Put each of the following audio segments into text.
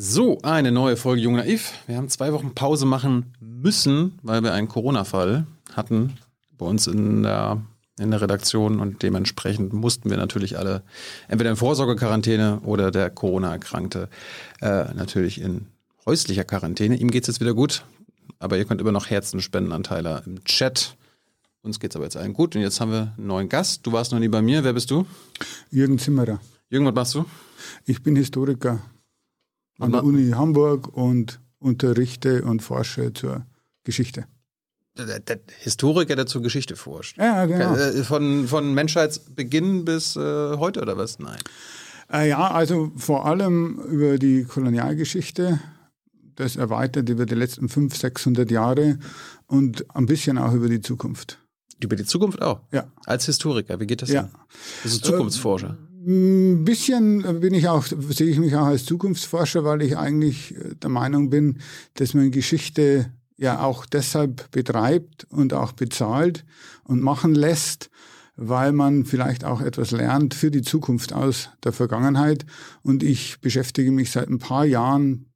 So, eine neue Folge Jung Naiv. Wir haben 2 Wochen Pause machen müssen, weil wir einen Corona-Fall hatten bei uns in der Redaktion und dementsprechend mussten wir natürlich alle entweder in Vorsorgequarantäne oder der Corona-Erkrankte natürlich in häuslicher Quarantäne. Ihm geht's jetzt wieder gut, aber ihr könnt immer noch Herzen spenden an Tyler im Chat. Uns geht's aber jetzt allen gut und jetzt haben wir einen neuen Gast. Du warst noch nie bei mir. Wer bist du? Jürgen Zimmerer. Jürgen, was machst du? Ich bin Historiker an der Uni Hamburg und unterrichte und forsche zur Geschichte. Der Historiker, der zur Geschichte forscht? Ja, genau. Von Menschheitsbeginn bis heute oder was? Nein. Ja, also vor allem über die Kolonialgeschichte, das erweitert über die letzten 500-600 Jahre und ein bisschen auch über die Zukunft. Über die Zukunft auch? Ja. Als Historiker, wie geht das denn? Also Zukunftsforscher? Ein bisschen sehe ich mich auch als Zukunftsforscher, weil ich eigentlich der Meinung bin, dass man Geschichte ja auch deshalb betreibt und auch bezahlt und machen lässt, weil man vielleicht auch etwas lernt für die Zukunft aus der Vergangenheit. Und ich beschäftige mich seit ein paar Jahren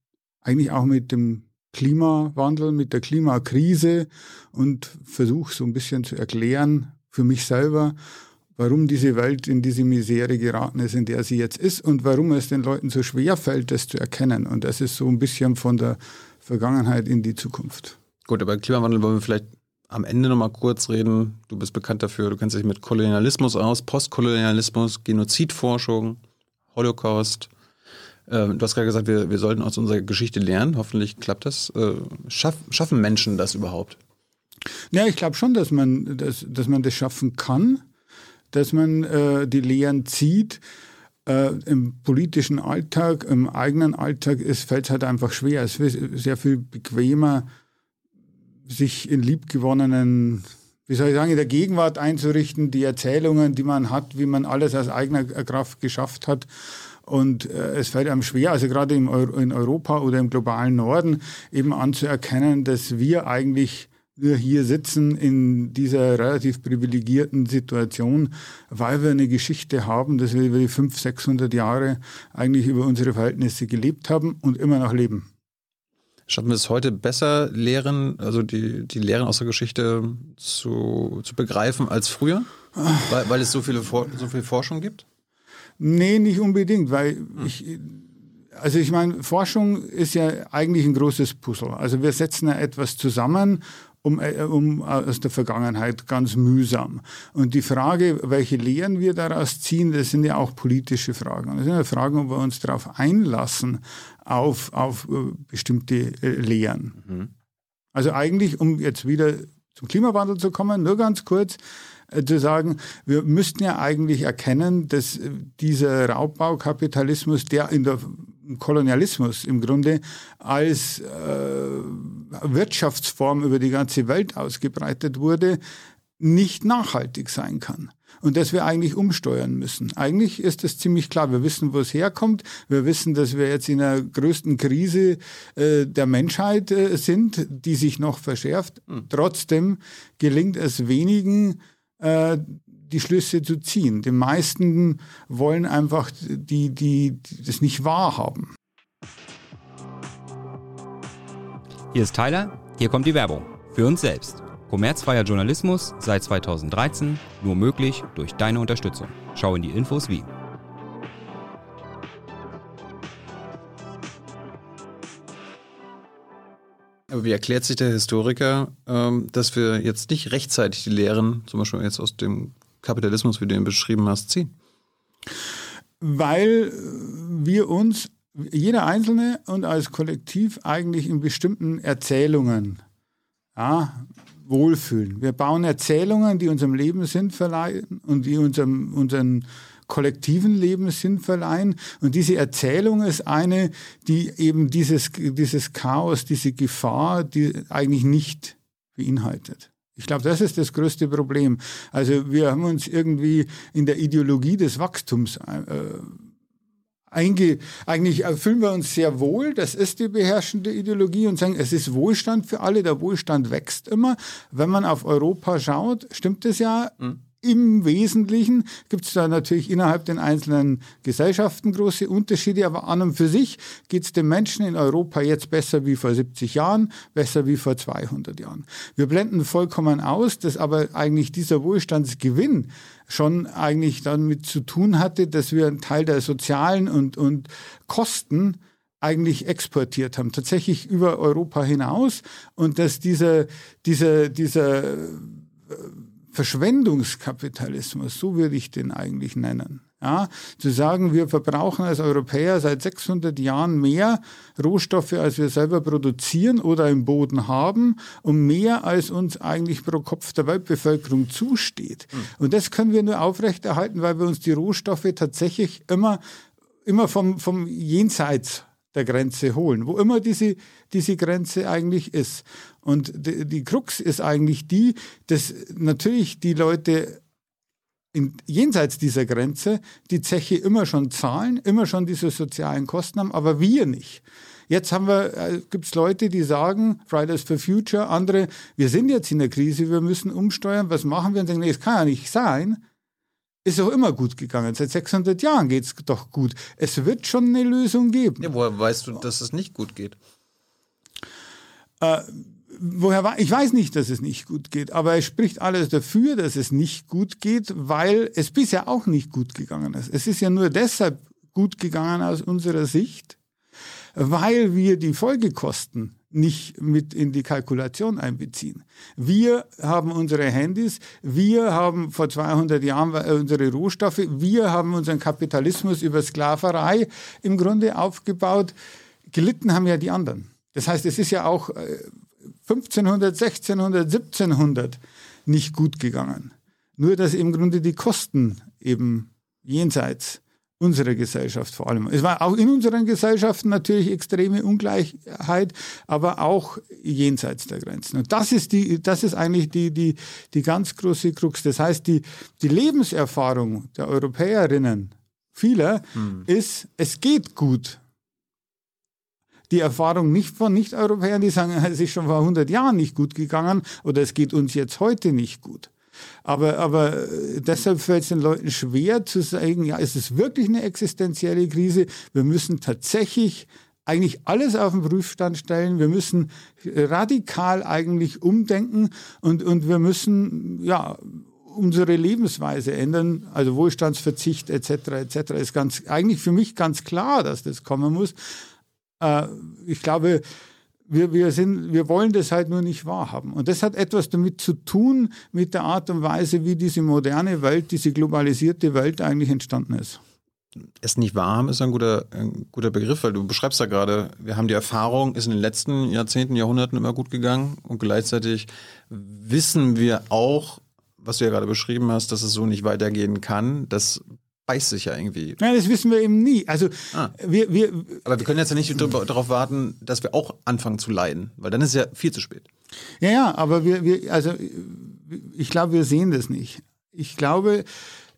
eigentlich auch mit dem Klimawandel, mit der Klimakrise und versuche so ein bisschen zu erklären für mich selber, warum diese Welt in diese Misere geraten ist, in der sie jetzt ist und warum es den Leuten so schwer fällt, das zu erkennen. Und das ist so ein bisschen von der Vergangenheit in die Zukunft. Gut, aber Klimawandel wollen wir vielleicht am Ende nochmal kurz reden. Du bist bekannt dafür, du kennst dich mit Kolonialismus aus, Postkolonialismus, Genozidforschung, Holocaust. Du hast gerade gesagt, wir sollten aus unserer Geschichte lernen. Hoffentlich klappt das. Schaffen Menschen das überhaupt? Ja, ich glaube schon, dass man das schaffen kann, dass man die Lehren zieht. Im politischen Alltag, im eigenen Alltag fällt es halt einfach schwer. Es ist sehr viel bequemer, sich in liebgewonnenen, in der Gegenwart einzurichten, die Erzählungen, die man hat, wie man alles aus eigener Kraft geschafft hat. Und es fällt einem schwer, also gerade in Europa oder im globalen Norden, eben anzuerkennen, dass wir eigentlich nur hier sitzen in dieser relativ privilegierten Situation, weil wir eine Geschichte haben, dass wir über die 500-600 Jahre eigentlich über unsere Verhältnisse gelebt haben und immer noch leben. Schaffen wir es heute besser, Lehren, also die Lehren aus der Geschichte zu begreifen als früher, weil es so viel Forschung gibt? Nee, nicht unbedingt, weil ich meine, Forschung ist ja eigentlich ein großes Puzzle. Also wir setzen ja etwas zusammen, um aus der Vergangenheit ganz mühsam. Und die Frage, welche Lehren wir daraus ziehen, das sind ja auch politische Fragen. Das sind ja Fragen, ob wir uns darauf einlassen, auf bestimmte Lehren. Mhm. Also eigentlich, um jetzt wieder zum Klimawandel zu kommen, nur ganz kurz zu sagen, wir müssten ja eigentlich erkennen, dass dieser Raubbaukapitalismus, der in der Kolonialismus im Grunde als Wirtschaftsform über die ganze Welt ausgebreitet wurde, nicht nachhaltig sein kann. Und dass wir eigentlich umsteuern müssen. Eigentlich ist das ziemlich klar. Wir wissen, wo es herkommt. Wir wissen, dass wir jetzt in der größten Krise der Menschheit sind, die sich noch verschärft. Trotzdem gelingt es wenigen, die Schlüsse zu ziehen. Die meisten wollen einfach die das nicht wahrhaben. Hier ist Tyler, hier kommt die Werbung. Für uns selbst. Kommerzfreier Journalismus seit 2013, nur möglich durch deine Unterstützung. Schau in die Infos wie. Aber wie erklärt sich der Historiker, dass wir jetzt nicht rechtzeitig die Lehren, zum Beispiel jetzt aus dem Kapitalismus, wie du ihn beschrieben hast, ziehen? Weil wir uns, jeder Einzelne und als Kollektiv, eigentlich in bestimmten Erzählungen wohlfühlen. Wir bauen Erzählungen, die unserem Leben Sinn verleihen und die unseren kollektiven Leben Sinn verleihen. Und diese Erzählung ist eine, die eben dieses Chaos, diese Gefahr, die eigentlich nicht beinhaltet. Ich glaube, das ist das größte Problem. Also wir haben uns irgendwie in der Ideologie des Wachstums eigentlich fühlen wir uns sehr wohl, das ist die beherrschende Ideologie und sagen, es ist Wohlstand für alle, der Wohlstand wächst immer. Wenn man auf Europa schaut, stimmt es ja, im Wesentlichen gibt es da natürlich innerhalb den einzelnen Gesellschaften große Unterschiede, aber an und für sich geht es den Menschen in Europa jetzt besser wie vor 70 Jahren, besser wie vor 200 Jahren. Wir blenden vollkommen aus, dass aber eigentlich dieser Wohlstandsgewinn schon eigentlich damit zu tun hatte, dass wir einen Teil der sozialen und Kosten eigentlich exportiert haben, tatsächlich über Europa hinaus, und dass dieser Verschwendungskapitalismus, so würde ich den eigentlich nennen. Ja, zu sagen, wir verbrauchen als Europäer seit 600 Jahren mehr Rohstoffe, als wir selber produzieren oder im Boden haben, und mehr, als uns eigentlich pro Kopf der Weltbevölkerung zusteht. Und das können wir nur aufrechterhalten, weil wir uns die Rohstoffe tatsächlich immer vom Jenseits der Grenze holen, wo immer diese Grenze eigentlich ist. Und die Krux ist eigentlich die, dass natürlich die Leute jenseits dieser Grenze die Zeche immer schon zahlen, immer schon diese sozialen Kosten haben, aber wir nicht. Jetzt gibt's Leute, die sagen, Fridays for Future, andere, wir sind jetzt in der Krise, wir müssen umsteuern, was machen wir? Und sagen, nee, das kann ja nicht sein. Ist auch immer gut gegangen. Seit 600 Jahren geht es doch gut. Es wird schon eine Lösung geben. Ja, woher weißt du, dass es nicht gut geht? Ich weiß nicht, dass es nicht gut geht, aber es spricht alles dafür, dass es nicht gut geht, weil es bisher auch nicht gut gegangen ist. Es ist ja nur deshalb gut gegangen aus unserer Sicht, weil wir die Folgekosten nicht mit in die Kalkulation einbeziehen. Wir haben unsere Handys, wir haben vor 200 Jahren unsere Rohstoffe, wir haben unseren Kapitalismus über Sklaverei im Grunde aufgebaut. Gelitten haben ja die anderen. Das heißt, es ist ja auch 1500, 1600, 1700 nicht gut gegangen. Nur, dass im Grunde die Kosten eben jenseits unserer Gesellschaft vor allem. Es war auch in unseren Gesellschaften natürlich extreme Ungleichheit, aber auch jenseits der Grenzen. Und das ist eigentlich die ganz große Krux. Das heißt, die Lebenserfahrung der Europäerinnen, vieler, ist, es geht gut. Die Erfahrung nicht von Nicht-Europäern, die sagen, es ist schon vor 100 Jahren nicht gut gegangen oder es geht uns jetzt heute nicht gut. Aber deshalb fällt es den Leuten schwer zu sagen, ja, es ist wirklich eine existenzielle Krise. Wir müssen tatsächlich eigentlich alles auf den Prüfstand stellen. Wir müssen radikal eigentlich umdenken und wir müssen ja unsere Lebensweise ändern, also Wohlstandsverzicht etc. etc. ist eigentlich für mich ganz klar, dass das kommen muss. Ich glaube, wir wollen das halt nur nicht wahrhaben. Und das hat etwas damit zu tun, mit der Art und Weise, wie diese moderne Welt, diese globalisierte Welt eigentlich entstanden ist. Es nicht wahrhaben ist ein guter Begriff, weil du beschreibst ja gerade, wir haben die Erfahrung, ist in den letzten Jahrzehnten, Jahrhunderten immer gut gegangen, und gleichzeitig wissen wir auch, was du ja gerade beschrieben hast, dass es so nicht weitergehen kann, dass beißt sich ja irgendwie. Nein, das wissen wir eben nie. Also, aber wir können jetzt ja nicht darauf warten, dass wir auch anfangen zu leiden, weil dann ist es ja viel zu spät. Ja, aber ich glaube, wir sehen das nicht. Ich glaube,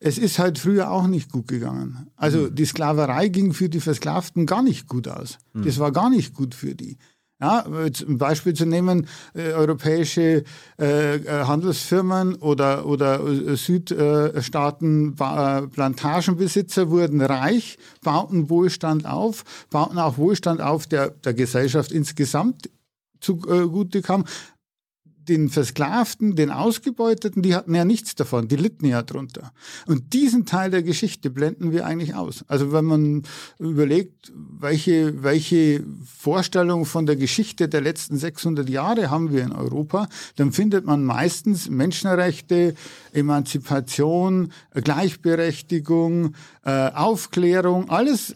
es ist halt früher auch nicht gut gegangen. Also die Sklaverei ging für die Versklavten gar nicht gut aus. Das war gar nicht gut für die. Ja, zum Beispiel zu nehmen, europäische Handelsfirmen oder Südstaaten, Plantagenbesitzer wurden reich, bauten Wohlstand auf, bauten auch Wohlstand auf, der Gesellschaft insgesamt zugute kam. Den Versklavten, den Ausgebeuteten, die hatten ja nichts davon, die litten ja drunter. Und diesen Teil der Geschichte blenden wir eigentlich aus. Also wenn man überlegt, welche Vorstellung von der Geschichte der letzten 600 Jahre haben wir in Europa, dann findet man meistens Menschenrechte, Emanzipation, Gleichberechtigung, Aufklärung, alles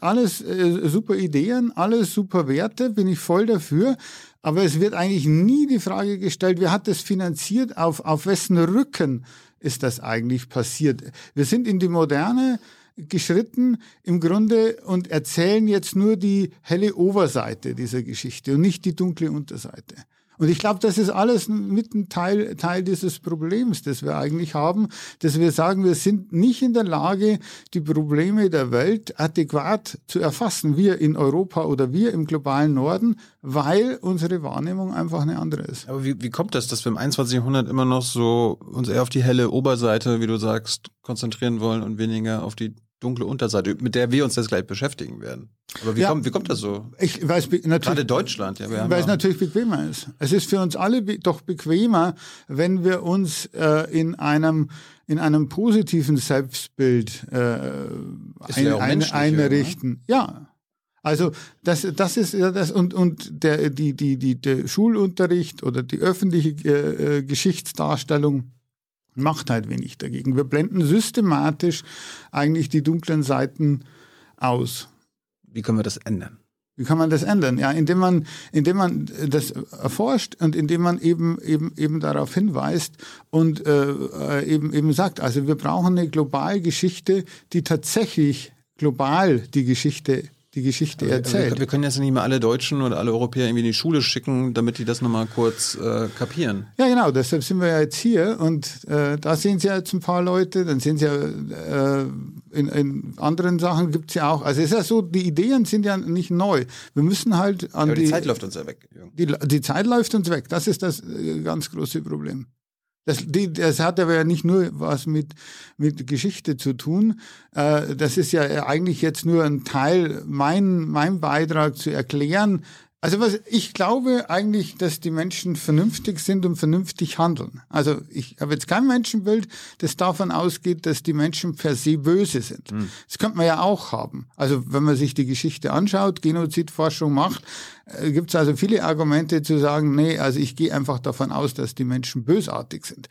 super Ideen, alles super Werte, bin ich voll dafür. Aber es wird eigentlich nie die Frage gestellt, wer hat das finanziert, auf wessen Rücken ist das eigentlich passiert. Wir sind in die Moderne geschritten im Grunde und erzählen jetzt nur die helle Oberseite dieser Geschichte und nicht die dunkle Unterseite. Und ich glaube, das ist alles mit ein Teil dieses Problems, das wir eigentlich haben, dass wir sagen, wir sind nicht in der Lage, die Probleme der Welt adäquat zu erfassen, wir in Europa oder wir im globalen Norden, weil unsere Wahrnehmung einfach eine andere ist. Aber wie kommt das, dass wir im 21. Jahrhundert immer noch so uns eher auf die helle Oberseite, wie du sagst, konzentrieren wollen und weniger auf die dunkle Unterseite, mit der wir uns jetzt gleich beschäftigen werden? Aber wie kommt das so? Ich weiß, natürlich, gerade Deutschland. Ja, weil es natürlich bequemer ist. Es ist für uns alle doch bequemer, wenn wir uns in einem positiven Selbstbild einrichten. Oder? Ja. Also das ist das und der Schulunterricht oder die öffentliche Geschichtsdarstellung macht halt wenig dagegen. Wir blenden systematisch eigentlich die dunklen Seiten aus. Wie können wir das ändern? Wie kann man das ändern? Ja, indem man das erforscht und indem man eben darauf hinweist und eben sagt, also wir brauchen eine globale Geschichte, die tatsächlich global die Geschichte erzählt. Wir können jetzt nicht mehr alle Deutschen oder alle Europäer irgendwie in die Schule schicken, damit die das nochmal kurz kapieren. Ja, genau. Deshalb sind wir ja jetzt hier und da sehen Sie ja jetzt ein paar Leute, dann sehen Sie ja in anderen Sachen gibt es ja auch. Also es ist ja so, die Ideen sind ja nicht neu. Wir müssen halt an die Zeit läuft uns ja weg. Die Zeit läuft uns weg. Das ist das ganz große Problem. Das hat aber ja nicht nur was mit Geschichte zu tun. Das ist ja eigentlich jetzt nur ein Teil, mein Beitrag zu erklären. Also ich glaube eigentlich, dass die Menschen vernünftig sind und vernünftig handeln. Also ich habe jetzt kein Menschenbild, das davon ausgeht, dass die Menschen per se böse sind. Mhm. Das könnte man ja auch haben. Also wenn man sich die Geschichte anschaut, Genozidforschung macht, gibt es also viele Argumente zu sagen, nee, also ich gehe einfach davon aus, dass die Menschen bösartig sind.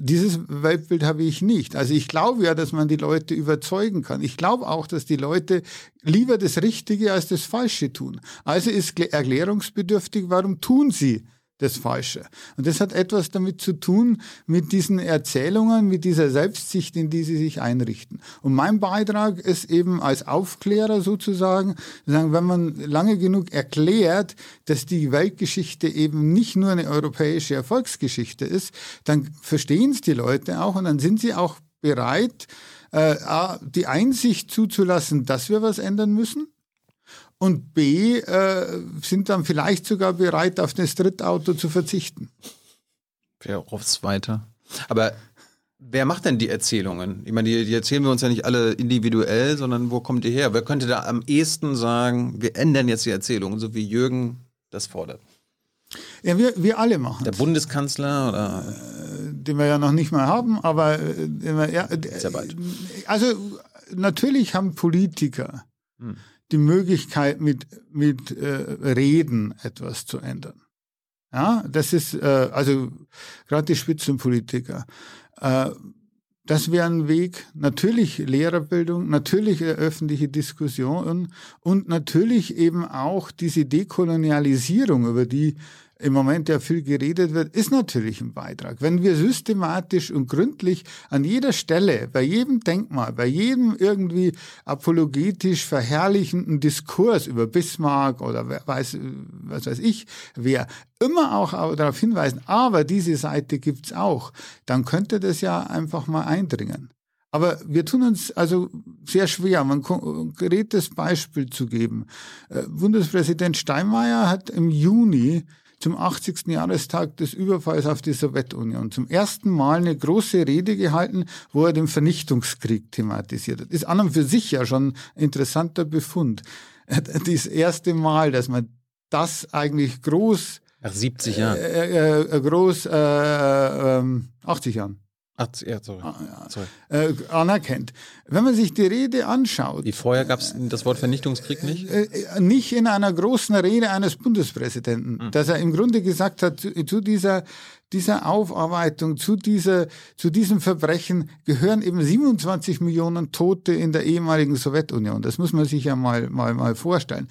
Dieses Weltbild habe ich nicht. Also ich glaube ja, dass man die Leute überzeugen kann. Ich glaube auch, dass die Leute lieber das Richtige als das Falsche tun. Also ist erklärungsbedürftig, warum tun sie das Falsche? Und das hat etwas damit zu tun, mit diesen Erzählungen, mit dieser Selbstsicht, in die sie sich einrichten. Und mein Beitrag ist eben als Aufklärer sozusagen, wenn man lange genug erklärt, dass die Weltgeschichte eben nicht nur eine europäische Erfolgsgeschichte ist, dann verstehen es die Leute auch und dann sind sie auch bereit, die Einsicht zuzulassen, dass wir was ändern müssen. Und B, sind dann vielleicht sogar bereit, auf das Drittauto zu verzichten. Wer ruft's weiter? Aber wer macht denn die Erzählungen? Ich meine, die erzählen wir uns ja nicht alle individuell, sondern wo kommt die her? Wer könnte da am ehesten sagen, wir ändern jetzt die Erzählungen, so wie Jürgen das fordert? Ja, wir alle machen. Der Bundeskanzler oder? Den wir ja noch nicht mal haben, aber ist ja bald. Also natürlich haben Politiker die Möglichkeit, mit Reden etwas zu ändern. Ja, das ist, also gerade die Spitzenpolitiker. Das wäre ein Weg, natürlich Lehrerbildung, natürlich öffentliche Diskussionen und natürlich eben auch diese Dekolonialisierung, über die im Moment ja viel geredet wird, ist natürlich ein Beitrag. Wenn wir systematisch und gründlich an jeder Stelle, bei jedem Denkmal, bei jedem irgendwie apologetisch verherrlichenden Diskurs über Bismarck oder was weiß ich, wer immer auch darauf hinweisen, aber diese Seite gibt's auch, dann könnte das ja einfach mal eindringen. Aber wir tun uns also sehr schwer, man gerät das Beispiel zu geben. Bundespräsident Steinmeier hat im Juni zum 80. Jahrestag des Überfalls auf die Sowjetunion zum ersten Mal eine große Rede gehalten, wo er den Vernichtungskrieg thematisiert hat. Ist an und für sich ja schon ein interessanter Befund. Das erste Mal, dass man das eigentlich groß... Nach 70 Jahren. 80 Jahren. Anerkennt. Wenn man sich die Rede anschaut... Wie vorher gab es das Wort Vernichtungskrieg nicht? Nicht in einer großen Rede eines Bundespräsidenten, dass er im Grunde gesagt hat, zu dieser Aufarbeitung, zu diesem Verbrechen gehören eben 27 Millionen Tote in der ehemaligen Sowjetunion. Das muss man sich ja mal vorstellen.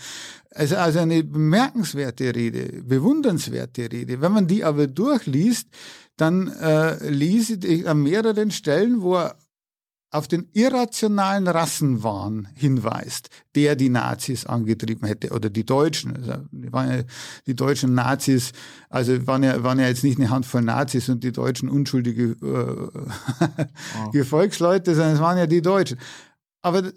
Also eine bemerkenswerte Rede, bewundernswerte Rede. Wenn man die aber durchliest, dann liest ich an mehreren Stellen, wo er auf den irrationalen Rassenwahn hinweist, der die Nazis angetrieben hätte oder die Deutschen. Also die deutschen Nazis, also waren ja jetzt nicht eine Handvoll Nazis und die Deutschen unschuldige Gefolgsleute, sondern es waren ja die Deutschen. Aber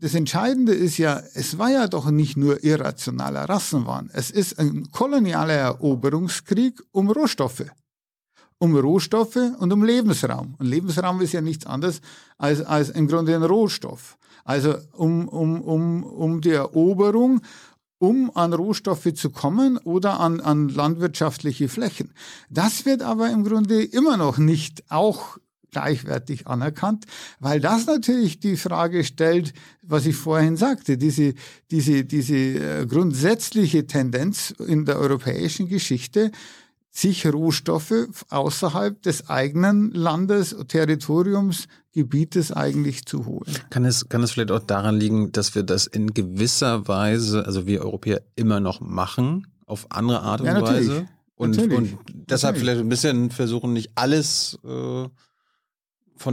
das Entscheidende ist ja, es war ja doch nicht nur irrationaler Rassenwahn. Es ist ein kolonialer Eroberungskrieg um Rohstoffe. Um Rohstoffe und um Lebensraum. Und Lebensraum ist ja nichts anderes als im Grunde ein Rohstoff. Also um die Eroberung, um an Rohstoffe zu kommen oder an landwirtschaftliche Flächen. Das wird aber im Grunde immer noch nicht auch gleichwertig anerkannt, weil das natürlich die Frage stellt, was ich vorhin sagte, diese grundsätzliche Tendenz in der europäischen Geschichte, sich Rohstoffe außerhalb des eigenen Landes, Territoriums, Gebietes eigentlich zu holen. Kann es vielleicht auch daran liegen, dass wir das in gewisser Weise, also wir Europäer immer noch machen, auf andere Art und Weise? Und deshalb vielleicht ein bisschen versuchen, nicht alles von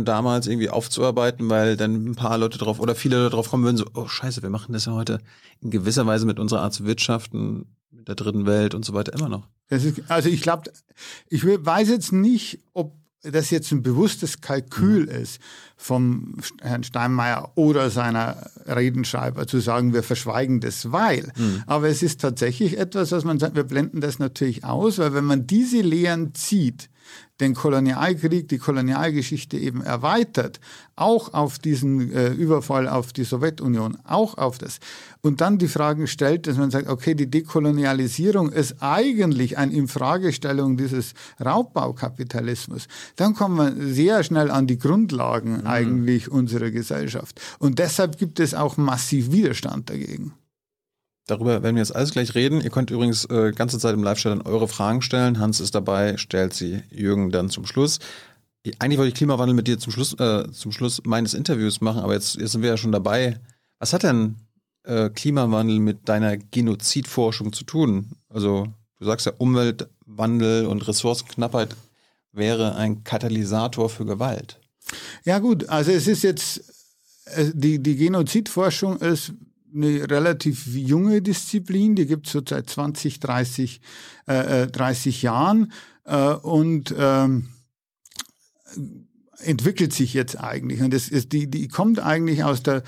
damals irgendwie aufzuarbeiten, weil dann ein paar Leute drauf oder viele Leute drauf kommen würden, so, oh scheiße, wir machen das ja heute in gewisser Weise mit unserer Art zu wirtschaften, mit der dritten Welt und so weiter immer noch. Also ich glaube, ich weiß jetzt nicht, ob das jetzt ein bewusstes Kalkül ist vom Herrn Steinmeier oder seiner Redenschreiber zu sagen, wir verschweigen das, weil. Aber es ist tatsächlich etwas, was man sagt, wir blenden das natürlich aus, weil wenn man diese Lehren zieht, den Kolonialkrieg, die Kolonialgeschichte eben erweitert, auch auf diesen Überfall auf die Sowjetunion, auch auf das. Und dann die Fragen stellt, dass man sagt, okay, die Dekolonialisierung ist eigentlich eine Infragestellung dieses Raubbaukapitalismus. Dann kommt man sehr schnell an die Grundlagen eigentlich unserer Gesellschaft. Und deshalb gibt es auch massiv Widerstand dagegen. Darüber werden wir jetzt alles gleich reden. Ihr könnt übrigens ganze Zeit im Live-Chat dann eure Fragen stellen. Hans ist dabei, stellt sie Jürgen dann zum Schluss. Eigentlich wollte ich Klimawandel mit dir zum Schluss meines Interviews machen, aber jetzt sind wir ja schon dabei. Was hat denn Klimawandel mit deiner Genozidforschung zu tun? Also du sagst ja, Umweltwandel und Ressourcenknappheit wäre ein Katalysator für Gewalt. Ja gut, also es ist jetzt, die Genozidforschung ist eine relativ junge Disziplin, die gibt es so seit 30 Jahren und entwickelt sich jetzt eigentlich. Und das ist, die kommt eigentlich aus der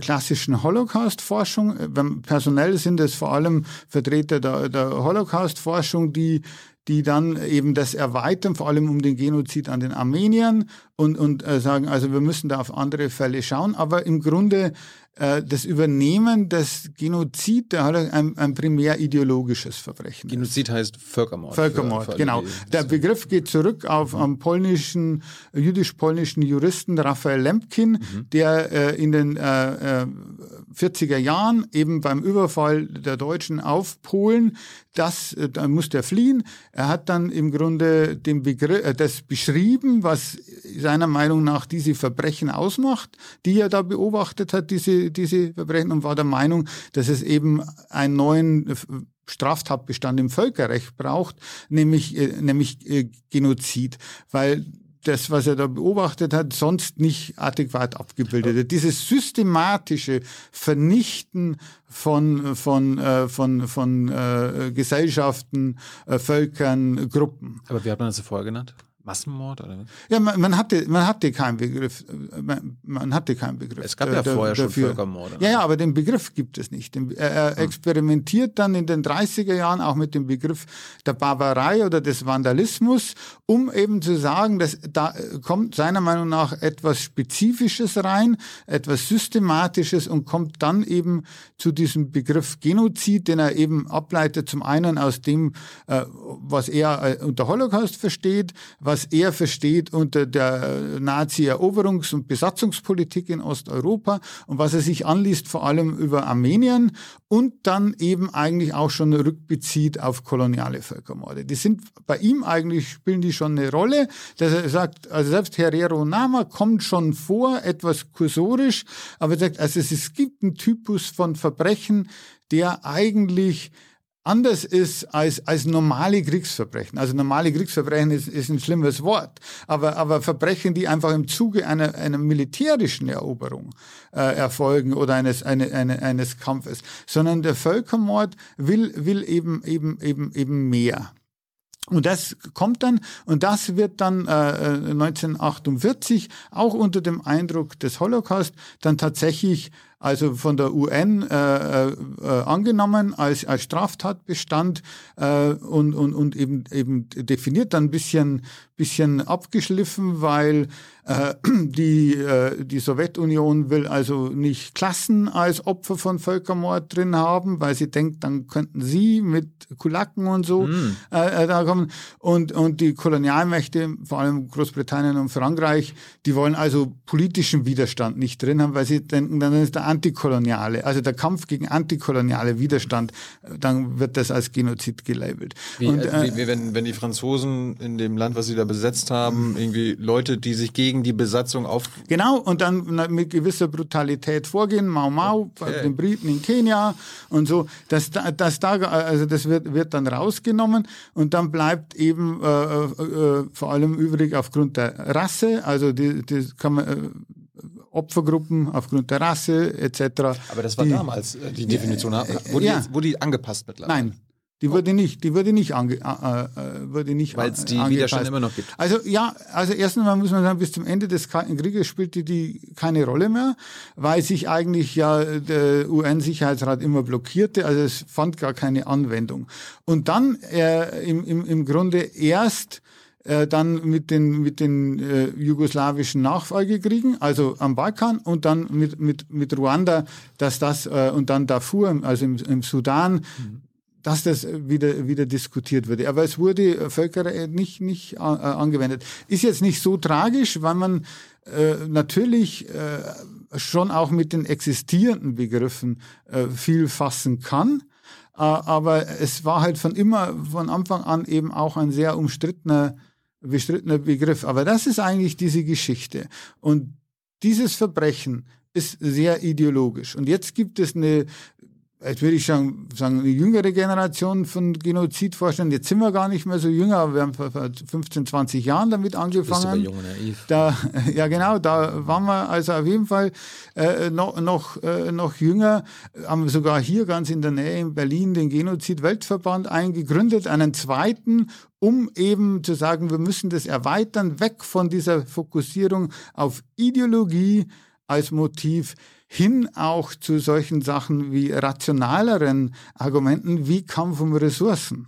klassischen Holocaust-Forschung. Personell sind es vor allem Vertreter der Holocaust-Forschung, die dann eben das erweitern, vor allem um den Genozid an den Armeniern und sagen, also wir müssen da auf andere Fälle schauen. Aber im Grunde das Übernehmen des Genozid, da hat ein primär ideologisches Verbrechen. Genozid heißt Völkermord. Völkermord, für genau. Der Begriff geht zurück auf einen jüdisch-polnischen Juristen Raphael Lemkin, der in den 40er Jahren eben beim Überfall der Deutschen auf Polen, da musste er fliehen. Er hat dann im Grunde den Begriff, das beschrieben, was seiner Meinung nach diese Verbrechen ausmacht, die er da beobachtet hat, diese Verbrechen, und war der Meinung, dass es eben einen neuen Straftatbestand im Völkerrecht braucht, nämlich Genozid, weil das, was er da beobachtet hat, sonst nicht adäquat abgebildet wird. Dieses systematische Vernichten von Gesellschaften, Völkern, Gruppen. Aber wie hat man das vorher genannt? Massenmord oder was? Ja, man hatte keinen Begriff. Es gab ja vorher schon Völkermorde. Ja, aber den Begriff gibt es nicht. Er experimentiert dann in den 30er Jahren auch mit dem Begriff der Barbarei oder des Vandalismus, um eben zu sagen, dass da kommt seiner Meinung nach etwas Spezifisches rein, etwas Systematisches, und kommt dann eben zu diesem Begriff Genozid, den er eben ableitet, zum einen aus dem, was er unter Holocaust versteht, was er versteht unter der Nazi-Eroberungs- und Besatzungspolitik in Osteuropa und was er sich anliest, vor allem über Armenien, und dann eben eigentlich auch schon rückbezieht auf koloniale Völkermorde. Die sind bei ihm eigentlich, spielen die schon eine Rolle, dass er sagt, also selbst Herero Nama kommt schon vor, etwas kursorisch, aber er sagt, also es gibt einen Typus von Verbrechen, der eigentlich anders ist als normale Kriegsverbrechen. Also normale Kriegsverbrechen ist ein schlimmes Wort, aber Verbrechen, die einfach im Zuge einer militärischen Eroberung erfolgen oder eines Kampfes, sondern der Völkermord will eben mehr. Und das kommt dann, und das wird dann 1948 auch unter dem Eindruck des Holocaust dann tatsächlich, also von der UN angenommen als Straftatbestand und eben definiert, dann ein bisschen abgeschliffen, weil die Sowjetunion will also nicht Klassen als Opfer von Völkermord drin haben, weil sie denkt, dann könnten sie mit Kulaken und so da kommen. Und die Kolonialmächte, vor allem Großbritannien und Frankreich, die wollen also politischen Widerstand nicht drin haben, weil sie denken, dann ist der antikoloniale, also der Kampf gegen antikoloniale Widerstand, dann wird das als Genozid gelabelt. Wenn die Franzosen in dem Land, was sie da besetzt haben, irgendwie Leute, die sich gegen die Besatzung auf... Genau, und dann mit gewisser Brutalität vorgehen, Mau Mau, bei den Briten in Kenia und so, das wird dann rausgenommen und dann bleibt eben vor allem übrig aufgrund der Rasse, also die kann man... Opfergruppen aufgrund der Rasse etc. Aber das war damals die Definition. Wurde die angepasst mittlerweile? Nein, die wurde nicht angepasst. Weil es die Widerstände immer noch gibt. Also ja, also erstens mal muss man sagen, bis zum Ende des Kalten Krieges spielte die keine Rolle mehr, weil sich eigentlich ja der UN-Sicherheitsrat immer blockierte, also es fand gar keine Anwendung. Und dann im Grunde erst... dann mit den jugoslawischen Nachfolgekriegen, also am Balkan, und dann mit Ruanda, und dann Darfur, also im Sudan, dass das wieder diskutiert wurde. Aber es wurde Völkerrecht nicht angewendet. Ist jetzt nicht so tragisch, weil man natürlich schon auch mit den existierenden Begriffen viel fassen kann. Aber es war halt von Anfang an eben auch ein sehr umstrittener Begriff. Aber das ist eigentlich diese Geschichte. Und dieses Verbrechen ist sehr ideologisch. Und jetzt gibt es jetzt würde ich sagen, eine jüngere Generation von Genozidvorstellern. Jetzt sind wir gar nicht mehr so jünger, aber wir haben vor 15, 20 Jahren damit angefangen. Bist du bei Jung und Naiv? Ja genau, da waren wir also auf jeden Fall noch jünger. Haben sogar hier ganz in der Nähe in Berlin den Genozid-Weltverband eingegründet, einen zweiten, um eben zu sagen, wir müssen das erweitern, weg von dieser Fokussierung auf Ideologie als Motiv hin auch zu solchen Sachen wie rationaleren Argumenten wie Kampf um Ressourcen.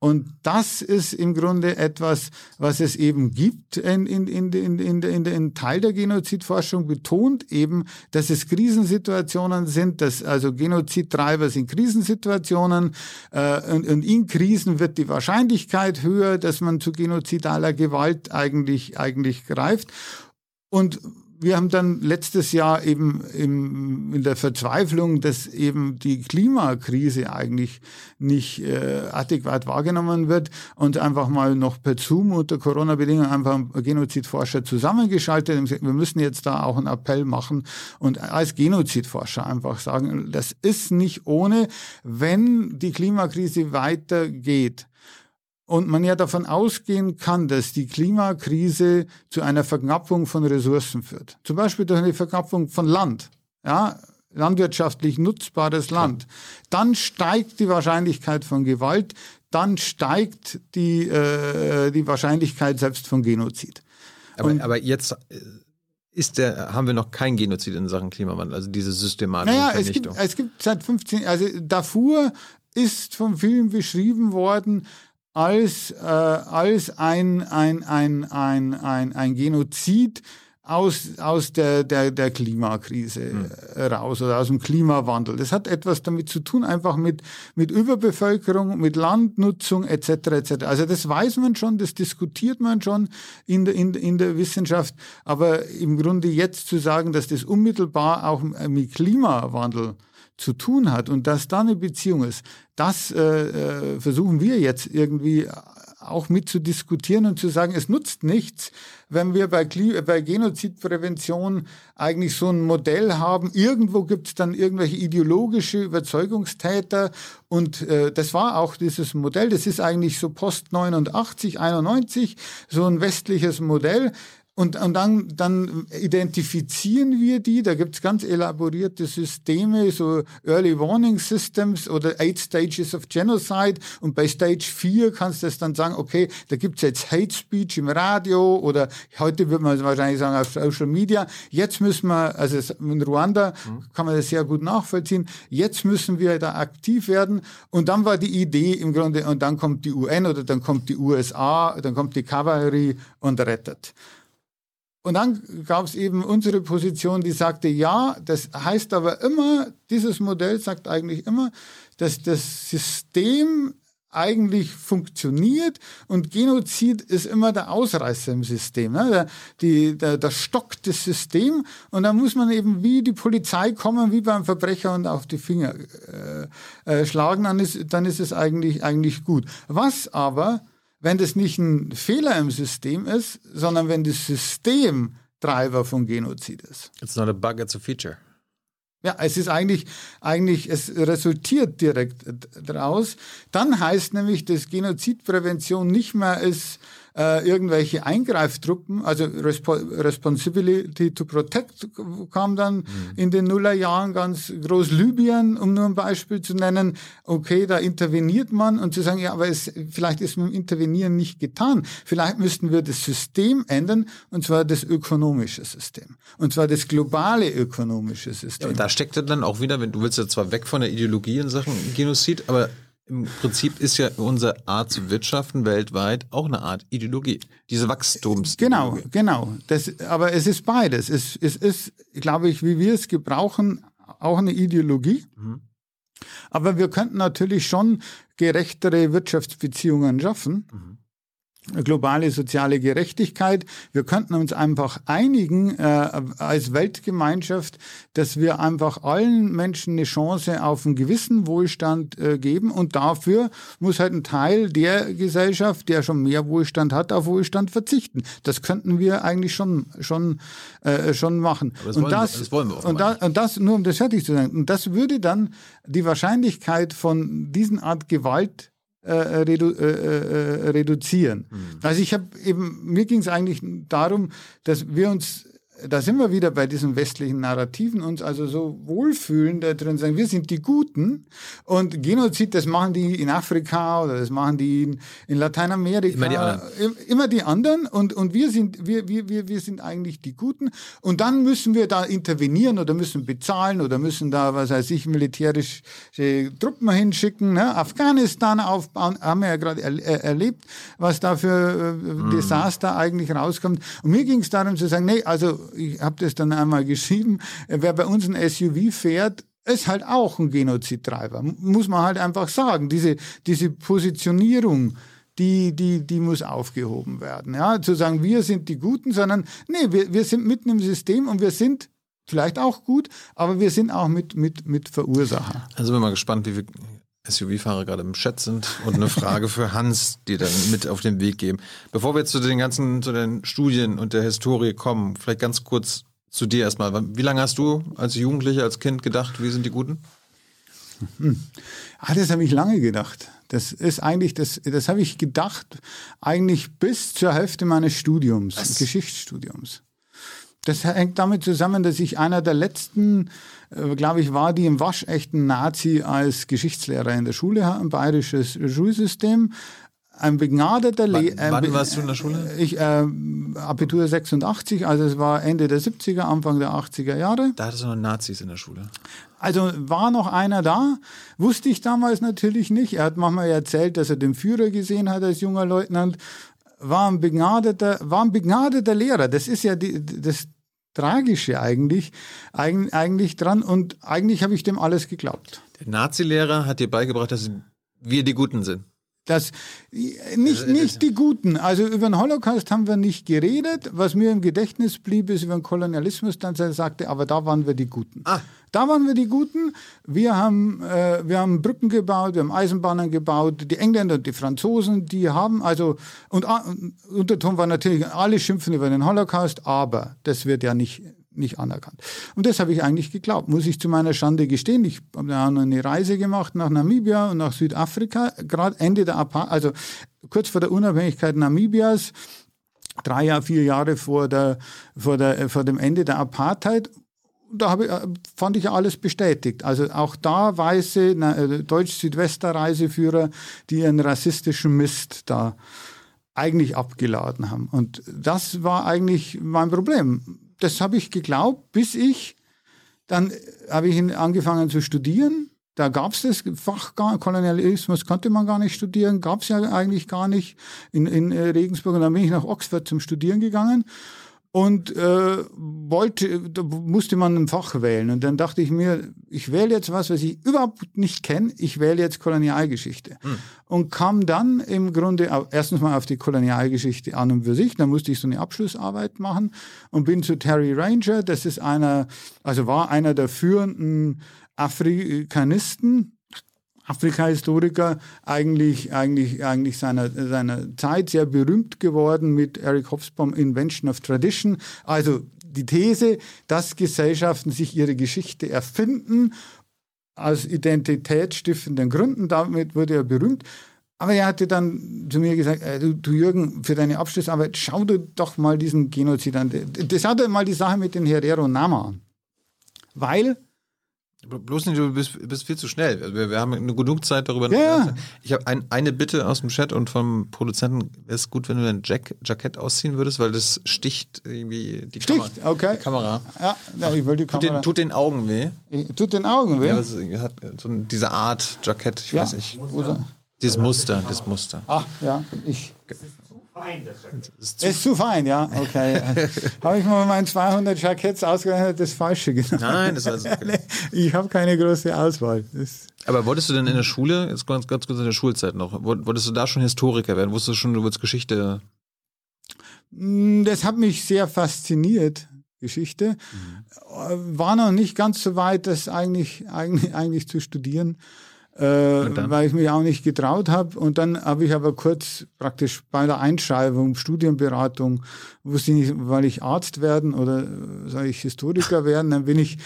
Und das ist im Grunde etwas, was es eben gibt in Teil der Genozidforschung, betont eben, dass es Krisensituationen sind, dass also Genozidtreiber sind Krisensituationen, und in Krisen wird die Wahrscheinlichkeit höher, dass man zu genozidaler Gewalt eigentlich greift. Und wir haben dann letztes Jahr eben in der Verzweiflung, dass eben die Klimakrise eigentlich nicht adäquat wahrgenommen wird, und einfach mal noch per Zoom unter Corona-Bedingungen einfach Genozidforscher zusammengeschaltet und gesagt, wir müssen jetzt da auch einen Appell machen und als Genozidforscher einfach sagen, das ist nicht ohne, wenn die Klimakrise weitergeht. Und man ja davon ausgehen kann, dass die Klimakrise zu einer Verknappung von Ressourcen führt. Zum Beispiel durch eine Verknappung von Land, ja, landwirtschaftlich nutzbares Land. Dann steigt die Wahrscheinlichkeit von Gewalt, dann steigt die Wahrscheinlichkeit selbst von Genozid. Aber jetzt... haben wir noch kein Genozid in Sachen Klimawandel, also diese systematische Vernichtung? Naja, es gibt seit 15, also Darfur ist von vielen beschrieben worden, als ein Genozid aus der Klimakrise raus oder aus dem Klimawandel. Das hat etwas damit zu tun, einfach mit Überbevölkerung, mit Landnutzung etc. etc. Also das weiß man schon, das diskutiert man schon in der Wissenschaft, aber im Grunde jetzt zu sagen, dass das unmittelbar auch mit Klimawandel zu tun hat und dass da eine Beziehung ist, das versuchen wir jetzt irgendwie auch mit zu diskutieren und zu sagen, es nutzt nichts, wenn wir bei Genozidprävention eigentlich so ein Modell haben, irgendwo gibt es dann irgendwelche ideologische Überzeugungstäter und das war auch dieses Modell, das ist eigentlich so Post 89, 91, so ein westliches Modell. Und dann identifizieren wir die, da gibt es ganz elaborierte Systeme, so Early Warning Systems oder 8 Stages of Genocide und bei Stage 4 kannst du das dann sagen, okay, da gibt es jetzt Hate Speech im Radio oder heute würde man wahrscheinlich sagen auf Social Media, jetzt müssen wir, also in Ruanda kann man das sehr gut nachvollziehen, jetzt müssen wir da aktiv werden und dann war die Idee im Grunde und dann kommt die UN oder dann kommt die USA, dann kommt die Kavallerie und rettet. Und dann gab es eben unsere Position, die sagte, ja, das heißt aber immer, dieses Modell sagt eigentlich immer, dass das System eigentlich funktioniert und Genozid ist immer der Ausreißer im System, ne? Der Stock des Systems und da muss man eben wie die Polizei kommen, wie beim Verbrecher und auf die Finger schlagen, dann ist es eigentlich gut. Was aber... Wenn das nicht ein Fehler im System ist, sondern wenn das System Treiber von Genozid ist. It's not a bug, it's a feature. Ja, es ist eigentlich, es resultiert direkt daraus. Dann heißt nämlich, dass Genozidprävention nicht mehr ist, irgendwelche Eingreiftruppen, also Responsibility to Protect kam dann in den Nullerjahren ganz groß. Libyen, um nur ein Beispiel zu nennen, okay, da interveniert man und zu sagen, ja, aber vielleicht ist mit dem Intervenieren nicht getan. Vielleicht müssten wir das System ändern und zwar das ökonomische System. Und zwar das globale ökonomische System. Ja, und da steckt dann auch wieder, wenn du willst ja zwar weg von der Ideologie in Sachen Genozid, aber im Prinzip ist ja unsere Art zu wirtschaften weltweit auch eine Art Ideologie, diese Wachstumsideologie. Genau. Das, aber es ist beides. Es ist, glaube ich, wie wir es gebrauchen, auch eine Ideologie. Mhm. Aber wir könnten natürlich schon gerechtere Wirtschaftsbeziehungen schaffen. Mhm. Globale soziale Gerechtigkeit. Wir könnten uns einfach einigen als Weltgemeinschaft, dass wir einfach allen Menschen eine Chance auf einen gewissen Wohlstand geben und dafür muss halt ein Teil der Gesellschaft, der schon mehr Wohlstand hat, auf Wohlstand verzichten. Das könnten wir eigentlich schon machen. Das wollen wir, nur um das fertig zu sagen. Und das würde dann die Wahrscheinlichkeit von diesen Art Gewalt reduzieren. Also mir ging es eigentlich darum, dass wir uns, da sind wir wieder bei diesen westlichen Narrativen, uns also so wohlfühlen, da drin sagen, wir sind die Guten und Genozid, das machen die in Afrika oder das machen die in Lateinamerika. Immer die anderen und wir sind eigentlich die Guten und dann müssen wir da intervenieren oder müssen bezahlen oder müssen da, was weiß ich, militärische Truppen hinschicken, ne? Afghanistan aufbauen, haben wir ja gerade erlebt, was da für Desaster eigentlich rauskommt. Und mir ging es darum zu sagen, nee, also ich habe das dann einmal geschrieben, wer bei uns ein SUV fährt, ist halt auch ein Genozidtreiber. Muss man halt einfach sagen. Diese Positionierung, die muss aufgehoben werden. Ja? Zu sagen, wir sind die Guten, sondern nee, wir sind mitten im System und wir sind vielleicht auch gut, aber wir sind auch mit Verursacher. Also bin mal gespannt, wie wir SUV-Fahrer gerade im Chat sind und eine Frage für Hans, die dann mit auf den Weg geben. Bevor wir jetzt zu den Studien und der Historie kommen, vielleicht ganz kurz zu dir erstmal. Wie lange hast du als Jugendlicher, als Kind gedacht, wir sind die Guten? Das habe ich lange gedacht. Das ist eigentlich, das habe ich gedacht, eigentlich bis zur Hälfte meines Studiums, Geschichtsstudiums. Das hängt damit zusammen, dass ich einer der letzten, glaube ich, war, die im waschechten Nazi als Geschichtslehrer in der Schule haben, bayerisches Schulsystem. Ein begnadeter Lehrer. Wann warst du in der Schule? Ich, Abitur 86, also es war Ende der 70er, Anfang der 80er Jahre. Da hattest du noch Nazis in der Schule. Also war noch einer da, wusste ich damals natürlich nicht. Er hat manchmal erzählt, dass er den Führer gesehen hat als junger Leutnant. War ein begnadeter Lehrer. Das ist ja das Tragische eigentlich dran. Und eigentlich habe ich dem alles geglaubt. Der Nazi-Lehrer hat dir beigebracht, dass wir die Guten sind. Das, nicht die Guten. Also über den Holocaust haben wir nicht geredet. Was mir im Gedächtnis blieb, ist über den Kolonialismus. Dann sagte, aber da waren wir die Guten. Ah. Da waren wir die Guten. Wir haben Brücken gebaut, wir haben Eisenbahnen gebaut. Die Engländer und die Franzosen, die haben also... Und Unterton war natürlich, alle schimpfen über den Holocaust, aber das wird ja nicht anerkannt. Und das habe ich eigentlich geglaubt. Muss ich zu meiner Schande gestehen. Ich habe dann eine Reise gemacht nach Namibia und nach Südafrika, gerade Ende der Apartheid, also kurz vor der Unabhängigkeit Namibias, 3 Jahre, 4 Jahre vor dem Ende der Apartheid. Da fand ich ja alles bestätigt. Also auch da weiße Deutsch-Südwester-Reiseführer, die ihren rassistischen Mist da eigentlich abgeladen haben. Und das war eigentlich mein Problem. Das habe ich geglaubt, dann habe ich angefangen zu studieren. Da gab es das Fach, Kolonialismus konnte man gar nicht studieren, gab es ja eigentlich gar nicht in Regensburg. Und dann bin ich nach Oxford zum Studieren gegangen und musste man ein Fach wählen. Und dann dachte ich mir, ich wähle jetzt was ich überhaupt nicht kenne, ich wähle jetzt Kolonialgeschichte. Hm. Und kam dann im Grunde erstens mal auf die Kolonialgeschichte an und für sich, dann musste ich so eine Abschlussarbeit machen und bin zu Terry Ranger, das ist war einer der führenden Afrikanisten, Afrika-Historiker, eigentlich seiner Zeit, sehr berühmt geworden mit Eric Hobsbawm Invention of Tradition, also die These, dass Gesellschaften sich ihre Geschichte erfinden, aus identitätsstiftenden Gründen, damit wurde er berühmt. Aber er hatte dann zu mir gesagt, du Jürgen, für deine Abschlussarbeit, schau dir doch mal diesen Genozid an. Das hat er mal die Sache mit den Herero Nama an. Weil... Bloß nicht, du bist viel zu schnell. Also wir haben genug Zeit darüber. Ja. Ich habe eine Bitte aus dem Chat und vom Produzenten. Es ist gut, wenn du dein Jackett ausziehen würdest, weil das sticht irgendwie die Kamera. Ja, ich will die Kamera. Tut den Augen weh. Tut den Augen weh? Ja, das hat so diese Art Jackett, ich weiß nicht. Dieses Muster. Ach, ja, ist zu fein, ja, okay. Habe ich mal meinen 200 Jacketts ausgerechnet, das Falsche genommen. Nein, das ist okay. Ich habe keine große Auswahl. Aber wolltest du denn in der Schule, jetzt ganz kurz in der Schulzeit noch, wolltest du da schon Historiker werden? Wusstest du schon, du würdest Geschichte? Das hat mich sehr fasziniert, Geschichte. Mhm. War noch nicht ganz so weit, das eigentlich zu studieren. Weil ich mich auch nicht getraut habe. Und dann habe ich aber kurz praktisch bei der Einschreibung, Studienberatung, wusste ich nicht, soll ich Arzt werden oder soll ich Historiker werden? Dann bin ich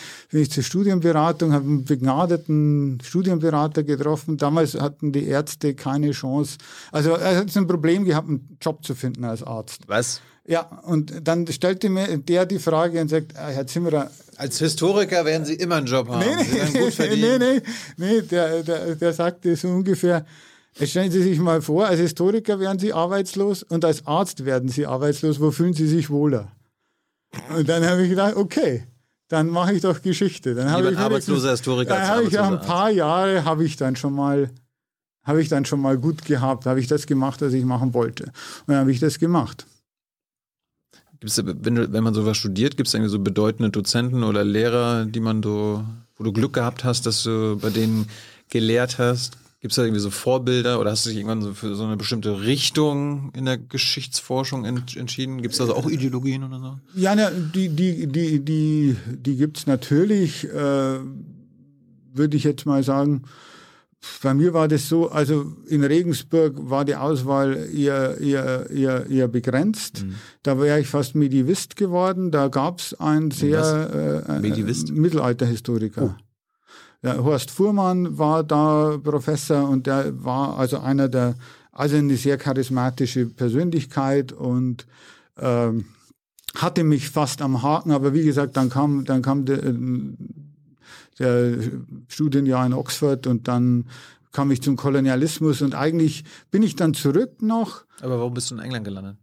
zur Studienberatung, habe einen begnadeten Studienberater getroffen. Damals hatten die Ärzte keine Chance. Also er hat ein Problem gehabt, einen Job zu finden als Arzt. Was? Ja, und dann stellte mir der die Frage und sagt, Herr Zimmerer... Als Historiker werden Sie immer einen Job haben. Nee, der sagte so ungefähr, stellen Sie sich mal vor, als Historiker werden Sie arbeitslos und als Arzt werden Sie arbeitslos. Wo fühlen Sie sich wohler? Und dann habe ich gedacht, okay, dann mache ich doch Geschichte. Dann habe ich arbeitsloser Historiker als Arzt. Dann habe ich ein paar Jahre, habe ich dann schon mal gut gehabt, habe ich das gemacht, was ich machen wollte. Und dann habe ich das gemacht. Wenn man sowas studiert, gibt es irgendwie so bedeutende Dozenten oder Lehrer, wo du Glück gehabt hast, dass du bei denen gelehrt hast? Gibt es da irgendwie so Vorbilder oder hast du dich irgendwann so für so eine bestimmte Richtung in der Geschichtsforschung entschieden? Gibt es da also auch Ideologien oder so? Ja, die gibt es natürlich, würde ich jetzt mal sagen. Bei mir war das so, also in Regensburg war die Auswahl eher begrenzt. Mhm. Da wäre ich fast Medievist geworden. Da gab es einen sehr Mittelalterhistoriker. Oh. Ja, Horst Fuhrmann war da Professor und der war also eine sehr charismatische Persönlichkeit und hatte mich fast am Haken. Aber wie gesagt, dann kam der Studienjahr in Oxford und dann kam ich zum Kolonialismus und eigentlich bin ich dann zurück noch. Aber warum bist du in England gelandet?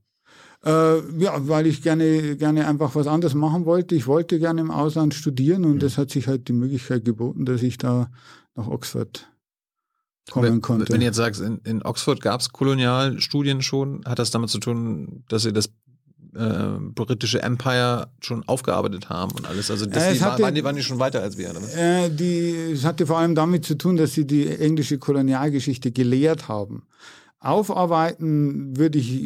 Weil ich gerne einfach was anderes machen wollte. Ich wollte gerne im Ausland studieren und es hat sich halt die Möglichkeit geboten, dass ich da nach Oxford kommen konnte. Wenn du jetzt sagst, in Oxford gab es Kolonialstudien schon, hat das damit zu tun, dass ihr das britische Empire schon aufgearbeitet haben und alles. Also waren die schon weiter als wir? Es hatte vor allem damit zu tun, dass sie die englische Kolonialgeschichte gelehrt haben. aufarbeiten würde ich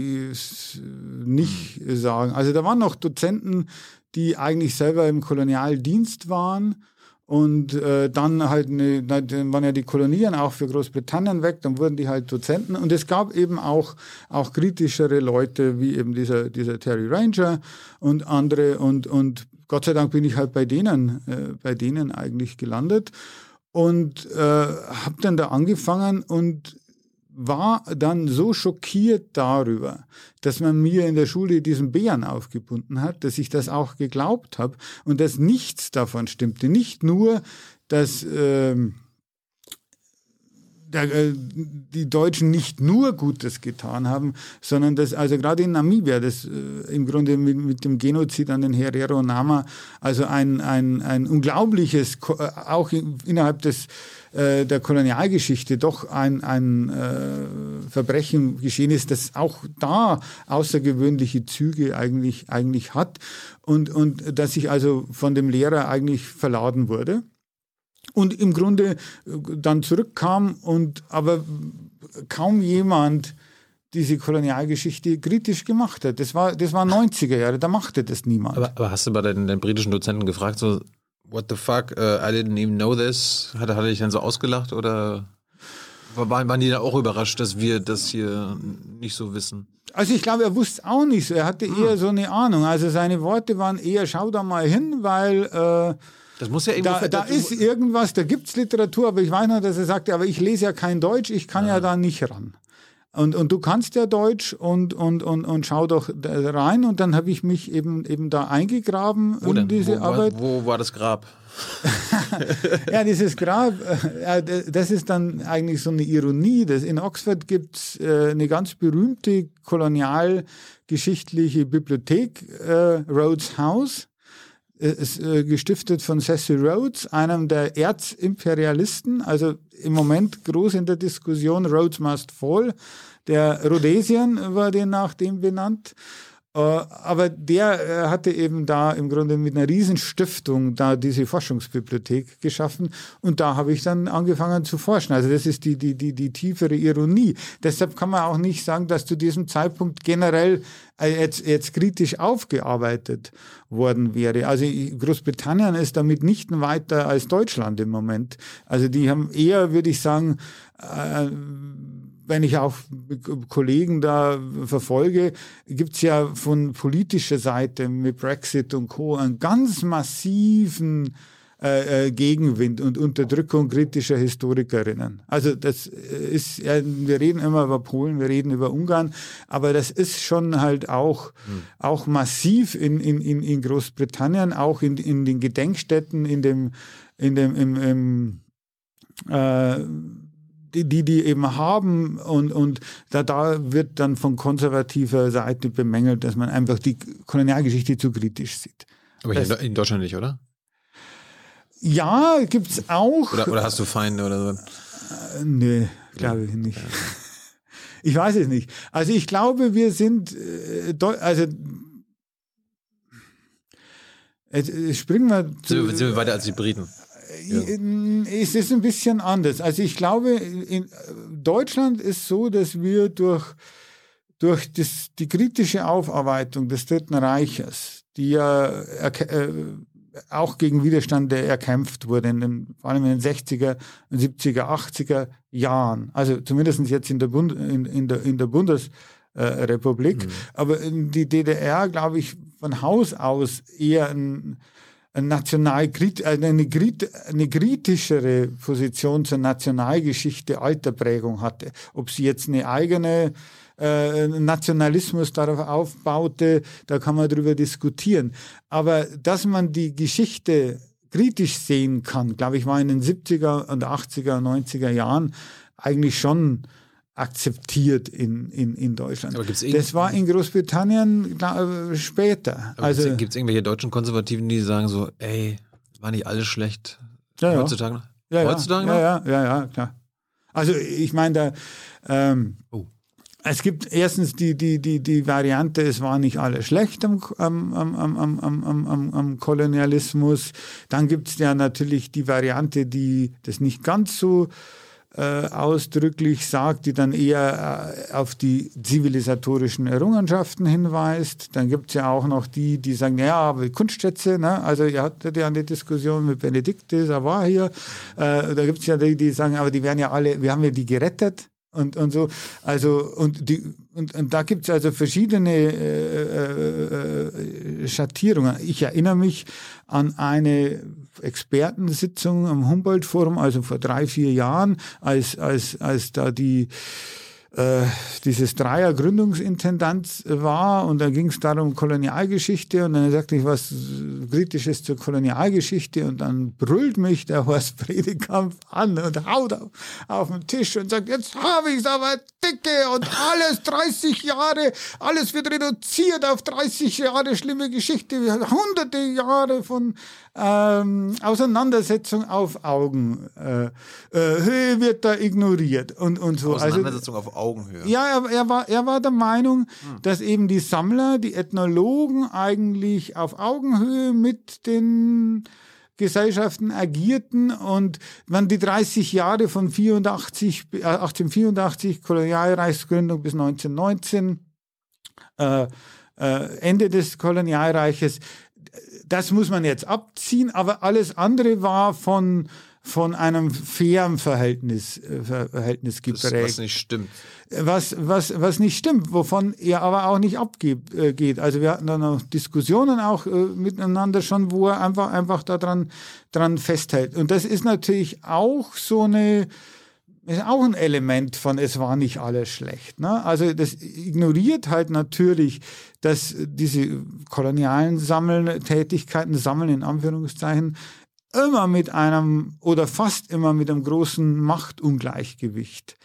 nicht sagen. Also da waren noch Dozenten, die eigentlich selber im Kolonialdienst waren und dann halt, dann waren ja die Kolonien auch für Großbritannien weg, dann wurden die halt Dozenten und es gab eben auch kritischere Leute wie eben dieser Terry Ranger und andere und Gott sei Dank bin ich halt bei denen eigentlich gelandet und habe dann da angefangen und war dann so schockiert darüber, dass man mir in der Schule diesen Bären aufgebunden hat, dass ich das auch geglaubt habe und dass nichts davon stimmte. Nicht nur, dass die Deutschen nicht nur Gutes getan haben, sondern dass, also gerade in Namibia, das im Grunde mit dem Genozid an den Herero Nama, also ein unglaubliches, auch innerhalb der Kolonialgeschichte doch ein Verbrechen geschehen ist, das auch da außergewöhnliche Züge eigentlich hat und dass ich also von dem Lehrer eigentlich verladen wurde. Und im Grunde dann zurückkam und aber kaum jemand diese Kolonialgeschichte kritisch gemacht hat. Das war 90er Jahre, da machte das niemand. Aber hast du bei den britischen Dozenten gefragt, so, what the fuck, I didn't even know this? Hat er dich dann so ausgelacht oder waren die da auch überrascht, dass wir das hier nicht so wissen? Also ich glaube, er wusste auch nicht so, er hatte eher so eine Ahnung. Also seine Worte waren eher, schau da mal hin, weil... Das muss ja da ist irgendwas, da gibt es Literatur, aber ich weiß noch, dass er sagte, aber ich lese ja kein Deutsch, ich kann ja da nicht ran. Und du kannst ja Deutsch und schau doch da rein. Und dann habe ich mich eben da eingegraben in diese Arbeit. Wo war das Grab? Ja, dieses Grab, das ist dann eigentlich so eine Ironie, dass in Oxford gibt es eine ganz berühmte kolonialgeschichtliche Bibliothek, Rhodes House. Ist gestiftet von Cecil Rhodes, einem der Erzimperialisten, also im Moment groß in der Diskussion, Rhodes must fall, der Rhodesien war den nach dem benannt, aber der hatte eben da im Grunde mit einer Riesenstiftung da diese Forschungsbibliothek geschaffen und da habe ich dann angefangen zu forschen. Also das ist die tiefere Ironie. Deshalb kann man auch nicht sagen, dass zu diesem Zeitpunkt generell jetzt kritisch aufgearbeitet worden wäre. Also Großbritannien ist damit nicht weiter als Deutschland im Moment. Also die haben eher, würde ich sagen, wenn ich auch Kollegen da verfolge, gibt's ja von politischer Seite mit Brexit und Co. einen ganz massiven Gegenwind und Unterdrückung kritischer Historikerinnen. Also das ist, wir reden immer über Polen, wir reden über Ungarn, aber das ist schon halt auch massiv in Großbritannien, auch in den Gedenkstätten, die eben haben und da wird dann von konservativer Seite bemängelt, dass man einfach die Kolonialgeschichte zu kritisch sieht. Aber hier in Deutschland nicht, oder? Ja, gibt's auch. Oder hast du Feinde oder so? Nee, glaube ich nicht. Ja. Ich weiß es nicht. Also ich glaube, wir sind, springen wir zu... Sind wir weiter als die Briten? Ja. Es ist ein bisschen anders. Also ich glaube, in Deutschland ist so, dass wir durch die kritische Aufarbeitung des Dritten Reiches, die ja auch gegen Widerstand erkämpft wurde, vor allem in den 60er, 70er, 80er Jahren, also zumindest jetzt in der Bundesrepublik, aber in die DDR, glaube ich, von Haus aus eher eine kritischere Position zur Nationalgeschichte alter Prägung hatte. Ob sie jetzt eine eigene Nationalismus darauf aufbaute, da kann man drüber diskutieren. Aber dass man die Geschichte kritisch sehen kann, glaube ich, war in den 70er und 80er und 90er Jahren eigentlich schon akzeptiert in Deutschland. Aber das war in Großbritannien später. Aber also gibt es irgendwelche deutschen Konservativen, die sagen so, ey, war nicht alles schlecht? Ja, heutzutage noch? Ja, heutzutage noch? Ja, klar. Also ich meine, da es gibt erstens die Variante, es war nicht alles schlecht am Kolonialismus. Dann gibt es ja natürlich die Variante, die das nicht ganz so ausdrücklich sagt, die dann eher auf die zivilisatorischen Errungenschaften hinweist. Dann gibt es ja auch noch die, die sagen, ja, aber Kunstschätze, ne? Also ihr hattet ja eine Diskussion mit Benedikte Savoy hier, da gibt es ja die, die sagen, aber die werden ja alle, wir haben ja die gerettet und so, also und da gibt es also verschiedene Schattierungen. Ich erinnere mich an eine Expertensitzung am Humboldt-Forum, also vor 3-4 Jahren, als da dieses Dreier-Gründungsintendanz war, und dann ging es darum Kolonialgeschichte, und dann sagte ich was Kritisches zur Kolonialgeschichte, und dann brüllt mich der Horst Bredekampf an und haut auf den Tisch und sagt, jetzt habe ich es aber dicke und alles 30 Jahre, alles wird reduziert auf 30 Jahre schlimme Geschichte, hunderte Jahre von Auseinandersetzung auf Augenhöhe wird da ignoriert und so. Auseinandersetzung auf Augenhöhe. Ja, er war der Meinung, dass eben die Sammler, die Ethnologen eigentlich auf Augenhöhe mit den Gesellschaften agierten, und man die 30 Jahre von 1884, Kolonialreichsgründung bis 1919, Ende des Kolonialreiches, das muss man jetzt abziehen, aber alles andere war von einem fairen Verhältnis geprägt. Was nicht stimmt. Was nicht stimmt, wovon er aber auch nicht abgeht. Also wir hatten dann noch Diskussionen auch miteinander schon, wo er einfach daran festhält. Und das ist natürlich auch ist auch ein Element von, es war nicht alles schlecht. Ne? Also das ignoriert halt natürlich, dass diese kolonialen Sammeln in Anführungszeichen, immer mit einem oder fast immer mit einem großen Machtungleichgewicht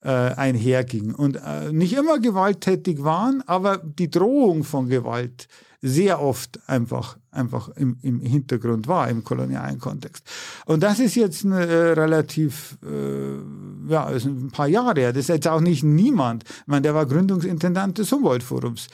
einherging. Und nicht immer gewalttätig waren, aber die Drohung von Gewalt sehr oft einfach im Hintergrund war, im kolonialen Kontext. Und das ist jetzt ist ein paar Jahre her. Das ist jetzt auch nicht niemand. Ich meine, der war Gründungsintendant des Humboldt-Forums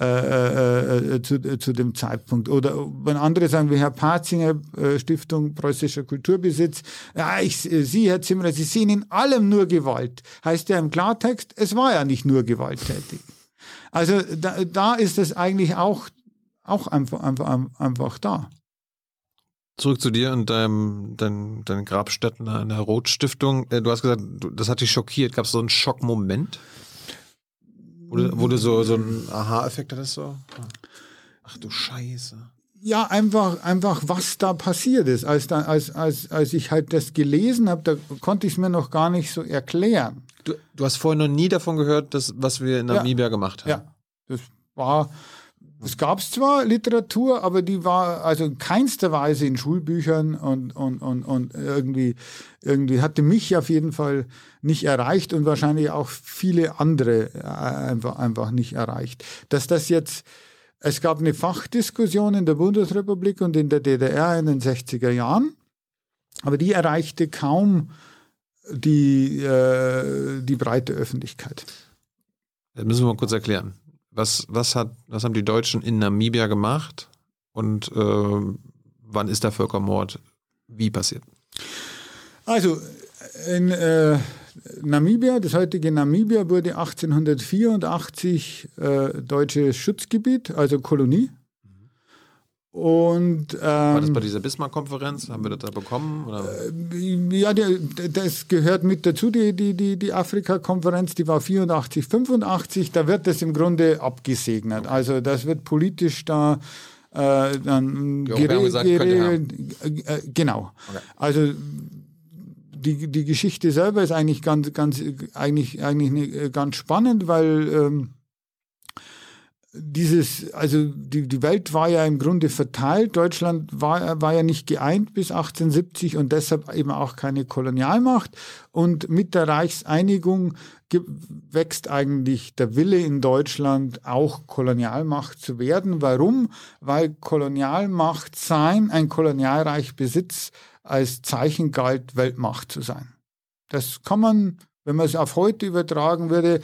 zu dem Zeitpunkt. Oder wenn andere sagen, wie Herr Patzinger, Stiftung Preußischer Kulturbesitz, ja, Sie, Herr Zimmerer, Sie sehen in allem nur Gewalt. Heißt ja im Klartext, es war ja nicht nur gewalttätig. Also da ist es eigentlich auch einfach da. Zurück zu dir und deinen Grabstätten an der Roth-Stiftung. Du hast gesagt, das hat dich schockiert. Gab es so einen Schockmoment? Wo du so einen Aha-Effekt hattest? So? Ach du Scheiße. Ja, einfach was da passiert ist. Als ich halt das gelesen habe, da konnte ich es mir noch gar nicht so erklären. Du hast vorher noch nie davon gehört, was wir in Namibia gemacht haben? Ja, Es gab zwar Literatur, aber die war also in keinster Weise in Schulbüchern und irgendwie hatte mich auf jeden Fall nicht erreicht und wahrscheinlich auch viele andere einfach nicht erreicht. Es gab eine Fachdiskussion in der Bundesrepublik und in der DDR in den 60er Jahren, aber die erreichte kaum die breite Öffentlichkeit. Das müssen wir mal kurz erklären. Was haben die Deutschen in Namibia gemacht und wann ist der Völkermord wie passiert? Also in Namibia, das heutige Namibia, wurde 1884 deutsches Schutzgebiet, also Kolonie. Und, war das bei dieser Bismarck-Konferenz? Haben wir das da bekommen? Oder? Ja, das gehört mit dazu, die Afrika-Konferenz, die war 84, 85, da wird das im Grunde abgesegnet. Okay. Also das wird politisch da dann geregelt. Genau. Okay. Also die Geschichte selber ist eigentlich ganz spannend, weil die Welt war ja im Grunde verteilt. Deutschland war ja nicht geeint bis 1870 und deshalb eben auch keine Kolonialmacht. Und mit der Reichseinigung wächst eigentlich der Wille in Deutschland, auch Kolonialmacht zu werden. Warum? Weil Kolonialmacht sein, ein Kolonialreich Besitz, als Zeichen galt, Weltmacht zu sein. Das kann man, wenn man es auf heute übertragen würde,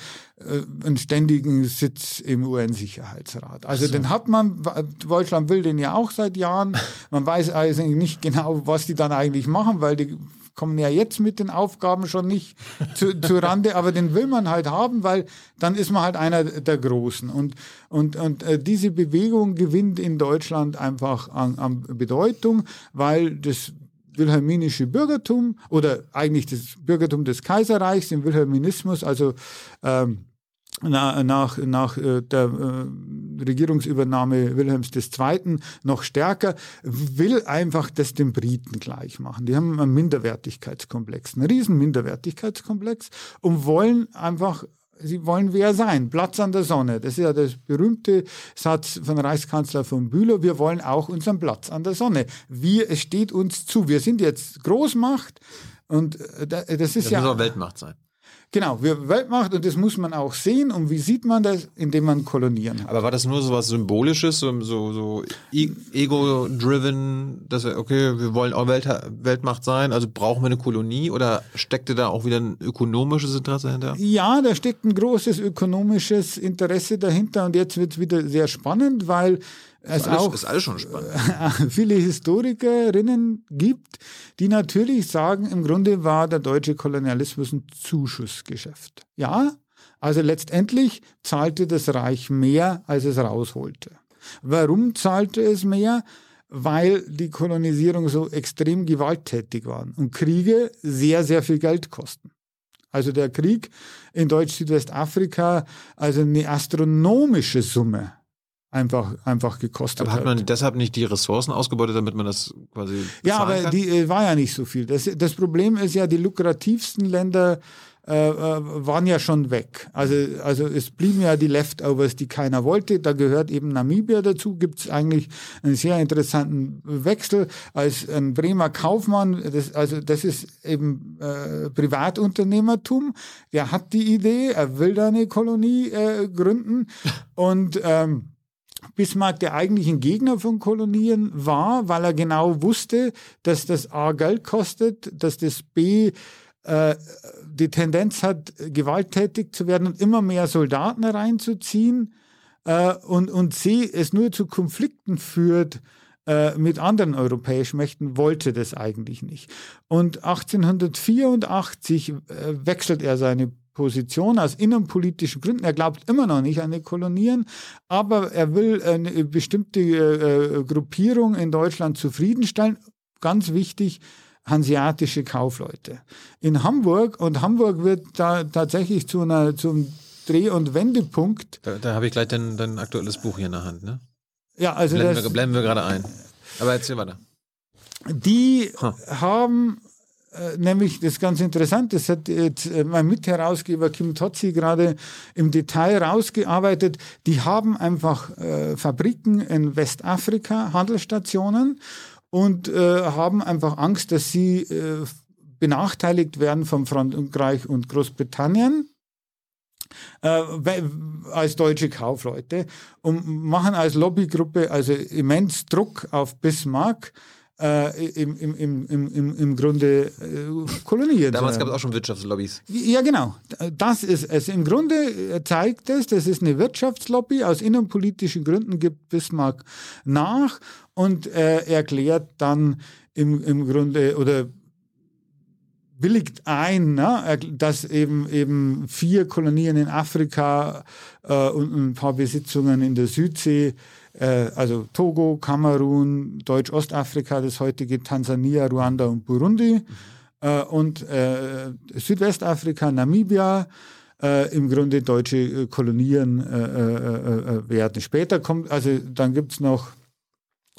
einen ständigen Sitz im UN-Sicherheitsrat. Also den hat man, Deutschland will den ja auch seit Jahren. Man weiß also nicht genau, was die dann eigentlich machen, weil die kommen ja jetzt mit den Aufgaben schon nicht zu Rande, aber den will man halt haben, weil dann ist man halt einer der Großen. Und diese Bewegung gewinnt in Deutschland einfach an Bedeutung, weil das wilhelminische Bürgertum oder eigentlich das Bürgertum des Kaiserreichs im Wilhelminismus, also nach der Regierungsübernahme Wilhelms II. Noch stärker, will einfach das den Briten gleich machen. Die haben einen Minderwertigkeitskomplex, einen riesen Minderwertigkeitskomplex und wollen einfach, sie wollen wer sein, Platz an der Sonne. Das ist ja der berühmte Satz von Reichskanzler von Bülow, wir wollen auch unseren Platz an der Sonne. Es steht uns zu, wir sind jetzt Großmacht und das ist das ja... Das muss auch Weltmacht sein. Genau, wir Weltmacht und das muss man auch sehen. Und wie sieht man das? Indem man Kolonien hat. Aber war das nur so was Symbolisches, so ego-driven, dass wir, okay, wir wollen auch Weltmacht sein, also brauchen wir eine Kolonie? Oder steckte da auch wieder ein ökonomisches Interesse dahinter? Ja, da steckt ein großes ökonomisches Interesse dahinter. Und jetzt wird es wieder sehr spannend, weil es ist alles schon spannend. Viele Historikerinnen gibt, die natürlich sagen, im Grunde war der deutsche Kolonialismus ein Zuschussgeschäft. Ja, also letztendlich zahlte das Reich mehr, als es rausholte. Warum zahlte es mehr? Weil die Kolonisierung so extrem gewalttätig war und Kriege sehr, sehr viel Geld kosten. Also der Krieg in Deutsch-Südwestafrika, also eine astronomische Summe. Einfach gekostet. Aber hat man deshalb nicht die Ressourcen ausgebeutet, damit man das quasi bezahlen kann? Ja, aber die war ja nicht so viel. Das Problem ist ja, die lukrativsten Länder waren ja schon weg. Also es blieben ja die Leftovers, die keiner wollte. Da gehört eben Namibia dazu. Gibt es eigentlich einen sehr interessanten Wechsel als ein Bremer Kaufmann. Das ist eben Privatunternehmertum. Der hat die Idee, er will da eine Kolonie gründen und Bismarck, der eigentlich ein Gegner von Kolonien war, weil er genau wusste, dass das A Geld kostet, dass das B die Tendenz hat, gewalttätig zu werden und immer mehr Soldaten reinzuziehen und C es nur zu Konflikten führt mit anderen europäischen Mächten, wollte das eigentlich nicht. Und 1884 wechselt er seine Position aus innenpolitischen Gründen. Er glaubt immer noch nicht an die Kolonien, aber er will eine bestimmte Gruppierung in Deutschland zufriedenstellen. Ganz wichtig, hanseatische Kaufleute. In Hamburg, und Hamburg wird da tatsächlich zum Dreh- und Wendepunkt. Da habe ich gleich dein aktuelles Buch hier in der Hand, ne? Ja, also blenden wir gerade ein. Aber erzähl weiter. Die haben... Nämlich, das ist ganz interessant, das hat jetzt mein Mitherausgeber Kim Totzi gerade im Detail rausgearbeitet. Die haben einfach Fabriken in Westafrika, Handelsstationen und haben einfach Angst, dass sie benachteiligt werden von Frankreich und Großbritannien als deutsche Kaufleute und machen als Lobbygruppe also immens Druck auf Bismarck, im Grunde Kolonien. Damals gab es auch schon Wirtschaftslobbys. Ja, genau. Das ist es. Im Grunde zeigt es, das ist eine Wirtschaftslobby. Aus innenpolitischen Gründen gibt Bismarck nach und erklärt dann im Grunde oder willigt ein, ne, dass eben 4 Kolonien in Afrika und ein paar Besitzungen in der Südsee, also Togo, Kamerun, Deutsch-Ostafrika, das heutige Tansania, Ruanda und Burundi und Südwestafrika, Namibia, im Grunde deutsche Kolonien werden. Später kommt, also dann gibt es noch,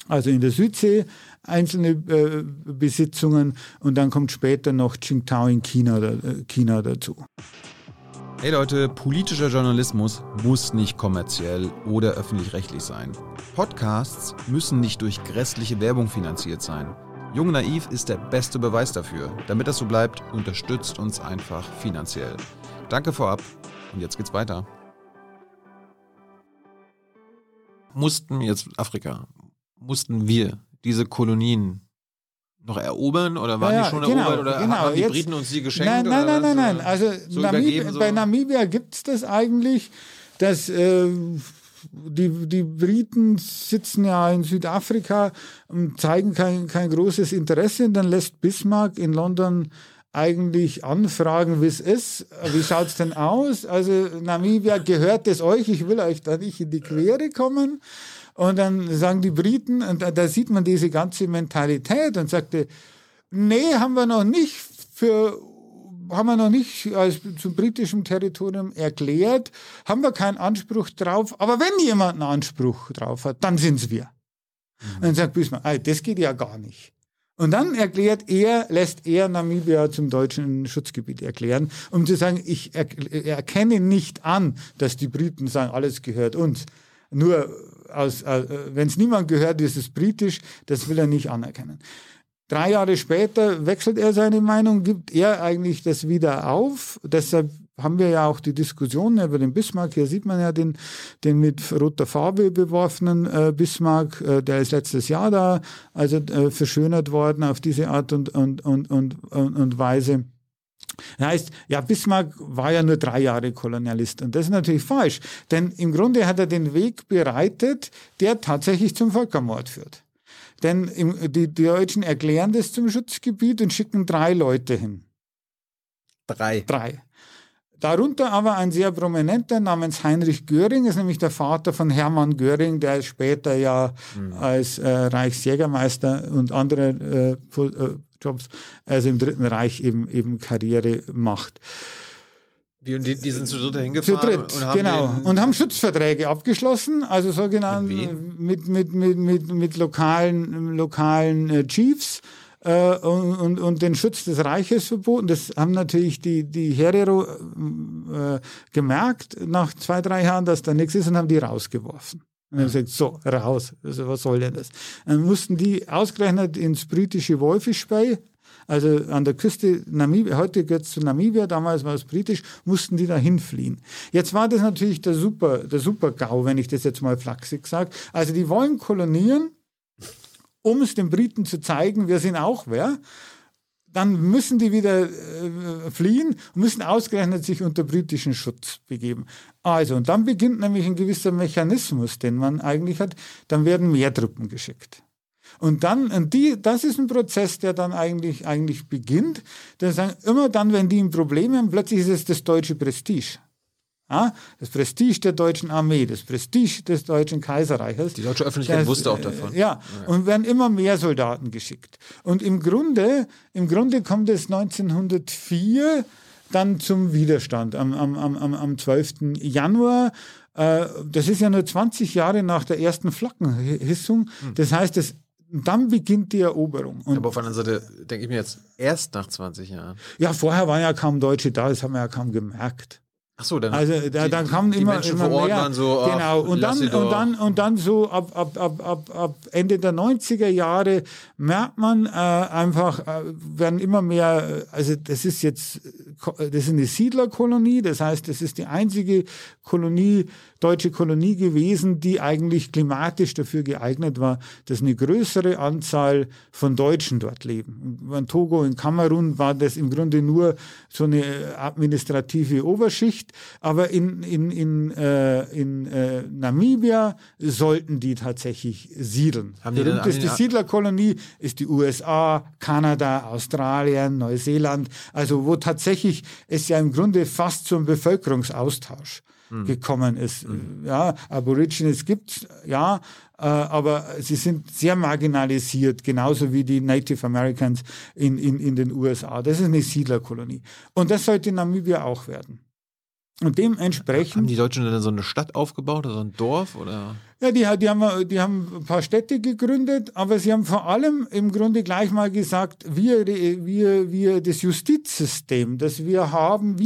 also in der Südsee einzelne Besitzungen und dann kommt später noch Qingdao in China dazu. Hey Leute, politischer Journalismus muss nicht kommerziell oder öffentlich-rechtlich sein. Podcasts müssen nicht durch grässliche Werbung finanziert sein. Jung Naiv ist der beste Beweis dafür. Damit das so bleibt, unterstützt uns einfach finanziell. Danke vorab und jetzt geht's weiter. Mussten wir diese Kolonien noch erobern oder waren die schon erobert oder haben die Briten uns die geschenkt? Nein. Also so bei Namibia gibt es das eigentlich, dass die Briten sitzen ja in Südafrika und zeigen kein großes Interesse. Und dann lässt Bismarck in London eigentlich anfragen, wie es ist. Wie schaut es denn aus? Also Namibia, gehört es euch? Ich will euch da nicht in die Quere kommen. Und dann sagen die Briten, und da sieht man diese ganze Mentalität, und sagte, nee, haben wir noch nicht als zum britischen Territorium erklärt, haben wir keinen Anspruch drauf, aber wenn jemand einen Anspruch drauf hat, dann sind's wir. Mhm. Und dann sagt Bismarck, das geht ja gar nicht. Und dann lässt er Namibia zum deutschen Schutzgebiet erklären, um zu sagen, ich erkenne nicht an, dass die Briten sagen, alles gehört uns. Nur, wenn es niemand gehört, ist es britisch, das will er nicht anerkennen. 3 Jahre später wechselt er seine Meinung, gibt er eigentlich das wieder auf. Deshalb haben wir ja auch die Diskussion über den Bismarck. Hier sieht man ja den mit roter Farbe beworfenen Bismarck. Der ist letztes Jahr da, also verschönert worden auf diese Art und Weise. Das heißt, ja, Bismarck war ja nur 3 Jahre Kolonialist. Und das ist natürlich falsch. Denn im Grunde hat er den Weg bereitet, der tatsächlich zum Völkermord führt. Denn die Deutschen erklären das zum Schutzgebiet und schicken 3 Leute hin. 3. Darunter aber ein sehr prominenter namens Heinrich Göring, ist nämlich der Vater von Hermann Göring, der später ja als Reichsjägermeister und andere Jobs, also im Dritten Reich eben Karriere macht. Und die sind zu dritt dahin gefahren? Zu dritt, und haben genau. Und haben Schutzverträge abgeschlossen, also sogenannten mit lokalen Chiefs und den Schutz des Reiches verboten. Das haben natürlich die Herero gemerkt nach 2-3 Jahren, dass da nichts ist, und haben die rausgeworfen. Und haben gesagt, so, raus, also was soll denn das? Dann mussten die ausgerechnet ins britische Walfish Bay, also an der Küste Namibia, heute gehört es zu Namibia, damals war es britisch, mussten die da hinfliehen. Jetzt war das natürlich der Super-GAU, wenn ich das jetzt mal flachsig sage. Also die wollen kolonieren, um es den Briten zu zeigen, wir sind auch wer. Dann müssen die wieder fliehen und müssen ausgerechnet sich unter britischen Schutz begeben. Also, und dann beginnt nämlich ein gewisser Mechanismus, den man eigentlich hat. Dann werden mehr Truppen geschickt. Und dann, das ist ein Prozess, der dann eigentlich beginnt. Dann sagen, immer dann, wenn die in Problemen haben, plötzlich ist es das deutsche Prestige. Ja? Das Prestige der deutschen Armee, das Prestige des deutschen Kaiserreiches. Die deutsche Öffentlichkeit wusste auch davon. Ja, und werden immer mehr Soldaten geschickt. Und im Grunde kommt es 1904 dann zum Widerstand am 12. Januar. Das ist ja nur 20 Jahre nach der ersten Flaggenhissung. Das heißt, dann beginnt die Eroberung. Und aber auf der anderen Seite denke ich mir jetzt, erst nach 20 Jahren. Ja, vorher waren ja kaum Deutsche da, das haben wir ja kaum gemerkt. Ach so, dann also dann kamen die Menschen vor Ort waren so, genau, und dann so ab Ende der 90er Jahre merkt man werden immer mehr, also das ist eine Siedlerkolonie, das heißt, das ist die einzige deutsche Kolonie gewesen, die eigentlich klimatisch dafür geeignet war, dass eine größere Anzahl von Deutschen dort leben. In Togo, in Kamerun war das im Grunde nur so eine administrative Oberschicht. Aber in Namibia sollten die tatsächlich siedeln. Die berühmteste Siedlerkolonie ist die USA, Kanada, Australien, Neuseeland, also wo tatsächlich es ja im Grunde fast zum Bevölkerungsaustausch gekommen ist. Ja, Aborigines gibt's, ja, aber sie sind sehr marginalisiert, genauso wie die Native Americans in den USA. Das ist eine Siedlerkolonie. Und das sollte in Namibia auch werden. Und dementsprechend... Haben die Deutschen dann so eine Stadt aufgebaut oder so ein Dorf? Oder? Ja, die haben ein paar Städte gegründet, aber sie haben vor allem im Grunde gleich mal gesagt, wir das Justizsystem, das wir haben,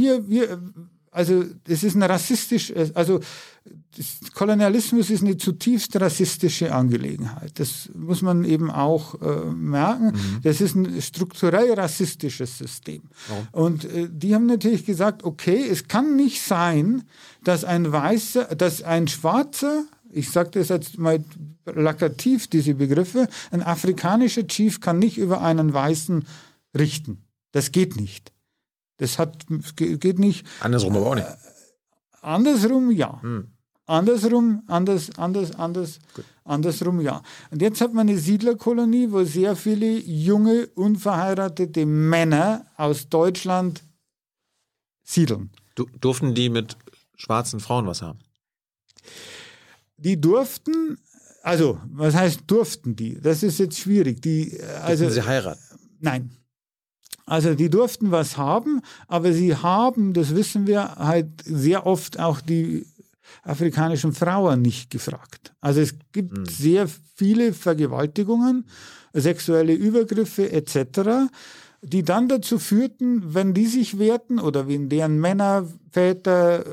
also das ist ein rassistisch... Also Kolonialismus ist eine zutiefst rassistische Angelegenheit. Das muss man eben auch merken. Mhm. Das ist ein strukturell rassistisches System. Oh. Und die haben natürlich gesagt, okay, es kann nicht sein, dass ein Schwarzer, ich sage das jetzt mal plakativ, diese Begriffe, ein afrikanischer Chief kann nicht über einen Weißen richten. Das geht nicht. Das geht nicht. Andersrum aber auch nicht. Andersrum ja. Andersrum, ja. Und jetzt hat man eine Siedlerkolonie, wo sehr viele junge, unverheiratete Männer aus Deutschland siedeln. Durften die mit schwarzen Frauen was haben? Die durften, also, was heißt durften die? Das ist jetzt schwierig. Durften sie heiraten? Nein. Also die durften was haben, aber sie haben, das wissen wir, halt sehr oft auch die afrikanischen Frauen nicht gefragt. Also es gibt sehr viele Vergewaltigungen, sexuelle Übergriffe etc., die dann dazu führten, wenn die sich wehrten oder wenn deren Männer, Väter,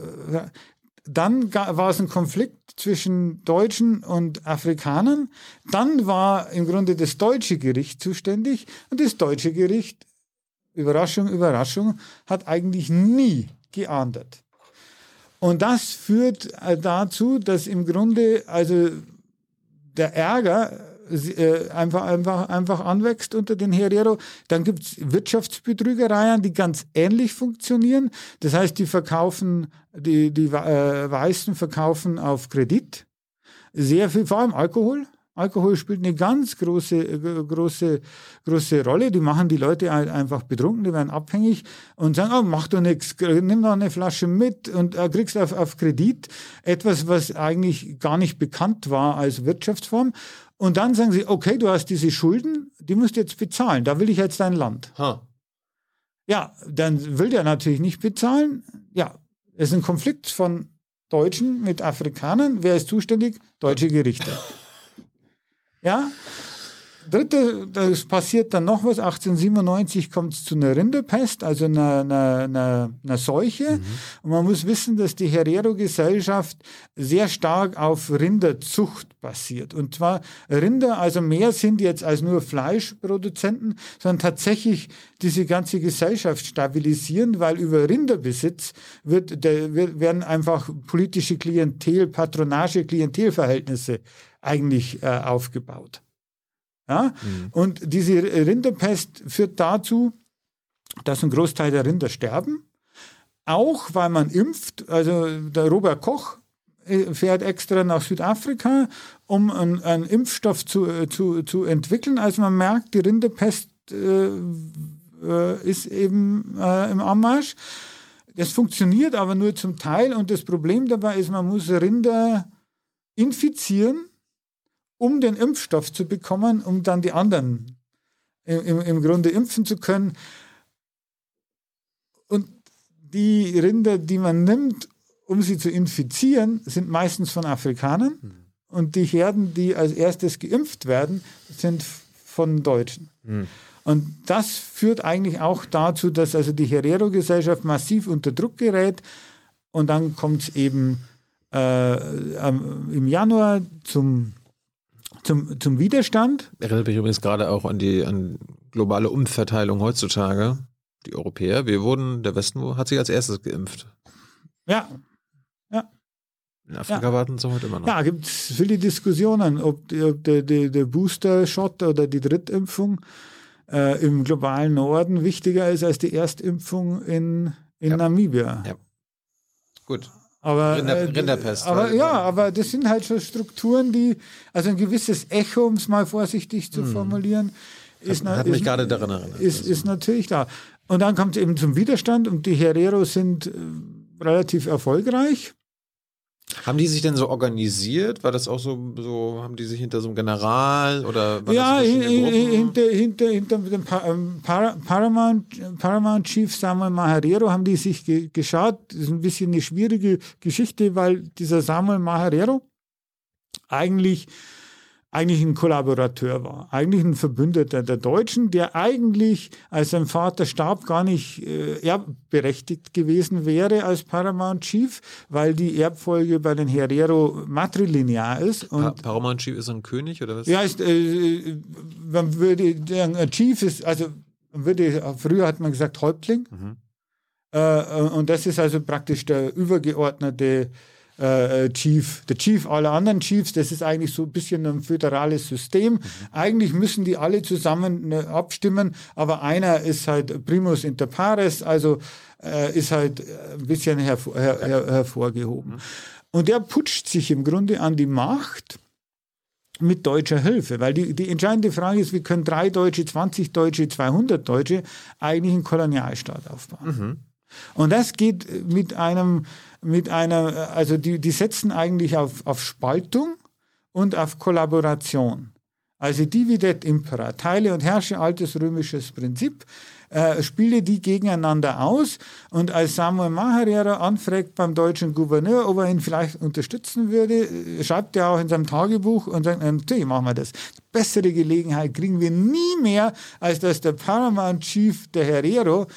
dann war es ein Konflikt zwischen Deutschen und Afrikanern. Dann war im Grunde das deutsche Gericht zuständig und das deutsche Gericht, Überraschung, Überraschung, hat eigentlich nie geahndet. Und das führt dazu, dass im Grunde also der Ärger einfach anwächst unter den Herero. Dann gibt es Wirtschaftsbetrügereien, die ganz ähnlich funktionieren. Das heißt, die Weißen verkaufen auf Kredit sehr viel, vor allem Alkohol. Alkohol spielt eine ganz große Rolle. Die machen die Leute einfach betrunken, die werden abhängig und sagen, oh, mach doch nichts, nimm doch eine Flasche mit und kriegst auf Kredit etwas, was eigentlich gar nicht bekannt war als Wirtschaftsform. Und dann sagen sie, okay, du hast diese Schulden, die musst du jetzt bezahlen, da will ich jetzt dein Land. Ha. Ja, dann will der natürlich nicht bezahlen. Ja, es ist ein Konflikt von Deutschen mit Afrikanern. Wer ist zuständig? Deutsche Gerichte. Ja, das passiert dann noch was. 1897 kommt es zu einer Rinderpest, also einer Seuche. Mhm. Und man muss wissen, dass die Herero-Gesellschaft sehr stark auf Rinderzucht basiert. Und zwar Rinder, also mehr sind jetzt als nur Fleischproduzenten, sondern tatsächlich diese ganze Gesellschaft stabilisieren, weil über Rinderbesitz werden einfach politische Klientel, Patronage, Klientelverhältnisse eigentlich aufgebaut. Ja? Mhm. Und diese Rinderpest führt dazu, dass ein Großteil der Rinder sterben, auch weil man impft. Also der Robert Koch fährt extra nach Südafrika, um einen Impfstoff zu entwickeln. Also man merkt, die Rinderpest ist eben im Anmarsch. Das funktioniert aber nur zum Teil und das Problem dabei ist, man muss Rinder infizieren, um den Impfstoff zu bekommen, um dann die anderen im Grunde impfen zu können. Und die Rinder, die man nimmt, um sie zu infizieren, sind meistens von Afrikanern. Mhm. Und die Herden, die als erstes geimpft werden, sind von Deutschen. Mhm. Und das führt eigentlich auch dazu, dass also die Herero-Gesellschaft massiv unter Druck gerät. Und dann kommt es eben im Januar zum Widerstand. Erinnert mich übrigens gerade auch an globale Umverteilung heutzutage. Die Europäer, der Westen hat sich als erstes geimpft. Ja. In Afrika warten sie heute immer noch. Ja, gibt es viele Diskussionen, ob der Booster-Shot oder die Drittimpfung im globalen Norden wichtiger ist als die Erstimpfung in Namibia. Ja. Gut. Aber, Rinderpest. Aber ja, aber das sind halt schon Strukturen, die, also ein gewisses Echo, um es mal vorsichtig zu formulieren, hat mich gerade daran erinnert. Ist natürlich da. Und dann kommt es eben zum Widerstand und die Hereros sind relativ erfolgreich. Haben die sich denn so organisiert? War das auch so haben die sich hinter so einem General oder war das hinter dem Paramount Chief Samuel Maharero haben die sich geschaut. Das ist ein bisschen eine schwierige Geschichte, weil dieser Samuel Maharero eigentlich ein Kollaborateur war, eigentlich ein Verbündeter der Deutschen, der eigentlich, als sein Vater starb, gar nicht erbberechtigt gewesen wäre als Paramount Chief, weil die Erbfolge bei den Herero matrilinear ist. Und Paramount Chief ist ein König oder was? Ja, früher hat man gesagt Häuptling, und das ist also praktisch der übergeordnete Chief, der Chief aller anderen Chiefs, das ist eigentlich so ein bisschen ein föderales System. Mhm. Eigentlich müssen die alle zusammen abstimmen, aber einer ist halt primus inter pares, also ist halt ein bisschen hervorgehoben. Mhm. Und der putscht sich im Grunde an die Macht mit deutscher Hilfe, weil die entscheidende Frage ist, wie können 3 Deutsche, 20 Deutsche, 200 Deutsche eigentlich einen Kolonialstaat aufbauen? Mhm. Und das geht mit einer, also die setzen eigentlich auf Spaltung und auf Kollaboration. Also Dividet Impera, teile und herrsche, altes römisches Prinzip, spiele die gegeneinander aus. Und als Samuel Maharera anfragt beim deutschen Gouverneur, ob er ihn vielleicht unterstützen würde, schreibt er auch in seinem Tagebuch und sagt, natürlich machen wir das. Bessere Gelegenheit kriegen wir nie mehr, als dass der Paramount Chief, der Herero,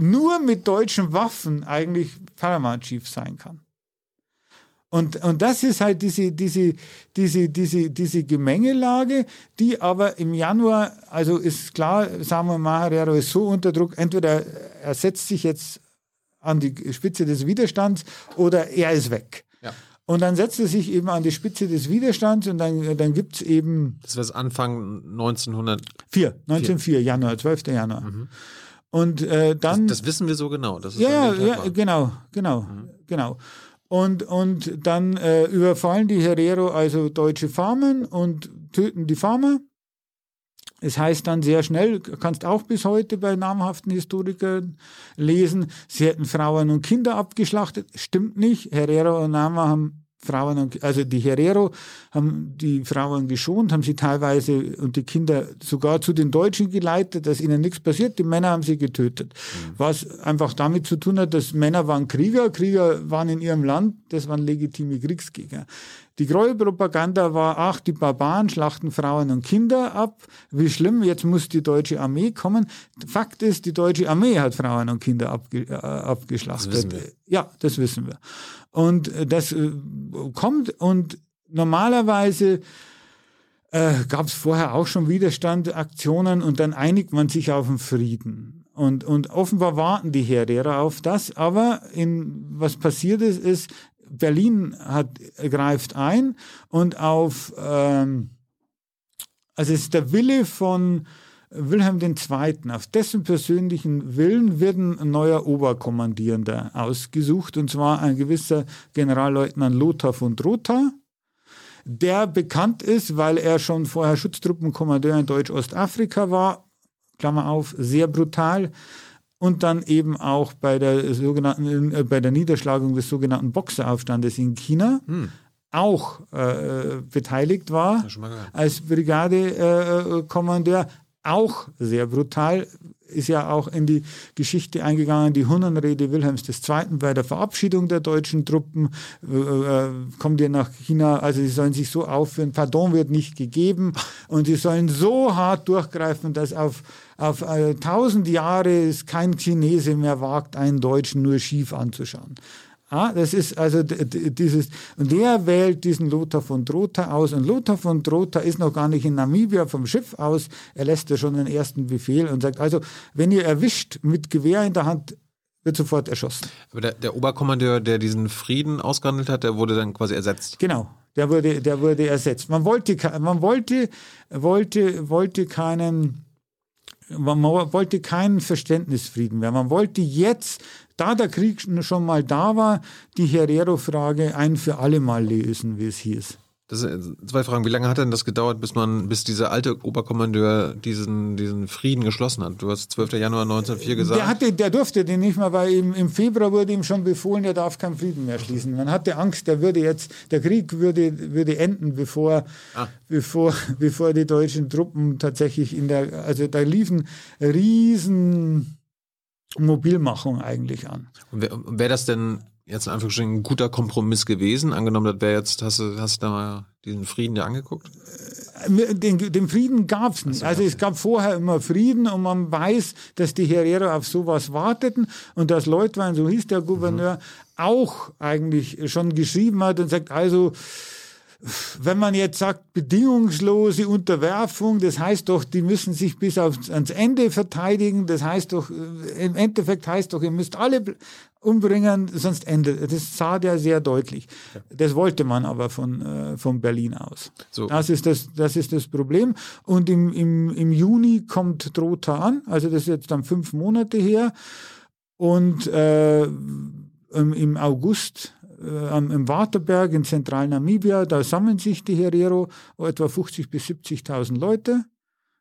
nur mit deutschen Waffen eigentlich Paramount Chief sein kann. Und das ist halt diese Gemengelage, die aber im Januar, also ist klar, Samuel Maharero ist so unter Druck, entweder er setzt sich jetzt an die Spitze des Widerstands oder er ist weg. Ja. Und dann setzt er sich eben an die Spitze des Widerstands und dann gibt es eben... Das war das Anfang 1904, Januar, 12. Januar. Mhm. Und dann... Das wissen wir so genau. Das ist genau. Und dann überfallen die Herero also deutsche Farmen und töten die Farmer. Es heißt dann sehr schnell, kannst auch bis heute bei namhaften Historikern lesen, sie hätten Frauen und Kinder abgeschlachtet. Stimmt nicht. Herero und Nama haben die Herero haben die Frauen geschont, haben sie teilweise und die Kinder sogar zu den Deutschen geleitet, dass ihnen nichts passiert, die Männer haben sie getötet. Mhm. Was einfach damit zu tun hat, dass Männer waren Krieger waren in ihrem Land, das waren legitime Kriegskrieger. Die Gräuelpropaganda war, ach, die Barbaren schlachten Frauen und Kinder ab, wie schlimm, jetzt muss die deutsche Armee kommen. Fakt ist, die deutsche Armee hat Frauen und Kinder abgeschlachtet. Das wissen wir. Ja, das wissen wir. Und das kommt und normalerweise gab es vorher auch schon Widerstand, Aktionen und dann einigt man sich auf den Frieden. Und offenbar warten die Herero auf das, aber was passiert ist, Berlin greift ein und also es ist der Wille von Wilhelm II., auf dessen persönlichen Willen wird ein neuer Oberkommandierender ausgesucht, und zwar ein gewisser Generalleutnant Lothar von Trotha, der bekannt ist, weil er schon vorher Schutztruppenkommandeur in Deutsch-Ostafrika war, Klammer auf, sehr brutal, und dann eben auch bei der Niederschlagung des sogenannten Boxeraufstandes in China auch beteiligt war als Brigadekommandeur, auch sehr brutal, ist ja auch in die Geschichte eingegangen, die Hunnenrede Wilhelms II. Bei der Verabschiedung der deutschen Truppen, kommt ihr nach China, also sie sollen sich so aufführen, Pardon wird nicht gegeben, und sie sollen so hart durchgreifen, dass auf 1000 Jahre es kein Chinese mehr wagt, einen Deutschen nur schief anzuschauen. Ah, das ist also dieses, und der wählt diesen Lothar von Trotha aus, und Lothar von Trotha ist noch gar nicht in Namibia vom Schiff aus, er lässt ja schon den ersten Befehl und sagt, also wenn ihr erwischt mit Gewehr in der Hand, wird sofort erschossen. Aber der Oberkommandeur, der diesen Frieden ausgehandelt hat, der wurde dann quasi ersetzt? Genau, der wurde ersetzt. Man wollte keinen Verständnisfrieden mehr. Man wollte jetzt, da der Krieg schon mal da war, die Herero-Frage ein für alle Mal lösen, wie es hieß. Das sind 2 Fragen. Wie lange hat denn das gedauert, bis dieser alte Oberkommandeur diesen Frieden geschlossen hat? Du hast 12. Januar 1904 gesagt. Der durfte den nicht mehr, weil im Februar wurde ihm schon befohlen, er darf keinen Frieden mehr schließen. Man hatte Angst, der Krieg würde enden, bevor die deutschen Truppen tatsächlich also da liefen riesen Mobilmachung eigentlich an. Und wäre das denn jetzt in Anführungsstrichen ein guter Kompromiss gewesen? Angenommen, das wäre jetzt, hast du da mal diesen Frieden dir angeguckt? Den Frieden gab es nicht. Also es gab vorher immer Frieden, und man weiß, dass die Herero auf sowas warteten und dass Leutwein, so hieß der Gouverneur, auch eigentlich schon geschrieben hat und sagt, also wenn man jetzt sagt, bedingungslose Unterwerfung, das heißt doch, die müssen sich bis ans Ende verteidigen, das heißt doch, im Endeffekt heißt doch, ihr müsst alle umbringen, sonst endet. Das sah der sehr deutlich. Das wollte man aber von Berlin aus. So. Das ist das Problem. Und im Juni kommt Trotha an, also das ist jetzt dann 5 Monate her. Und im August im Waterberg in Zentral-Namibia, da sammeln sich die Herero etwa 50.000 bis 70.000 Leute,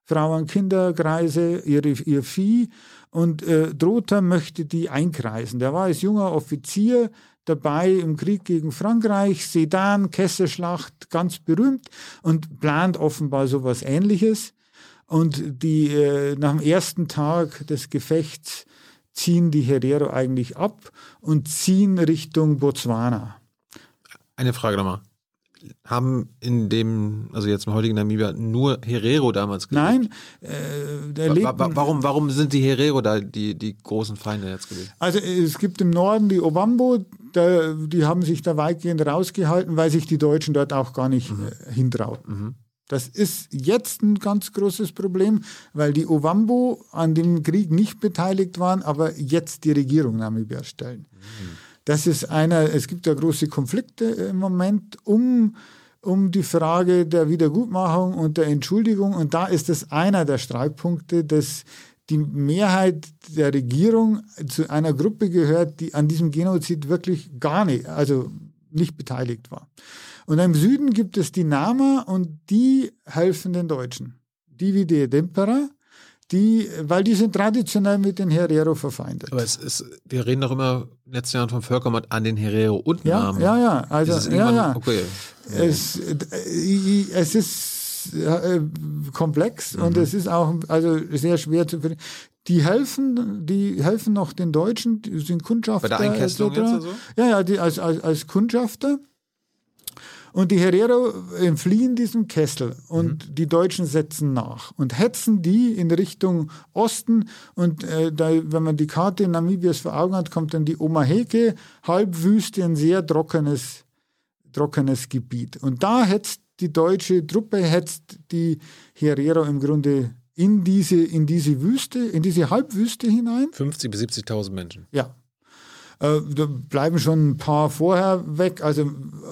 Frauen, Kinder, Kreise, ihr Vieh, und Trotha möchte die einkreisen. Der war als junger Offizier dabei im Krieg gegen Frankreich, Sedan, Kesselschlacht, ganz berühmt, und plant offenbar sowas Ähnliches. Und die nach dem ersten Tag des Gefechts ziehen die Herero eigentlich ab und ziehen Richtung Botswana. Eine Frage nochmal. Haben also jetzt im heutigen Namibia, nur Herero damals gelebt? Nein. Warum sind die Herero da die großen Feinde jetzt gewesen? Also es gibt im Norden die Ovambo, die haben sich da weitgehend rausgehalten, weil sich die Deutschen dort auch gar nicht hintrauten. Mhm. Das ist jetzt ein ganz großes Problem, weil die Ovambo an dem Krieg nicht beteiligt waren, aber jetzt die Regierung Namibia stellen. Mhm. Es gibt ja große Konflikte im Moment um die Frage der Wiedergutmachung und der Entschuldigung, und da ist es einer der Streitpunkte, dass die Mehrheit der Regierung zu einer Gruppe gehört, die an diesem Genozid wirklich nicht beteiligt war. Und im Süden gibt es die Nama, und die helfen den Deutschen. Die wie die Edempera, weil die sind traditionell mit den Herero verfeindet. Aber wir reden doch immer in den letzten Jahren vom Völkermord an den Herero und Nama. Ja, ja, also ja. Okay. Es ist komplex und es ist auch sehr schwer zu verstehen. Die helfen noch den Deutschen, die sind Kundschafter. Bei der Einkesselung etc. jetzt oder so? Ja, ja, die als Kundschafter. Und die Herero entfliehen diesem Kessel und die Deutschen setzen nach und hetzen die in Richtung Osten. Und wenn man die Karte Namibias vor Augen hat, kommt dann die Omaheke, Halbwüste, ein sehr trockenes Gebiet. Und da hetzt die deutsche Truppe, die Herero im Grunde in diese Wüste, in diese Halbwüste hinein. 50.000 bis 70.000 Menschen. Ja. Da bleiben schon ein paar vorher weg,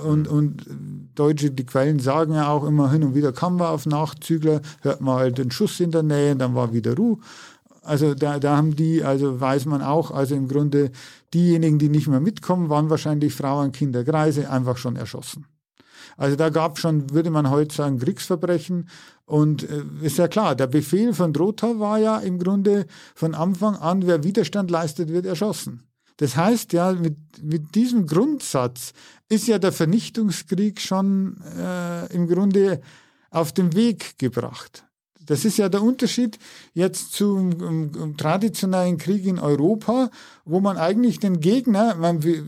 und Deutsche, die Quellen sagen ja auch immer, hin und wieder kamen wir auf Nachzügler, hört man halt den Schuss in der Nähe und dann war wieder Ruhe. Also da haben die, weiß man auch, im Grunde diejenigen, die nicht mehr mitkommen, waren wahrscheinlich Frauen, Kinder, Kreise, einfach schon erschossen. Also da gab es schon, würde man heute sagen, Kriegsverbrechen, und ist ja klar, der Befehl von Trotha war ja im Grunde von Anfang an, wer Widerstand leistet, wird erschossen. Das heißt ja, mit diesem Grundsatz ist ja der Vernichtungskrieg schon im Grunde auf den Weg gebracht. Das ist ja der Unterschied jetzt zum traditionellen Krieg in Europa, wo man eigentlich den Gegner,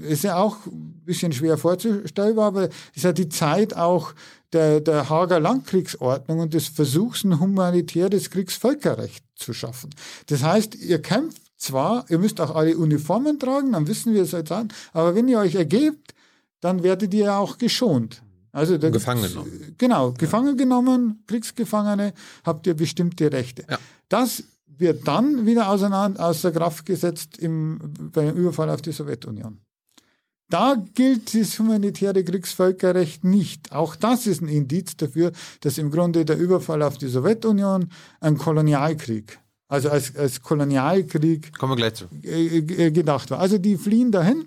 ist ja auch ein bisschen schwer vorzustellbar, aber ist ja die Zeit auch der Haager Landkriegsordnung und des Versuchs, ein humanitäres Kriegsvölkerrecht zu schaffen. Das heißt, ihr kämpft zwar, ihr müsst auch alle Uniformen tragen, dann wissen wir es halt an, aber wenn ihr euch ergebt, dann werdet ihr auch geschont. Also gefangen genommen. Genau, gefangen genommen, Kriegsgefangene, habt ihr bestimmte Rechte. Ja. Das wird dann wieder außer Kraft gesetzt beim Überfall auf die Sowjetunion. Da gilt das humanitäre Kriegsvölkerrecht nicht. Auch das ist ein Indiz dafür, dass im Grunde der Überfall auf die Sowjetunion ein Kolonialkrieg, also als Kolonialkrieg, kommen wir gleich zu, gedacht war. Also die fliehen dahin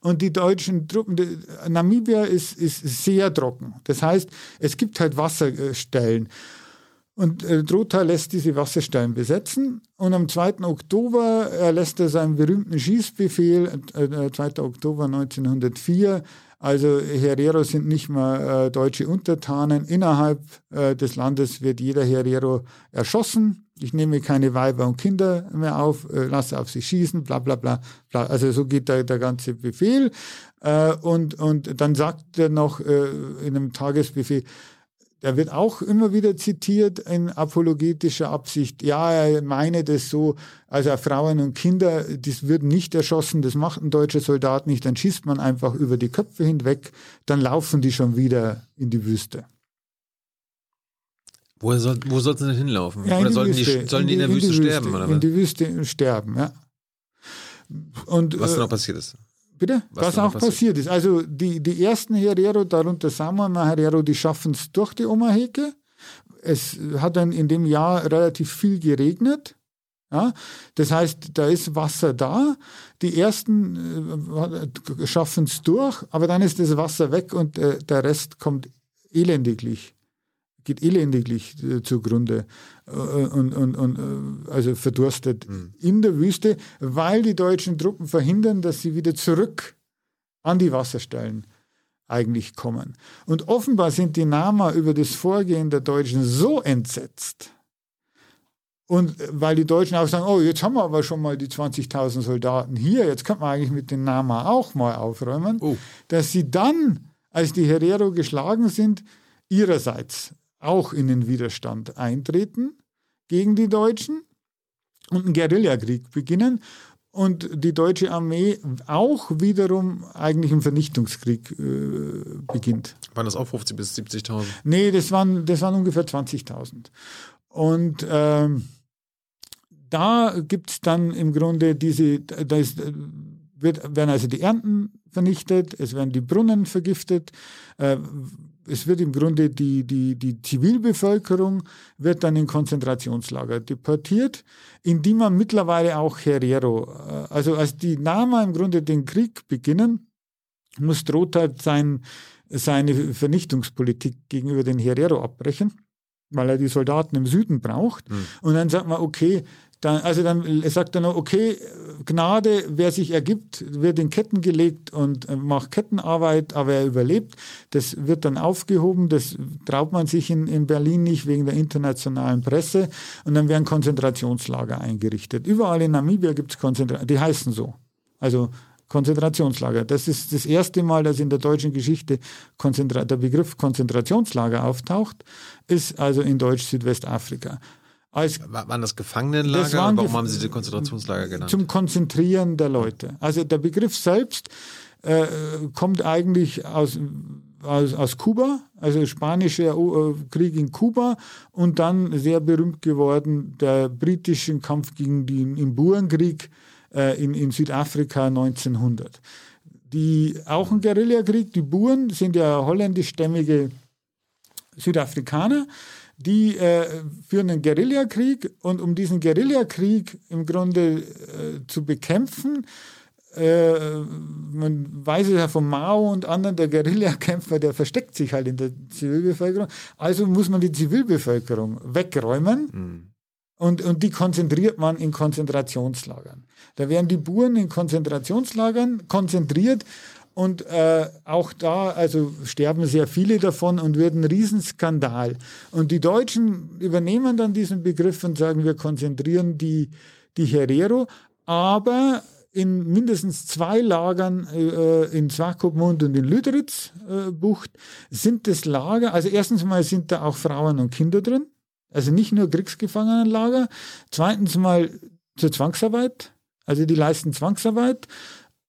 und die deutschen Truppen, Namibia ist sehr trocken. Das heißt, es gibt halt Wasserstellen. Und Trotha lässt diese Wasserstellen besetzen, und am 2. Oktober erlässt er seinen berühmten Schießbefehl, 2. Oktober 1904, also Herero sind nicht mehr deutsche Untertanen. Innerhalb des Landes wird jeder Herero erschossen. Ich nehme keine Weiber und Kinder mehr auf, lasse auf sie schießen, bla bla bla. Also so geht der ganze Befehl. Und dann sagt er noch in einem Tagesbefehl, Da wird auch immer wieder zitiert in apologetischer Absicht. Ja, er meine das so, also Frauen und Kinder, das wird nicht erschossen, das macht ein deutscher Soldat nicht, dann schießt man einfach über die Köpfe hinweg, dann laufen die schon wieder in die Wüste. Wo sollten sie denn hinlaufen? Ja, oder sollen die in der Wüste sterben? Oder was? In die Wüste sterben, ja. Und, was dann auch passiert ist. Bitte? Was auch passiert ist. Also die ersten Herero, darunter Samama Herero, die schaffen es durch die Omaheke. Es hat dann in dem Jahr relativ viel geregnet. Ja? Das heißt, da ist Wasser da. Die ersten schaffen es durch, aber dann ist das Wasser weg und der Rest geht elendiglich zugrunde und also verdurstet in der Wüste, weil die deutschen Truppen verhindern, dass sie wieder zurück an die Wasserstellen eigentlich kommen. Und offenbar sind die Nama über das Vorgehen der Deutschen so entsetzt, und weil die Deutschen auch sagen, oh, jetzt haben wir aber schon mal die 20.000 Soldaten hier, jetzt könnte man eigentlich mit den Nama auch mal aufräumen, dass sie dann, als die Herero geschlagen sind, ihrerseits auch in den Widerstand eintreten gegen die Deutschen und einen Guerillakrieg beginnen und die deutsche Armee auch wiederum eigentlich einen Vernichtungskrieg beginnt. Waren das auch 50.000 bis 70.000? Nee, das waren ungefähr 20.000. Und da gibt es dann im Grunde werden also die Ernten vernichtet, es werden die Brunnen vergiftet, es wird im Grunde die Zivilbevölkerung wird dann in Konzentrationslager deportiert, in die man mittlerweile auch Herero, also als die Nama im Grunde den Krieg beginnen, muss Trotha seine Vernichtungspolitik gegenüber den Herero abbrechen, weil er die Soldaten im Süden braucht. Und dann sagt man, okay, dann sagt er noch, okay, Gnade, wer sich ergibt, wird in Ketten gelegt und macht Kettenarbeit, aber er überlebt. Das wird dann aufgehoben, das traut man sich in Berlin nicht wegen der internationalen Presse. Und dann werden Konzentrationslager eingerichtet. Überall in Namibia gibt es Konzentrationslager, die heißen so. Also Konzentrationslager. Das ist das erste Mal, dass in der deutschen Geschichte der Begriff Konzentrationslager auftaucht, ist also in Deutsch-Südwestafrika. Waren das Gefangenenlager? Warum haben Sie die Konzentrationslager genannt? Zum Konzentrieren der Leute. Also der Begriff selbst kommt eigentlich aus Kuba, also spanischer Krieg in Kuba und dann sehr berühmt geworden der britischen Kampf gegen im Burenkrieg in Südafrika 1900. Auch ein Guerillakrieg, die Buren sind ja holländischstämmige Südafrikaner, die führen einen Guerillakrieg und um diesen Guerillakrieg im Grunde zu bekämpfen, man weiß es ja von Mao und anderen, der Guerillakämpfer, der versteckt sich halt in der Zivilbevölkerung, also muss man die Zivilbevölkerung wegräumen und die konzentriert man in Konzentrationslagern. Da werden die Buren in Konzentrationslagern konzentriert. Und auch da also sterben sehr viele davon und wird ein Riesenskandal. Und die Deutschen übernehmen dann diesen Begriff und sagen, wir konzentrieren die Herero, aber in mindestens 2 Lagern in Swakopmund und in Lüderitz-Bucht sind das Lager, also erstens mal sind da auch Frauen und Kinder drin, also nicht nur Kriegsgefangenenlager, zweitens mal zur Zwangsarbeit, also die leisten Zwangsarbeit,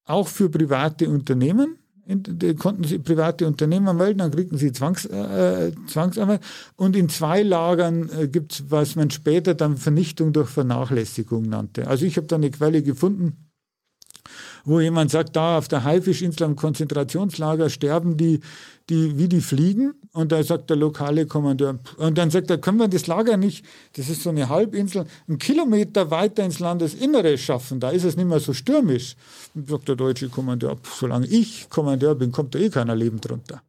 auch für private Unternehmen, konnten sie private Unternehmen melden, dann kriegten sie Zwangsarbeit. Und in 2 Lagern gibt es, was man später dann Vernichtung durch Vernachlässigung nannte. Also ich habe da eine Quelle gefunden, wo jemand sagt, da auf der Haifischinsel am Konzentrationslager sterben die wie die Fliegen. Und da sagt der lokale Kommandeur, und dann sagt er, können wir das Lager nicht, das ist so eine Halbinsel, 1 Kilometer weiter ins Landesinnere schaffen, da ist es nicht mehr so stürmisch. Und sagt der deutsche Kommandeur, solange ich Kommandeur bin, kommt da eh keiner lebend runter.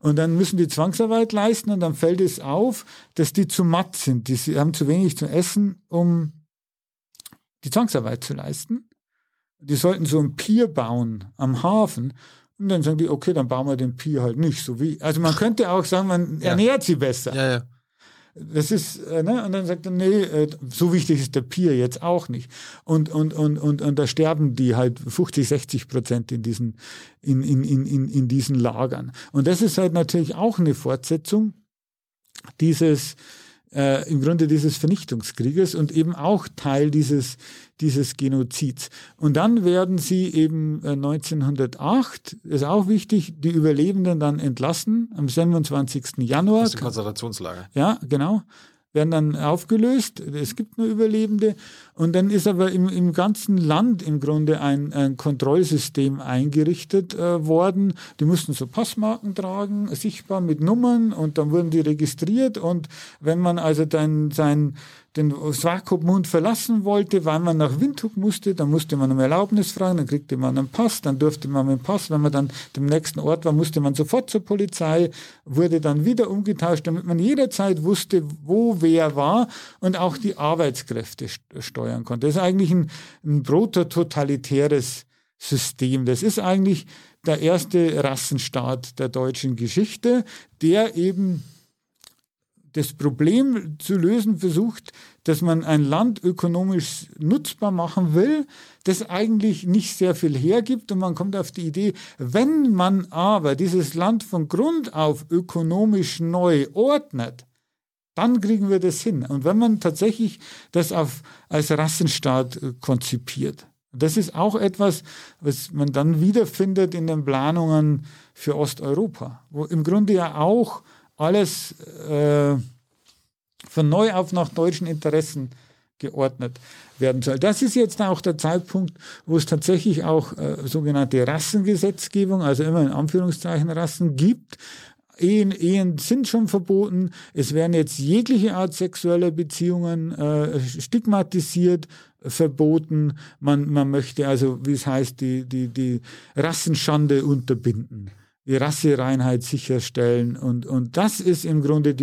Und dann müssen die Zwangsarbeit leisten und dann fällt es auf, dass die zu matt sind, die haben zu wenig zu essen, um die Zwangsarbeit zu leisten. Die sollten so ein Pier bauen am Hafen und dann sagen die, okay, dann bauen wir den Pier halt nicht. Also man könnte auch sagen, man ernährt sie besser. Ja, ja. Das ist, ne? Und dann sagt er, nee, so wichtig ist der Pier jetzt auch nicht. Und da sterben die halt 50-60% in diesen Lagern. Und das ist halt natürlich auch eine Fortsetzung im Grunde dieses Vernichtungskrieges und eben auch Teil dieses Genozids. Und dann werden sie eben 1908, ist auch wichtig, die Überlebenden dann entlassen, am 27. Januar. Das ist ein Konzentrationslager. Ja, genau. Werden dann aufgelöst, es gibt nur Überlebende. Und dann ist aber im ganzen Land im Grunde ein Kontrollsystem eingerichtet worden. Die mussten so Passmarken tragen, sichtbar mit Nummern, und dann wurden die registriert. Und wenn man also den Swakopmund verlassen wollte, weil man nach Windhoek musste, dann musste man um Erlaubnis fragen, dann kriegte man einen Pass, dann durfte man mit dem Pass, wenn man dann dem nächsten Ort war, musste man sofort zur Polizei, wurde dann wieder umgetauscht, damit man jederzeit wusste, wo wer war und auch die Arbeitskräfte steuern konnte. Das ist eigentlich ein protototalitäres System. Das ist eigentlich der erste Rassenstaat der deutschen Geschichte, der eben das Problem zu lösen versucht, dass man ein Land ökonomisch nutzbar machen will, das eigentlich nicht sehr viel hergibt. Und man kommt auf die Idee, wenn man aber dieses Land von Grund auf ökonomisch neu ordnet, dann kriegen wir das hin. Und wenn man tatsächlich das als Rassenstaat konzipiert. Das ist auch etwas, was man dann wiederfindet in den Planungen für Osteuropa, wo im Grunde ja auch alles von neu auf nach deutschen Interessen geordnet werden soll. Das ist jetzt auch der Zeitpunkt, wo es tatsächlich auch sogenannte Rassengesetzgebung, also immer in Anführungszeichen Rassen, gibt. Ehen sind schon verboten. Es werden jetzt jegliche Art sexueller Beziehungen stigmatisiert, verboten. Man möchte also, wie es heißt, die Rassenschande unterbinden, die Rassereinheit sicherstellen, und das ist im Grunde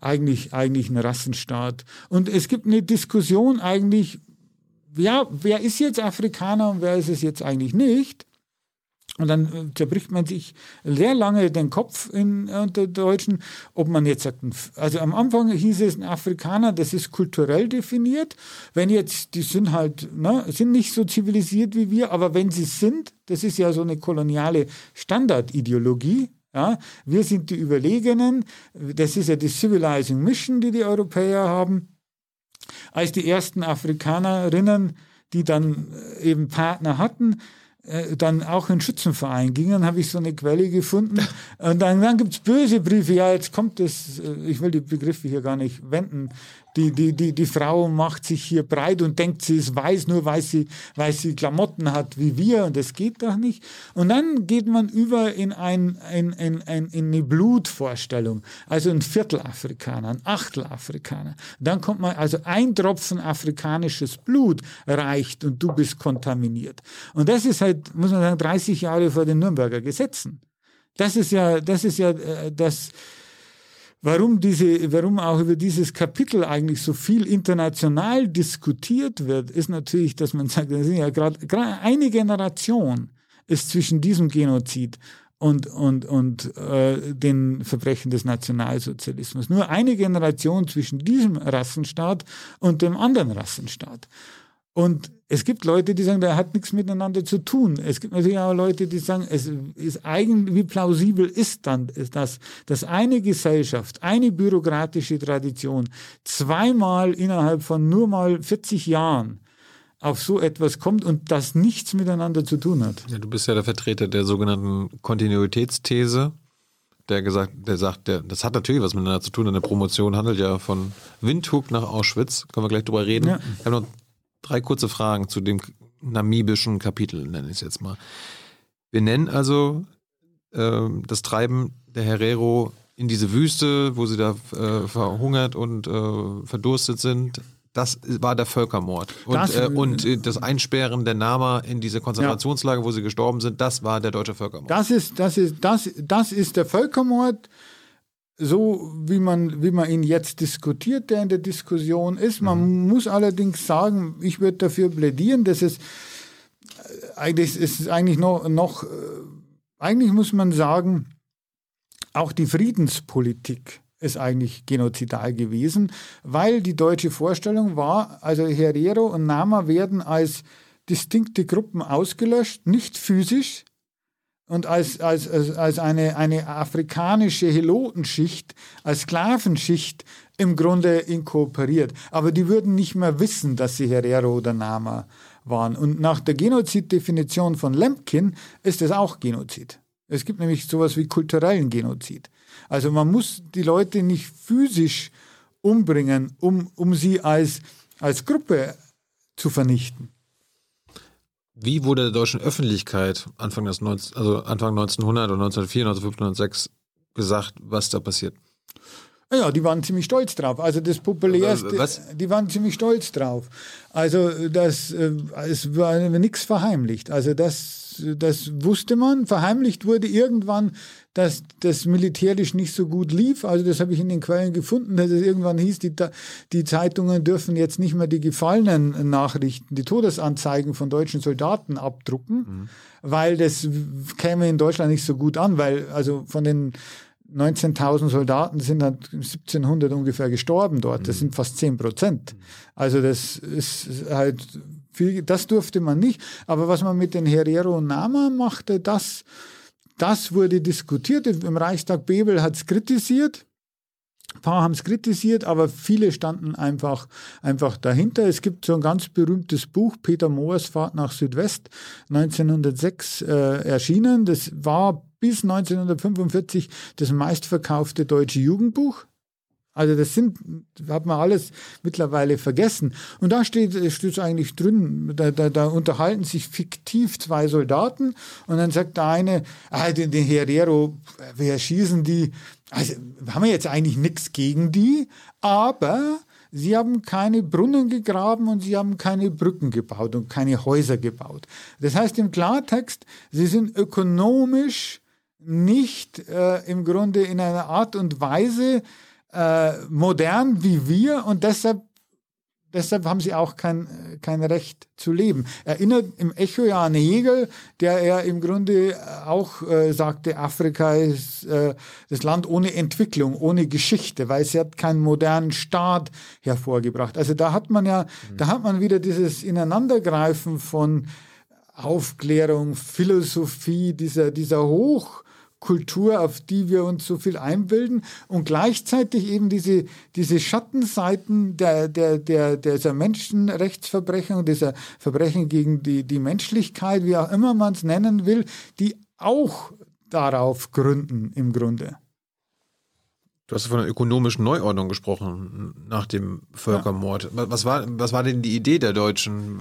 eigentlich ein Rassenstaat. Und es gibt eine Diskussion eigentlich, ja, wer ist jetzt Afrikaner und wer ist es jetzt eigentlich nicht? Und dann zerbricht man sich sehr lange den Kopf unter Deutschen, ob man jetzt sagt, also am Anfang hieß es, ein Afrikaner, das ist kulturell definiert. Wenn jetzt, die sind halt, sind nicht so zivilisiert wie wir, aber wenn sie sind, das ist ja so eine koloniale Standardideologie, ja, wir sind die Überlegenen, das ist ja die Civilizing Mission, die die Europäer haben. Als die ersten Afrikanerinnen, die dann eben Partner hatten, dann auch in den Schützenverein gingen, habe ich so eine Quelle gefunden. Und dann gibt's böse Briefe, ja, jetzt kommt das, ich will die Begriffe hier gar nicht wenden, die Frau macht sich hier breit und denkt, sie ist weiß, nur weil sie Klamotten hat wie wir, und das geht doch nicht. Und dann geht man über in eine Blutvorstellung, also ein Viertel Afrikaner, ein Achtel Afrikaner. Dann kommt man, also ein Tropfen afrikanisches Blut reicht und du bist kontaminiert. Und das ist halt, muss man sagen, 30 Jahre vor den Nürnberger Gesetzen. Das ist ja das... Warum auch über dieses Kapitel eigentlich so viel international diskutiert wird, ist natürlich, dass man sagt, das sind ja gerade eine Generation ist zwischen diesem Genozid und den Verbrechen des Nationalsozialismus. Nur eine Generation zwischen diesem Rassenstaat und dem anderen Rassenstaat. Und es gibt Leute, die sagen, der hat nichts miteinander zu tun. Es gibt natürlich auch Leute, die sagen, es ist eigentlich, wie plausibel ist dann das, dass eine Gesellschaft, eine bürokratische Tradition zweimal innerhalb von nur mal 40 Jahren auf so etwas kommt und das nichts miteinander zu tun hat. Ja, du bist ja der Vertreter der sogenannten Kontinuitätsthese, der sagt, das hat natürlich was miteinander zu tun. Eine Promotion handelt ja von Windhoek nach Auschwitz. Können wir gleich drüber reden. Ja. Ich habe noch 3 kurze Fragen zu dem namibischen Kapitel, nenne ich es jetzt mal. Wir nennen also das Treiben der Herero in diese Wüste, wo sie da verhungert und verdurstet sind. Das war der Völkermord. Und das Einsperren der Nama in diese Konzentrationslager, wo sie gestorben sind, das war der deutsche Völkermord. Das ist der Völkermord. So wie man ihn jetzt diskutiert, der in der Diskussion ist. Man muss allerdings sagen, ich würde dafür plädieren, dass eigentlich muss man sagen, auch die Friedenspolitik ist eigentlich genozidal gewesen, weil die deutsche Vorstellung war, also Herero und Nama werden als distinkte Gruppen ausgelöscht, nicht physisch. und als eine afrikanische Helotenschicht, als Sklavenschicht im Grunde inkorporiert. Aber die würden nicht mehr wissen, dass sie Herero oder Nama waren. Und nach der Genoziddefinition von Lemkin ist es auch Genozid. Es gibt nämlich sowas wie kulturellen Genozid. Also man muss die Leute nicht physisch umbringen, um sie als Gruppe zu vernichten. Wie wurde der deutschen Öffentlichkeit Anfang 1900 oder 1904, 1905, 1906 gesagt, was da passiert? Ja, die waren ziemlich stolz drauf. Also das Populärste, die waren ziemlich stolz drauf. Also es war nichts verheimlicht. Also das wusste man. Verheimlicht wurde irgendwann, dass das militärisch nicht so gut lief. Also das habe ich in den Quellen gefunden, dass es irgendwann hieß, die Zeitungen dürfen jetzt nicht mehr die gefallenen Nachrichten, die Todesanzeigen von deutschen Soldaten abdrucken, weil das käme in Deutschland nicht so gut an, weil also von den 19.000 Soldaten sind dann 1700 ungefähr gestorben dort. Das sind fast 10%. Also das ist halt viel, das durfte man nicht. Aber was man mit den Herero und Nama machte, das wurde diskutiert. Im Reichstag Bebel hat es kritisiert. Ein paar haben es kritisiert, aber viele standen einfach dahinter. Es gibt so ein ganz berühmtes Buch, Peter Moors Fahrt nach Südwest, 1906 erschienen. Das war bis 1945 das meistverkaufte deutsche Jugendbuch. Also hat man alles mittlerweile vergessen. Und da steht es eigentlich drin, da unterhalten sich fiktiv zwei Soldaten und dann sagt der eine, den Herero, wir schießen die, also haben wir jetzt eigentlich nichts gegen die, aber sie haben keine Brunnen gegraben und sie haben keine Brücken gebaut und keine Häuser gebaut. Das heißt im Klartext, sie sind ökonomisch nicht im Grunde in einer Art und Weise modern wie wir und deshalb haben sie auch kein Recht zu leben. Erinnert im Echo ja an Hegel, der ja im Grunde auch sagte, Afrika ist das Land ohne Entwicklung, ohne Geschichte, weil sie hat keinen modernen Staat hervorgebracht. Also da hat man wieder dieses Ineinandergreifen von Aufklärung, Philosophie, dieser Hochkultur, auf die wir uns so viel einbilden und gleichzeitig eben diese Schattenseiten dieser Menschenrechtsverbrechen, dieser Verbrechen gegen die Menschlichkeit, wie auch immer man es nennen will, die auch darauf gründen im Grunde. Du hast von einer ökonomischen Neuordnung gesprochen nach dem Völkermord. Was war denn die Idee der Deutschen?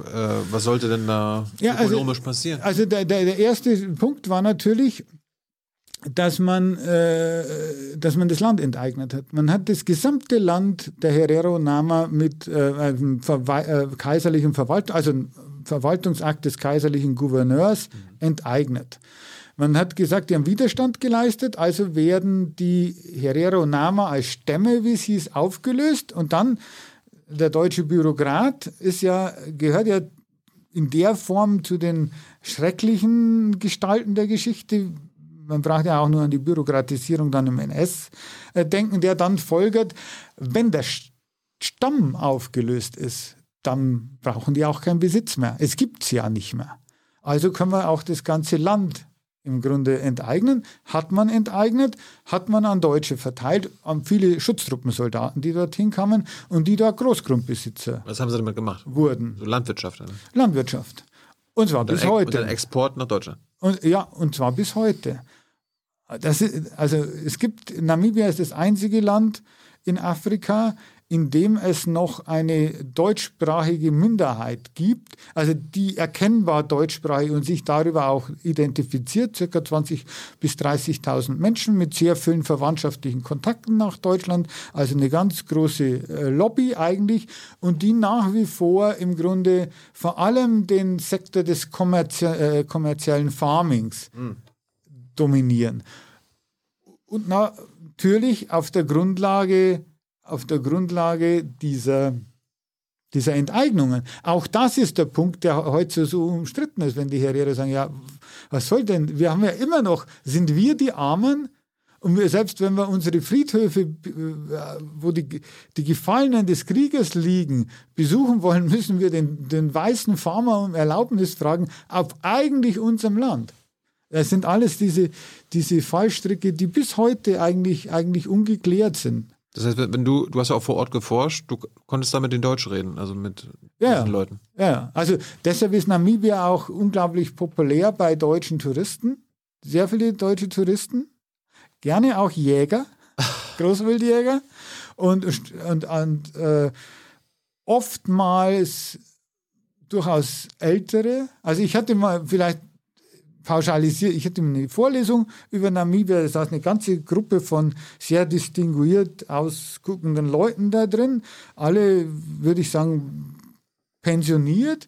Was sollte denn da ökonomisch passieren? Also der erste Punkt war natürlich, dass man das Land enteignet hat. Man hat das gesamte Land der Herero Nama mit kaiserlichen Verwaltung, also einem Verwaltungsakt des kaiserlichen Gouverneurs enteignet. Man hat gesagt, die haben Widerstand geleistet, also werden die Herero Nama als Stämme, wie es hieß, aufgelöst. Und dann, der deutsche Bürokrat gehört ja in der Form zu den schrecklichen Gestalten der Geschichte. Man braucht ja auch nur an die Bürokratisierung dann im NS denken, der dann folgert, wenn der Stamm aufgelöst ist, dann brauchen die auch keinen Besitz mehr. Es gibt es ja nicht mehr. Also können wir auch das ganze Land im Grunde enteignen, hat man an Deutsche verteilt, an viele Schutztruppensoldaten, die dorthin kamen und die da Großgrundbesitzer. Was haben sie damit gemacht? Wurden. So Landwirtschaft. Oder? Landwirtschaft. Und zwar bis heute. Und Export nach Deutschland. Und zwar bis heute. Namibia ist das einzige Land in Afrika, in dem es noch eine deutschsprachige Minderheit gibt, also die erkennbar deutschsprachig und sich darüber auch identifiziert, ca. 20.000 bis 30.000 Menschen mit sehr vielen verwandtschaftlichen Kontakten nach Deutschland, also eine ganz große Lobby eigentlich und die nach wie vor im Grunde vor allem den Sektor des kommerziellen Farmings dominieren. Und natürlich auf der Grundlage dieser Enteignungen. Auch das ist der Punkt, der heute so umstritten ist, wenn die Herero sagen, ja, was soll denn, wir haben ja immer noch, sind wir die Armen? Und wir, selbst wenn wir unsere Friedhöfe, wo die Gefallenen des Krieges liegen, besuchen wollen, müssen wir den weißen Farmer um Erlaubnis fragen, auf eigentlich unserem Land. Es sind alles diese Fallstricke, die bis heute eigentlich ungeklärt sind. Das heißt, wenn du hast ja auch vor Ort geforscht, du konntest da mit den Deutschen reden, also mit diesen Leuten. Ja, also deshalb ist Namibia auch unglaublich populär bei deutschen Touristen. Sehr viele deutsche Touristen, gerne auch Jäger, Großwildjäger. Und oftmals durchaus ältere. Also ich hatte mal vielleicht pauschalisiert, ich hatte eine Vorlesung über Namibia, da saß eine ganze Gruppe von sehr distinguiert ausguckenden Leuten da drin, alle, würde ich sagen, pensioniert,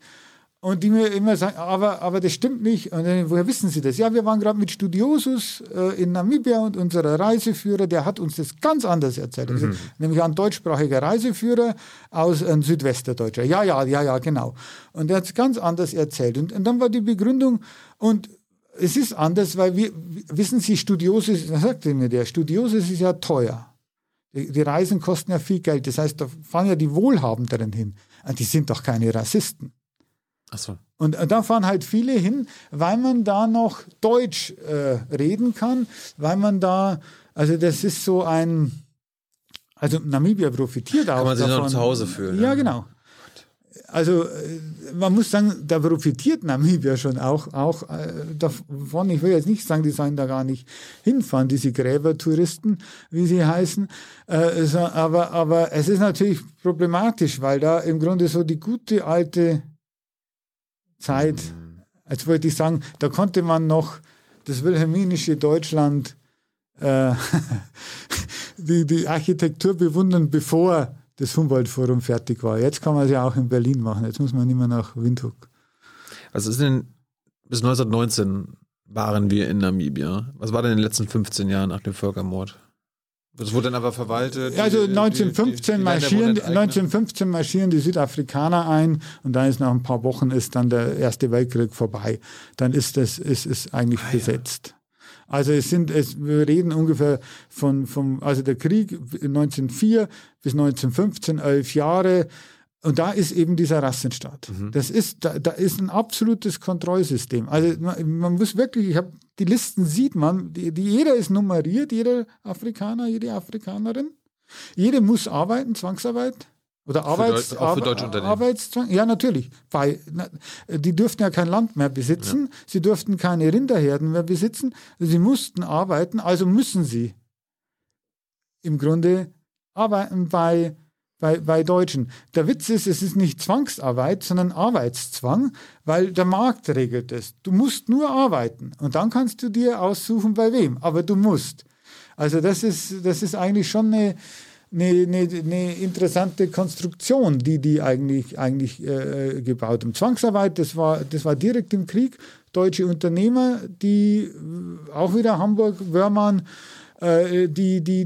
und die mir immer sagen, aber das stimmt nicht. Und dann, woher wissen Sie das? Ja, wir waren gerade mit Studiosus in Namibia und unser Reiseführer, der hat uns das ganz anders erzählt. Mhm. Also, nämlich ein deutschsprachiger Reiseführer aus Südwesterdeutscher. Ja, genau. Und der hat es ganz anders erzählt. Und dann war die Begründung, und es ist anders, weil wir, wissen Sie, Studiosus, da sagte mir der, Studiosus ist ja teuer. Die Reisen kosten ja viel Geld. Das heißt, da fahren ja die Wohlhabenderen hin. Die sind doch keine Rassisten. Ach so. Und da fahren halt viele hin, weil man da noch Deutsch reden kann, weil man da, also das ist so ein, also Namibia profitiert auch davon. Kann man sich davon noch zu Hause fühlen. Ja, genau. Also man muss sagen, da profitiert Namibia schon auch davon. Ich will jetzt nicht sagen, die sollen da gar nicht hinfahren, diese Gräbertouristen, wie sie heißen. Aber es ist natürlich problematisch, weil da im Grunde so die gute alte Zeit, als wollte ich sagen, da konnte man noch das wilhelminische Deutschland, die Architektur bewundern, bevor das Humboldt-Forum fertig war. Jetzt kann man es ja auch in Berlin machen, jetzt muss man nicht mehr nach Windhoek. Also bis 1919 waren wir in Namibia. Was war denn in den letzten 15 Jahren nach dem Völkermord? Das wurde dann aber verwaltet. Also 1915 marschieren die Südafrikaner ein, und dann ist nach ein paar Wochen ist dann der Erste Weltkrieg vorbei. Dann ist das ist eigentlich besetzt. Ja. Also wir reden ungefähr also der Krieg 1904 bis 1915, 11 Jahre. Und da ist eben dieser Rassenstaat. Mhm. Das ist, da ist ein absolutes Kontrollsystem. Also man muss wirklich, die Listen sieht man, jeder ist nummeriert, jeder Afrikaner, jede Afrikanerin. Jede muss arbeiten, Zwangsarbeit. Oder auch für deutsche Unternehmen. Arbeitszwang. Ja, natürlich. Die dürften ja kein Land mehr besitzen, ja. Sie dürften keine Rinderherden mehr besitzen, sie mussten arbeiten, also müssen sie im Grunde arbeiten bei Deutschen. Der Witz ist, es ist nicht Zwangsarbeit, sondern Arbeitszwang, weil der Markt regelt es. Du musst nur arbeiten und dann kannst du dir aussuchen, bei wem, aber du musst. Also das ist eigentlich schon eine interessante Konstruktion, die eigentlich gebaut haben. Zwangsarbeit, das war direkt im Krieg. Deutsche Unternehmer, die auch wieder Hamburg, Wörmann, die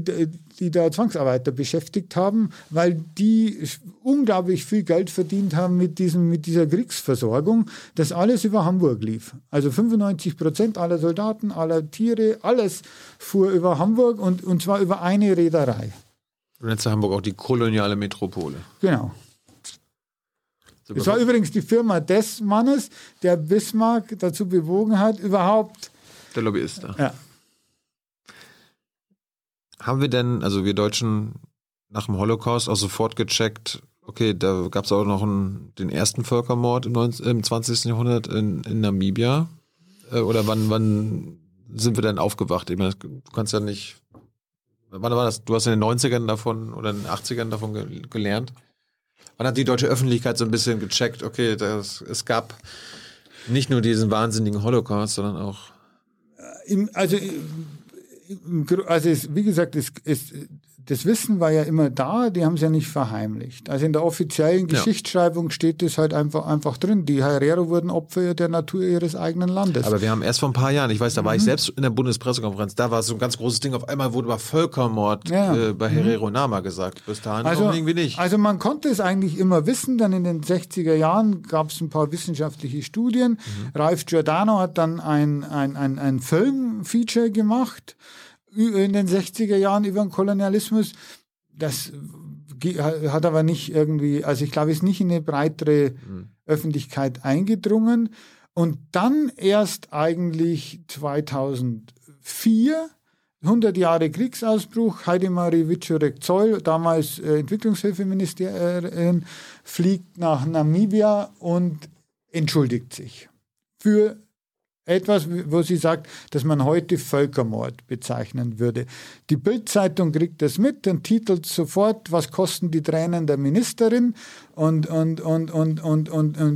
da Zwangsarbeiter beschäftigt haben, weil die unglaublich viel Geld verdient haben mit dieser Kriegsversorgung, das alles über Hamburg lief. Also 95% aller Soldaten, aller Tiere, alles fuhr über Hamburg und zwar über eine Reederei. Du nennst ja Hamburg auch die koloniale Metropole. Genau. Es war übrigens die Firma des Mannes, der Bismarck dazu bewogen hat, überhaupt... Der Lobbyist da. Ja. Haben wir denn, also wir Deutschen, nach dem Holocaust auch sofort gecheckt, okay, da gab es auch noch den ersten Völkermord im 20. Jahrhundert in Namibia? Oder wann sind wir denn aufgewacht? Ich meine, du kannst ja nicht, wann war das? Du hast in den 90ern davon oder in den 80ern davon gelernt. Wann hat die deutsche Öffentlichkeit so ein bisschen gecheckt, okay, es gab nicht nur diesen wahnsinnigen Holocaust, sondern auch... Also wie gesagt, das Wissen war ja immer da, die haben es ja nicht verheimlicht. Also in der offiziellen Geschichtsschreibung steht das halt einfach drin. Die Herero wurden Opfer der Natur ihres eigenen Landes. Aber wir haben erst vor ein paar Jahren, ich weiß, da war ich selbst in der Bundespressekonferenz, da war so ein ganz großes Ding, auf einmal wurde über Völkermord bei Herero Nama gesagt. Bis dahin also, irgendwie nicht. Also man konnte es eigentlich immer wissen, dann in den 60er Jahren gab es ein paar wissenschaftliche Studien. Ralph Giordano hat dann ein Filmfeature gemacht, in den 60er Jahren über den Kolonialismus. Das hat aber nicht irgendwie, also ich glaube, ist nicht in eine breitere Öffentlichkeit eingedrungen. Und dann erst eigentlich 2004, 100 Jahre Kriegsausbruch, Heidemarie Wieczorek-Zeul, damals Entwicklungshilfeministerin, fliegt nach Namibia und entschuldigt sich für etwas, wo sie sagt, dass man heute Völkermord bezeichnen würde. Die Bild-Zeitung kriegt das mit und titelt sofort, was kosten die Tränen der Ministerin, und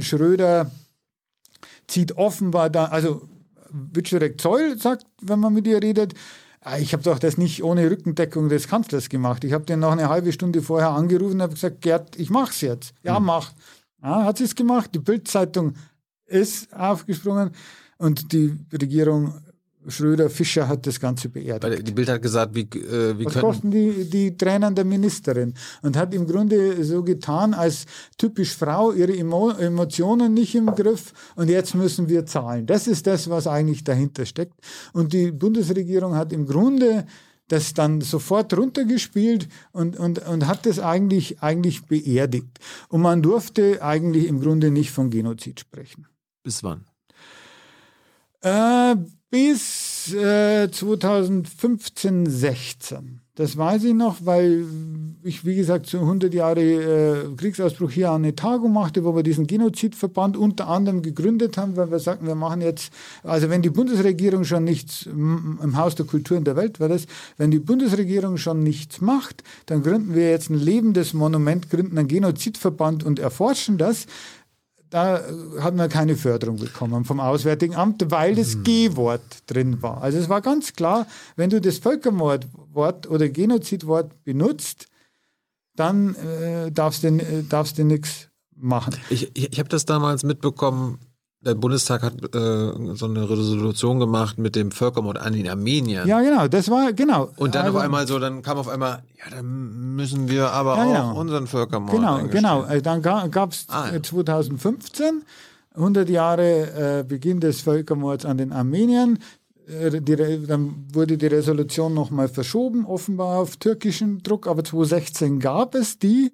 Schröder zieht offenbar da, also Wieczorek-Zeul sagt, wenn man mit ihr redet, ich habe doch das nicht ohne Rückendeckung des Kanzlers gemacht. Ich habe den noch eine halbe Stunde vorher angerufen und habe gesagt, Gerd, ich mach's jetzt. Ja, mach. Ja, hat sie es gemacht. Die Bild-Zeitung ist aufgesprungen. Und die Regierung Schröder-Fischer hat das Ganze beerdigt. Die Bild hat gesagt, wie was können... Was kosten die Tränen der Ministerin? Und hat im Grunde so getan, als typisch Frau, ihre Emotionen nicht im Griff und jetzt müssen wir zahlen. Das ist das, was eigentlich dahinter steckt. Und die Bundesregierung hat im Grunde das dann sofort runtergespielt und hat das eigentlich beerdigt. Und man durfte eigentlich im Grunde nicht von Genozid sprechen. Bis wann? Bis 2015, 16. Das weiß ich noch, weil ich, wie gesagt, so 100 Jahre Kriegsausbruch hier eine Tagung machte, wo wir diesen Genozidverband unter anderem gegründet haben, weil wir sagten, wir machen jetzt, also wenn die Bundesregierung schon nichts, im Haus der Kulturen der Welt war das, wenn die Bundesregierung schon nichts macht, dann gründen wir jetzt ein lebendes Monument, gründen einen Genozidverband und erforschen das. Da haben wir keine Förderung bekommen vom Auswärtigen Amt, weil das G-Wort drin war. Also es war ganz klar, wenn du das Völkermordwort oder Genozidwort benutzt, dann darfst du nichts machen. Ich habe das damals mitbekommen, der Bundestag hat so eine Resolution gemacht mit dem Völkermord an den Armeniern. Ja, genau, das war, genau. Und dann also, auf einmal so, dann kam auf einmal, ja, dann müssen wir aber ja, auch unseren Völkermord eingestehen. Genau, genau. Dann gab es 2015, 100 Jahre Beginn des Völkermords an den Armeniern. Dann wurde die Resolution nochmal verschoben, offenbar auf türkischen Druck, aber 2016 gab es die.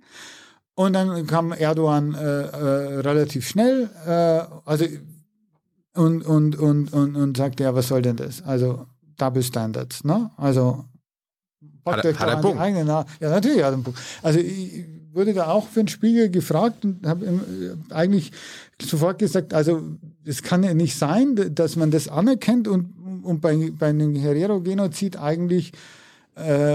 Und dann kam Erdogan relativ schnell und sagte, ja, was soll denn das? Also Double Standards, ne? Also packt euch da an die eigenen Nase. Ja, natürlich hat er einen Punkt. Also ich wurde da auch für den Spiegel gefragt und habe eigentlich sofort gesagt, also es kann ja nicht sein, dass man das anerkennt und bei einem Herero-Genozid eigentlich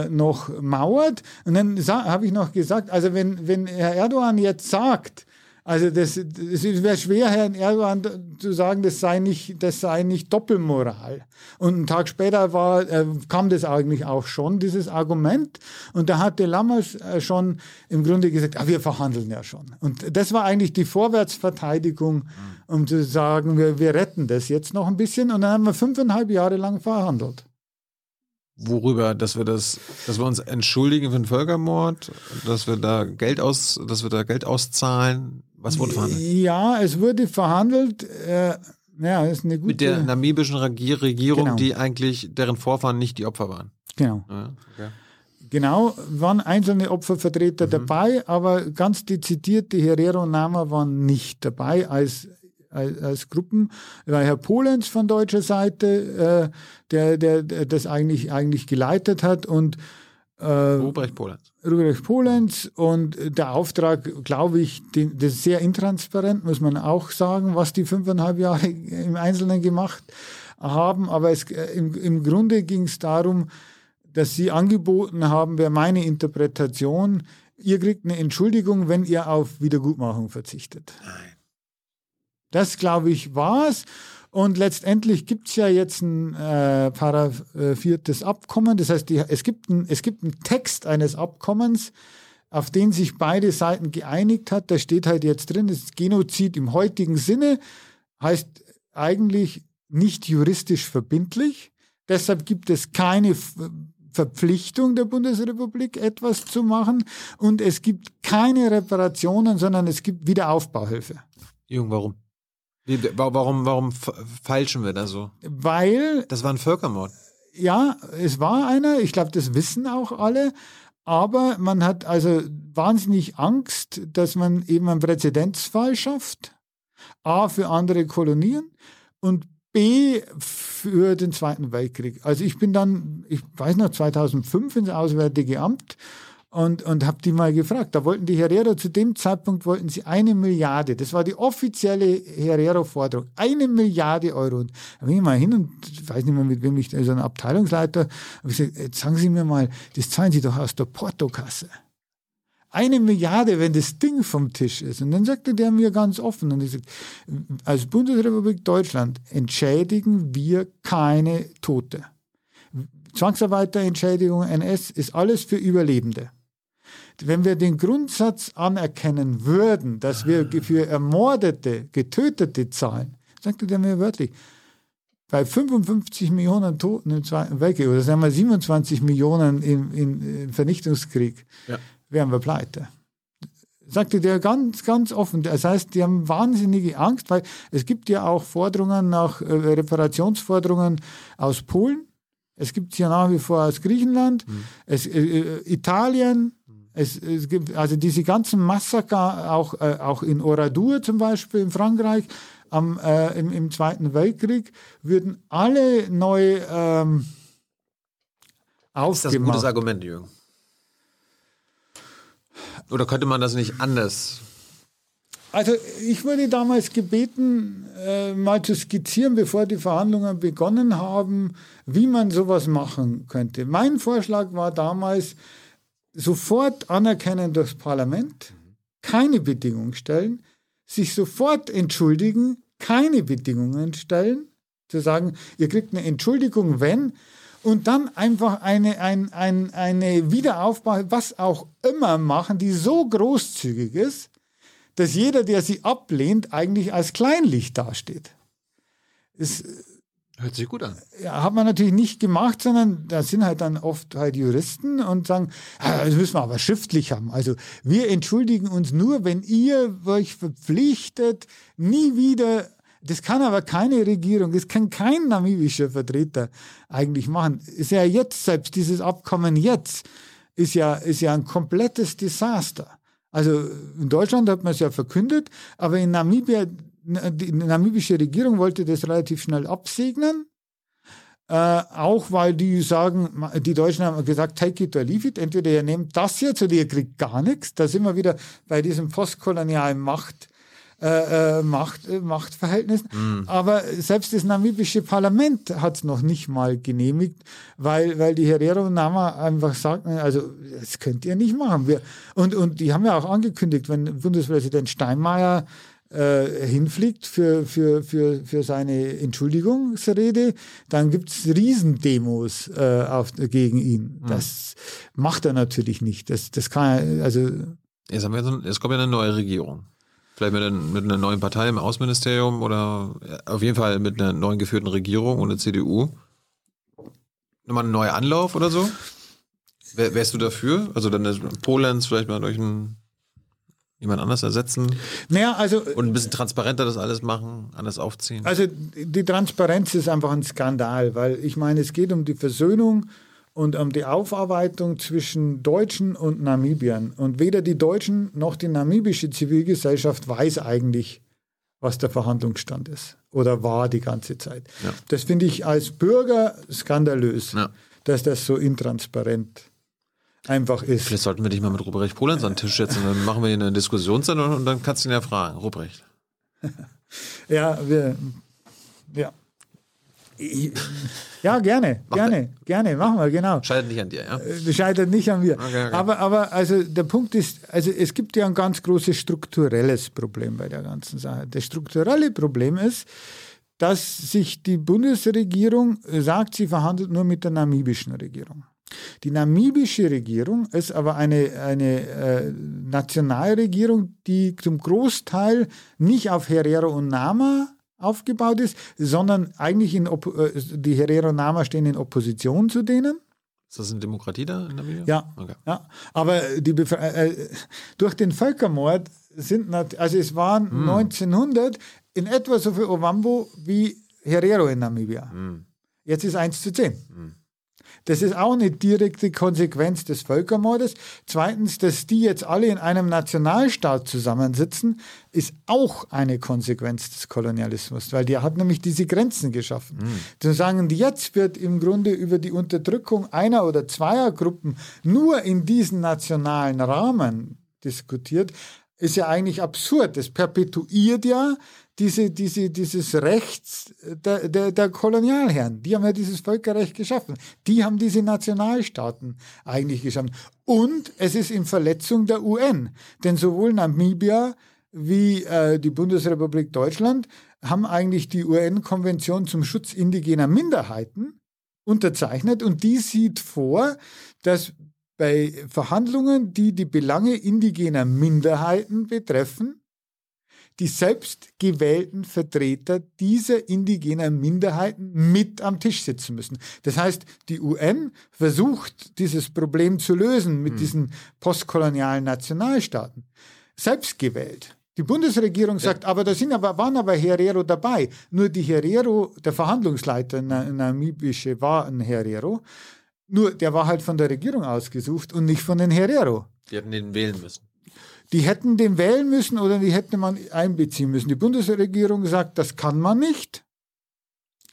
noch mauert. Und dann habe ich noch gesagt, also wenn Herr Erdogan jetzt sagt, also das wäre schwer, Herrn Erdogan zu sagen, das sei nicht Doppelmoral. Und einen Tag später kam das eigentlich auch schon, dieses Argument. Und da hatte Lammers schon im Grunde gesagt, wir verhandeln ja schon. Und das war eigentlich die Vorwärtsverteidigung, um zu sagen, wir retten das jetzt noch ein bisschen. Und dann haben wir 5,5 Jahre lang verhandelt. Worüber, dass wir uns entschuldigen für den Völkermord, dass wir da Geld auszahlen. Was wurde verhandelt? Ja, es wurde verhandelt. Ja, ist eine gute. Mit der namibischen Regierung, genau. Die eigentlich deren Vorfahren nicht die Opfer waren. Genau. Ja, okay. Genau, waren einzelne Opfervertreter dabei, aber ganz dezidiert die Herero-Nama waren nicht dabei als Gruppen, weil Herr Polenz von deutscher Seite, der das eigentlich geleitet hat und Ruprecht Polenz und der Auftrag, glaube ich, das ist sehr intransparent, muss man auch sagen, was die 5,5 Jahre im Einzelnen gemacht haben, aber im Grunde ging es darum, dass sie angeboten haben, wäre meine Interpretation, ihr kriegt eine Entschuldigung, wenn ihr auf Wiedergutmachung verzichtet. Nein. Das, glaube ich, war's. Und letztendlich gibt's ja jetzt ein paraphiertes Abkommen. Das heißt, es gibt einen Text eines Abkommens, auf den sich beide Seiten geeinigt hat. Da steht halt jetzt drin, das ist Genozid im heutigen Sinne, heißt eigentlich nicht juristisch verbindlich. Deshalb gibt es keine Verpflichtung der Bundesrepublik, etwas zu machen. Und es gibt keine Reparationen, sondern es gibt Wiederaufbauhilfe. Jürgen, warum? Warum feilschen wir da so? Weil... Das war ein Völkermord. Ja, es war einer. Ich glaube, das wissen auch alle. Aber man hat also wahnsinnig Angst, dass man eben einen Präzedenzfall schafft. A für andere Kolonien und B für den Zweiten Weltkrieg. Also ich bin dann, ich weiß noch, 2005 ins Auswärtige Amt und habe die mal gefragt. Da wollten die Herero, zu dem Zeitpunkt wollten sie 1 Milliarde. Das war die offizielle Herero-Forderung. 1 Milliarde Euro. Und da bin ich mal hin und weiß nicht mehr, mit wem ich da, so ein Abteilungsleiter, habe ich gesagt, jetzt sagen Sie mir mal, das zahlen Sie doch aus der Portokasse. 1 Milliarde, wenn das Ding vom Tisch ist. Und dann sagte der mir ganz offen, und ich sagte, als Bundesrepublik Deutschland entschädigen wir keine Tote. Zwangsarbeiterentschädigung, NS, ist alles für Überlebende. Wenn wir den Grundsatz anerkennen würden, dass wir für Ermordete, Getötete zahlen, sagte der mir wörtlich, bei 55 Millionen Toten im Zweiten Weltkrieg, oder sagen wir 27 Millionen im Vernichtungskrieg, ja, wären wir pleite. Sagte der ganz, ganz offen. Das heißt, die haben wahnsinnige Angst, weil es gibt ja auch Forderungen nach Reparationsforderungen aus Polen. Es gibt ja nach wie vor aus Griechenland, Italien. Es gibt also diese ganzen Massaker, auch in Oradour zum Beispiel in Frankreich, im Zweiten Weltkrieg, würden alle neu aufgemacht. Ist das ein gutes Argument, Jürgen? Oder könnte man das nicht anders? Also ich wurde damals gebeten, mal zu skizzieren, bevor die Verhandlungen begonnen haben, wie man sowas machen könnte. Mein Vorschlag war damals, sofort anerkennen durchs Parlament, keine Bedingungen stellen, sich sofort entschuldigen, keine Bedingungen stellen, zu sagen, ihr kriegt eine Entschuldigung, wenn... Und dann einfach eine Wiederaufbau, was auch immer machen, die so großzügig ist, dass jeder, der sie ablehnt, eigentlich als Kleinlicht dasteht. Das hört sich gut an. Ja, hat man natürlich nicht gemacht, sondern da sind halt dann oft halt Juristen und sagen, das müssen wir aber schriftlich haben. Also wir entschuldigen uns nur, wenn ihr euch verpflichtet, nie wieder... Das kann aber keine Regierung, das kann kein namibischer Vertreter eigentlich machen. Ist ja jetzt, selbst dieses Abkommen jetzt, ist ja ein komplettes Desaster. Also in Deutschland hat man es ja verkündet, aber in Namibia, die namibische Regierung wollte das relativ schnell absegnen. Auch weil die sagen, die Deutschen haben gesagt, take it or leave it, entweder ihr nehmt das jetzt oder ihr kriegt gar nichts. Da sind wir wieder bei diesem postkolonialen Machtverhältnissen. Mm. Aber selbst das namibische Parlament hat es noch nicht mal genehmigt, weil die Herero-Nama einfach sagten, also das könnt ihr nicht machen. Und die haben ja auch angekündigt, wenn Bundespräsident Steinmeier hinfliegt für seine Entschuldigungsrede, dann gibt es Riesendemos gegen ihn. Mm. Das macht er natürlich nicht. Das kann er, also... Jetzt kommt ja eine neue Regierung. Vielleicht mit einer neuen Partei im Außenministerium oder auf jeden Fall mit einer neuen geführten Regierung und einer CDU. Nochmal ein neuer Anlauf oder so? Wärst du dafür? Also dann Polens vielleicht mal durch jemand anders ersetzen? Naja, also... Und ein bisschen transparenter das alles machen, anders aufziehen? Also die Transparenz ist einfach ein Skandal, weil ich meine, es geht um die Versöhnung und um die Aufarbeitung zwischen Deutschen und Namibiern. Und weder die Deutschen noch die namibische Zivilgesellschaft weiß eigentlich, was der Verhandlungsstand ist oder war die ganze Zeit. Ja. Das finde ich als Bürger skandalös, ja, dass das so intransparent einfach ist. Vielleicht sollten wir dich mal mit Ruprecht Polenz an den Tisch setzen, dann machen wir hier eine Diskussionssendung und dann kannst du ihn ja fragen, Ruprecht. Ja, gerne, machen wir, genau. Scheitert nicht an dir, ja? Scheitert nicht an mir. Okay. Aber also der Punkt ist, also es gibt ja ein ganz großes strukturelles Problem bei der ganzen Sache. Das strukturelle Problem ist, dass sich die Bundesregierung sagt, sie verhandelt nur mit der namibischen Regierung. Die namibische Regierung ist aber eine Nationalregierung, die zum Großteil nicht auf Herero und Nama aufgebaut ist, sondern eigentlich die Herero-Nama stehen in Opposition zu denen. Ist das eine Demokratie da in Namibia? Ja, okay. Ja. Aber durch den Völkermord es waren 1900 in etwa so viel Ovambo wie Herero in Namibia. Jetzt ist 1:10. Das ist auch eine direkte Konsequenz des Völkermordes. Zweitens, dass die jetzt alle in einem Nationalstaat zusammensitzen, ist auch eine Konsequenz des Kolonialismus, weil der hat nämlich diese Grenzen geschaffen. Zu sagen, jetzt wird im Grunde über die Unterdrückung einer oder zweier Gruppen nur in diesen nationalen Rahmen diskutiert, ist ja eigentlich absurd. Das perpetuiert ja dieses Recht der Kolonialherren. Die haben ja dieses Völkerrecht geschaffen. Die haben diese Nationalstaaten eigentlich geschaffen. Und es ist in Verletzung der UN. Denn sowohl Namibia wie die Bundesrepublik Deutschland haben eigentlich die UN-Konvention zum Schutz indigener Minderheiten unterzeichnet. Und die sieht vor, dass bei Verhandlungen, die die Belange indigener Minderheiten betreffen, die selbst gewählten Vertreter dieser indigenen Minderheiten mit am Tisch sitzen müssen. Das heißt, die UN versucht, dieses Problem zu lösen mit diesen postkolonialen Nationalstaaten. Selbst gewählt. Die Bundesregierung sagt, aber da waren Herero dabei. Nur die Herero, der Verhandlungsleiter, namibische, war ein Herero. Nur der war halt von der Regierung ausgesucht und nicht von den Herero. Die hätten den wählen müssen. Die hätten den wählen müssen oder die hätte man einbeziehen müssen. Die Bundesregierung sagt, das kann man nicht,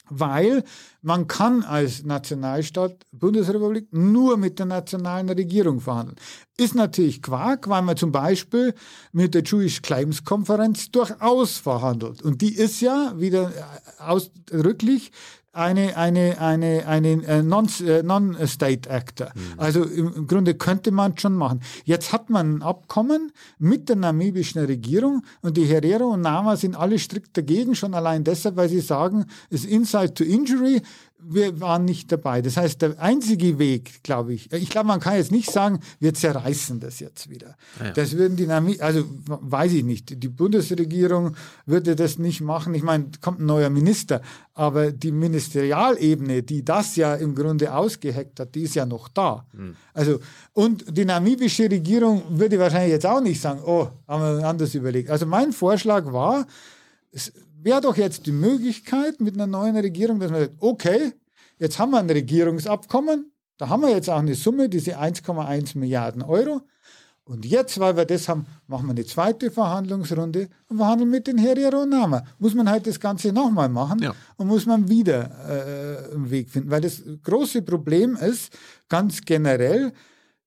weil man kann als Nationalstaat Bundesrepublik nur mit der nationalen Regierung verhandeln. Ist natürlich Quark, weil man zum Beispiel mit der Jewish Claims Konferenz durchaus verhandelt. Und die ist ja wieder ausdrücklich eine Non-State Actor. Also im Grunde könnte man schon machen. Jetzt hat man ein Abkommen mit der namibischen Regierung und die Herero und Nama sind alle strikt dagegen, schon allein deshalb, weil sie sagen, es ist Inside to Injury, wir waren nicht dabei. Das heißt, der einzige Weg, glaube ich, man kann jetzt nicht sagen, wir zerreißen das jetzt wieder. Ja. Das würden die weiß ich nicht, die Bundesregierung würde das nicht machen. Ich meine, kommt ein neuer Minister, aber die Ministerialebene, die das ja im Grunde ausgeheckt hat, die ist ja noch da. Also, und die namibische Regierung würde wahrscheinlich jetzt auch nicht sagen, oh, haben wir anders überlegt. Also mein Vorschlag war, es wäre doch jetzt die Möglichkeit mit einer neuen Regierung, dass man sagt, okay, jetzt haben wir ein Regierungsabkommen, da haben wir jetzt auch eine Summe, diese 1,1 Milliarden Euro. Und jetzt, weil wir das haben, machen wir eine zweite Verhandlungsrunde und verhandeln mit den Herero und Nama. Muss man halt das Ganze nochmal machen und muss man wieder einen Weg finden. Weil das große Problem ist, ganz generell,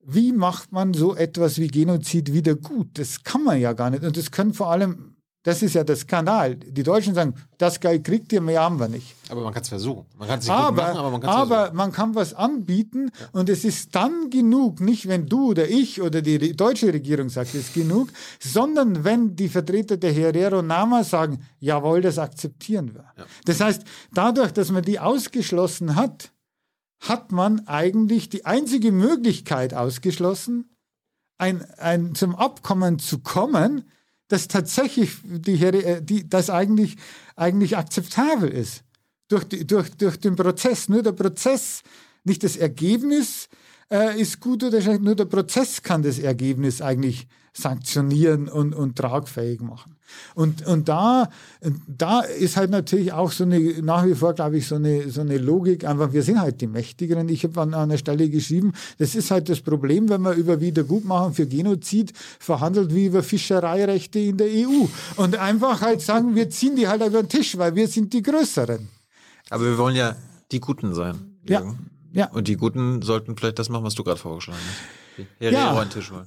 wie macht man so etwas wie Genozid wieder gut? Das kann man ja gar nicht. Und das können vor allem... Das ist ja der Skandal. Die Deutschen sagen, das Geld kriegt ihr, mehr haben wir nicht. Aber man kann es versuchen. Man kann es nicht gut machen, aber man kann es versuchen. Aber man kann was anbieten und es ist dann genug, nicht wenn du oder ich oder die deutsche Regierung sagt, es ist genug, sondern wenn die Vertreter der Herero Nama sagen, jawohl, das akzeptieren wir. Ja. Das heißt, dadurch, dass man die ausgeschlossen hat, hat man eigentlich die einzige Möglichkeit ausgeschlossen, zum Abkommen zu kommen, dass tatsächlich das eigentlich akzeptabel ist. Durch den Prozess. Nur der Prozess, nicht das Ergebnis ist gut oder schlecht, nur der Prozess kann das Ergebnis eigentlich sanktionieren und tragfähig machen. Und da ist halt natürlich auch so eine, nach wie vor, glaube ich, so eine Logik, einfach, wir sind halt die Mächtigeren. Ich habe an einer Stelle geschrieben, das ist halt das Problem, wenn man über Wiedergutmachung für Genozid verhandelt, wie über Fischereirechte in der EU. Und einfach halt sagen, wir ziehen die halt über den Tisch, weil wir sind die Größeren. Aber wir wollen ja die Guten sein. Ja. Und die Guten sollten vielleicht das machen, was du gerade vorgeschlagen hast. Herr an den Tisch holen.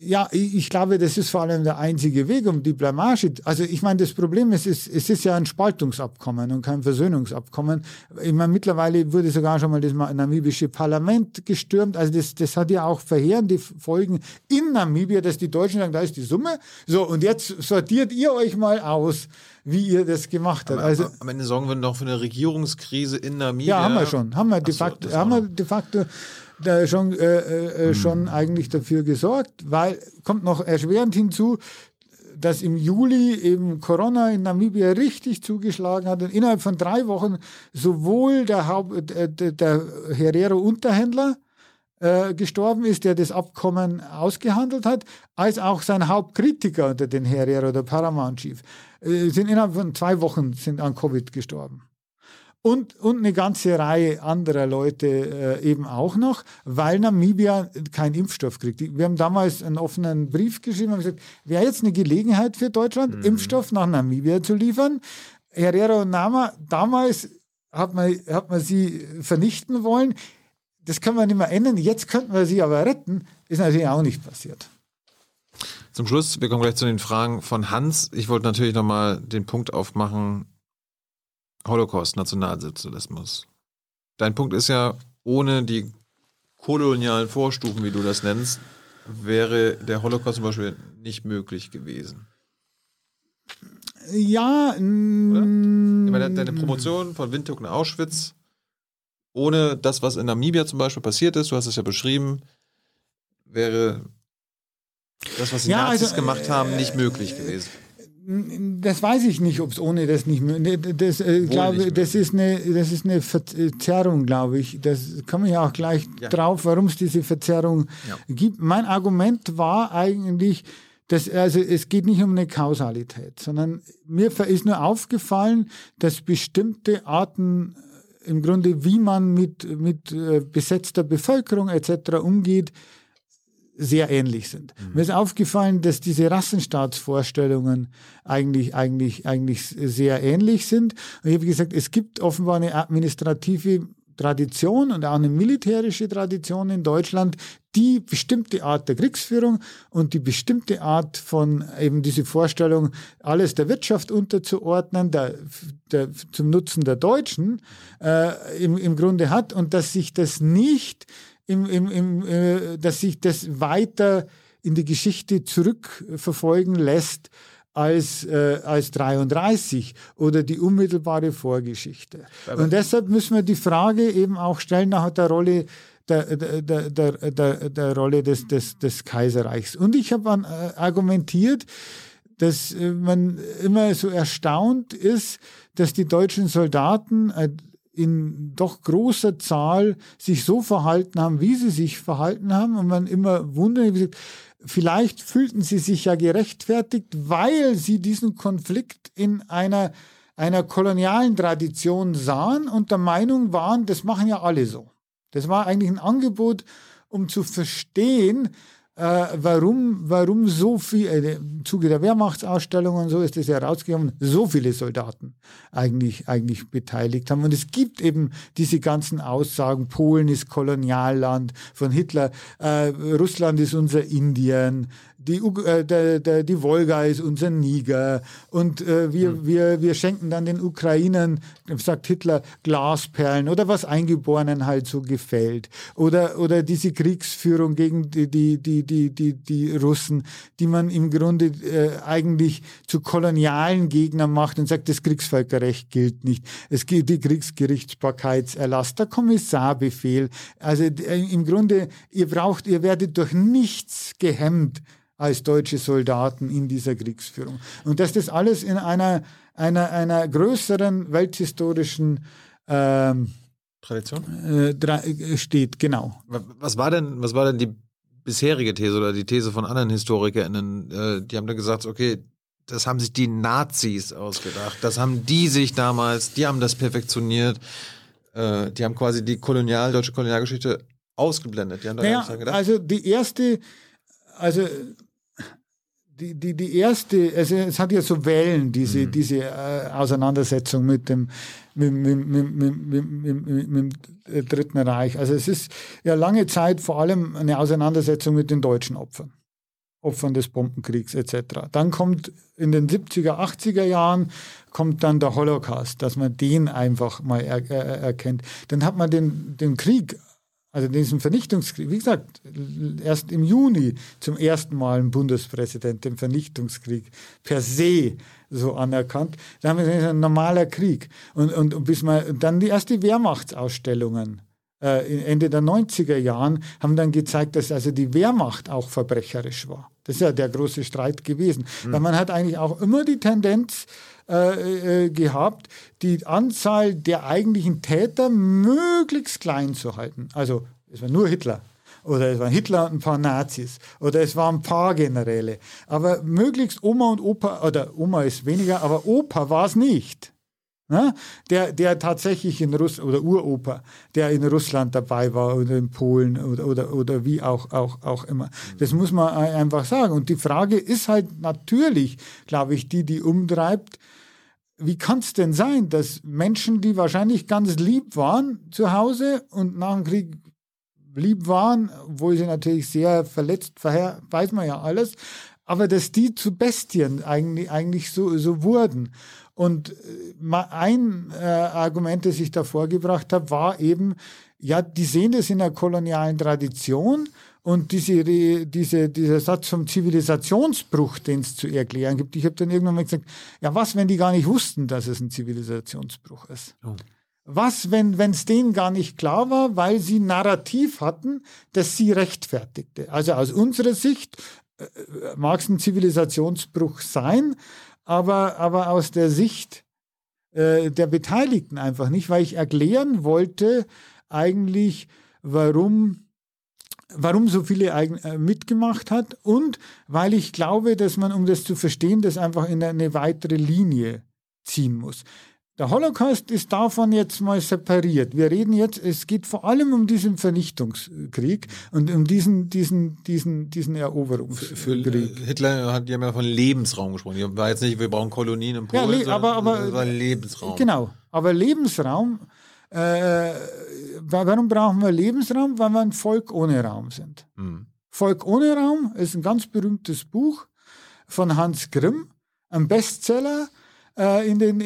Ja, ich glaube, das ist vor allem der einzige Weg, um die Blamage. Also ich meine, das Problem ist, es ist ja ein Spaltungsabkommen und kein Versöhnungsabkommen. Ich meine, mittlerweile wurde sogar schon mal das namibische Parlament gestürmt. Also das hat ja auch verheerende Folgen in Namibia, dass die Deutschen sagen, da ist die Summe. So, und jetzt sortiert ihr euch mal aus, wie ihr das gemacht habt. Also, am Ende sorgen wir noch für eine Regierungskrise in Namibia. Ja, haben wir schon. Haben wir de facto schon eigentlich dafür gesorgt, weil, kommt noch erschwerend hinzu, dass im Juli eben Corona in Namibia richtig zugeschlagen hat und innerhalb von 3 Wochen sowohl der Herero-Unterhändler gestorben ist, der das Abkommen ausgehandelt hat, als auch sein Hauptkritiker unter den Herero, der Paramount Chief, sind innerhalb von 2 Wochen an Covid gestorben. Und eine ganze Reihe anderer Leute eben auch noch, weil Namibia keinen Impfstoff kriegt. Wir haben damals einen offenen Brief geschrieben und gesagt, wäre jetzt eine Gelegenheit für Deutschland, Impfstoff nach Namibia zu liefern. Herero und Nama, damals hat man sie vernichten wollen. Das können wir nicht mehr ändern. Jetzt könnten wir sie aber retten. Ist natürlich auch nicht passiert. Zum Schluss, wir kommen gleich zu den Fragen von Hans. Ich wollte natürlich nochmal den Punkt aufmachen, Holocaust, Nationalsozialismus. Dein Punkt ist ja, ohne die kolonialen Vorstufen, wie du das nennst, wäre der Holocaust zum Beispiel nicht möglich gewesen. Ja. Deine Promotion von Windhoek nach Auschwitz, ohne das, was in Namibia zum Beispiel passiert ist, du hast es ja beschrieben, wäre das, was die Nazis gemacht haben, nicht möglich gewesen. Das weiß ich nicht, ob es ohne das nicht möglich ist. Das ist eine Verzerrung, glaube ich. Das komme ich auch gleich drauf, warum es diese Verzerrung gibt. Mein Argument war eigentlich, dass, also es geht nicht um eine Kausalität, sondern mir ist nur aufgefallen, dass bestimmte Arten, im Grunde wie man mit besetzter Bevölkerung etc. umgeht, sehr ähnlich sind. Mir ist aufgefallen, dass diese Rassenstaatsvorstellungen eigentlich sehr ähnlich sind. Und ich habe gesagt, es gibt offenbar eine administrative Tradition und auch eine militärische Tradition in Deutschland, die bestimmte Art der Kriegsführung und die bestimmte Art von eben diese Vorstellung, alles der Wirtschaft unterzuordnen, zum Nutzen der Deutschen im Grunde hat und dass sich das nicht dass sich das weiter in die Geschichte zurückverfolgen lässt als 33 oder die unmittelbare Vorgeschichte. Aber und deshalb müssen wir die Frage eben auch stellen nach der Rolle der Rolle des Kaiserreichs. Und ich habe argumentiert, dass man immer so erstaunt ist, dass die deutschen Soldaten in doch großer Zahl sich so verhalten haben, wie sie sich verhalten haben. Und man immer wundert, vielleicht fühlten sie sich ja gerechtfertigt, weil sie diesen Konflikt in einer kolonialen Tradition sahen und der Meinung waren, das machen ja alle so. Das war eigentlich ein Angebot, um zu verstehen, warum so viel, im Zuge der Wehrmachtsausstellung und so ist es herausgekommen, so viele Soldaten eigentlich beteiligt haben. Und es gibt eben diese ganzen Aussagen, Polen ist Kolonialland von Hitler, Russland ist unser Indien, die Wolga ist unser Niger und wir schenken dann den Ukrainern, sagt Hitler, Glasperlen oder was Eingeborenen halt so gefällt oder diese Kriegsführung gegen die Russen, die man im Grunde eigentlich zu kolonialen Gegnern macht und sagt, das Kriegsvölkerrecht gilt nicht. Es gibt die Kriegsgerichtsbarkeitserlass, der Kommissarbefehl. Also im Grunde, ihr werdet durch nichts gehemmt als deutsche Soldaten in dieser Kriegsführung. Und dass das alles in einer größeren welthistorischen Tradition steht, genau. Was war denn die bisherige These oder die These von anderen HistorikerInnen, die haben dann gesagt, okay, das haben sich die Nazis ausgedacht, das haben die sich damals, die haben das perfektioniert, die haben quasi die deutsche Kolonialgeschichte ausgeblendet, die haben da gar nicht dran gedacht. Also es hat ja so Wellen, diese Auseinandersetzung mit dem Dritten Reich. Also es ist ja lange Zeit vor allem eine Auseinandersetzung mit den deutschen Opfern des Bombenkriegs etc. Dann kommt in den 70er, 80er Jahren dann der Holocaust, dass man den einfach mal erkennt. Dann hat man den Krieg, also diesen Vernichtungskrieg, wie gesagt, erst im Juni zum ersten Mal ein Bundespräsident den Vernichtungskrieg per se so anerkannt. Da haben wir einen normaler Krieg. Und bis man dann die ersten Wehrmachtsausstellungen Ende der 90er Jahren haben dann gezeigt, dass also die Wehrmacht auch verbrecherisch war. Das ist ja der große Streit gewesen. Weil man hat eigentlich auch immer die Tendenz gehabt, die Anzahl der eigentlichen Täter möglichst klein zu halten. Also es war nur Hitler. Oder es waren Hitler und ein paar Nazis. Oder es waren ein paar Generäle. Aber möglichst Oma und Opa, oder Oma ist weniger, aber Opa war es nicht. Ne? Der tatsächlich in Russland, oder Uropa, der in Russland dabei war oder in Polen oder wie auch immer. Das muss man einfach sagen. Und die Frage ist halt natürlich, glaube ich, die umtreibt, wie kann es denn sein, dass Menschen, die wahrscheinlich ganz lieb waren zu Hause und nach dem Krieg lieb waren, obwohl sie natürlich sehr verletzt, weiß man ja alles, aber dass die zu Bestien eigentlich so wurden. Und ein Argument, das ich da vorgebracht habe, war eben, ja, die sehen das in der kolonialen Tradition und dieser Satz vom Zivilisationsbruch, den es zu erklären gibt. Ich habe dann irgendwann mal gesagt, ja, was, wenn die gar nicht wussten, dass es ein Zivilisationsbruch ist? Oh. Was, wenn es denen gar nicht klar war, weil sie Narrativ hatten, das sie rechtfertigte. Also aus unserer Sicht mag es ein Zivilisationsbruch sein, aber aus der Sicht der Beteiligten einfach nicht, weil ich erklären wollte eigentlich, warum so viele mitgemacht hat und weil ich glaube, dass man, um das zu verstehen, das einfach in eine weitere Linie ziehen muss. Der Holocaust ist davon jetzt mal separiert. Wir reden jetzt, es geht vor allem um diesen Vernichtungskrieg und um diesen Eroberungskrieg. Für Hitler hat ja mal von Lebensraum gesprochen. Er war jetzt nicht, wir brauchen Kolonien in Polen, ja, aber Lebensraum. Genau, aber Lebensraum, warum brauchen wir Lebensraum? Weil wir ein Volk ohne Raum sind. Mhm. Volk ohne Raum ist ein ganz berühmtes Buch von Hans Grimm, ein Bestseller, in den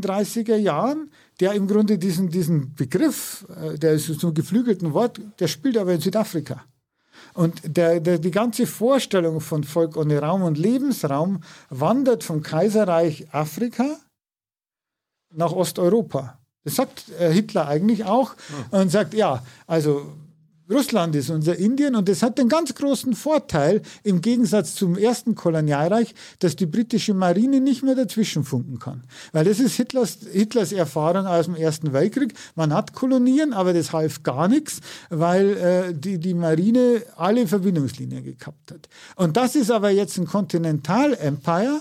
30er Jahren, der im Grunde diesen Begriff, der ist so ein geflügelten Wort, der spielt aber in Südafrika. Und die ganze Vorstellung von Volk ohne Raum und Lebensraum wandert vom Kaiserreich Afrika nach Osteuropa. Das sagt Hitler eigentlich auch und sagt, ja, also Russland ist unser Indien und das hat den ganz großen Vorteil, im Gegensatz zum ersten Kolonialreich, dass die britische Marine nicht mehr dazwischen funken kann. Weil das ist Hitlers Erfahrung aus dem Ersten Weltkrieg. Man hat Kolonien, aber das half gar nichts, weil die Marine alle Verbindungslinien gekappt hat. Und das ist aber jetzt ein Kontinental-Empire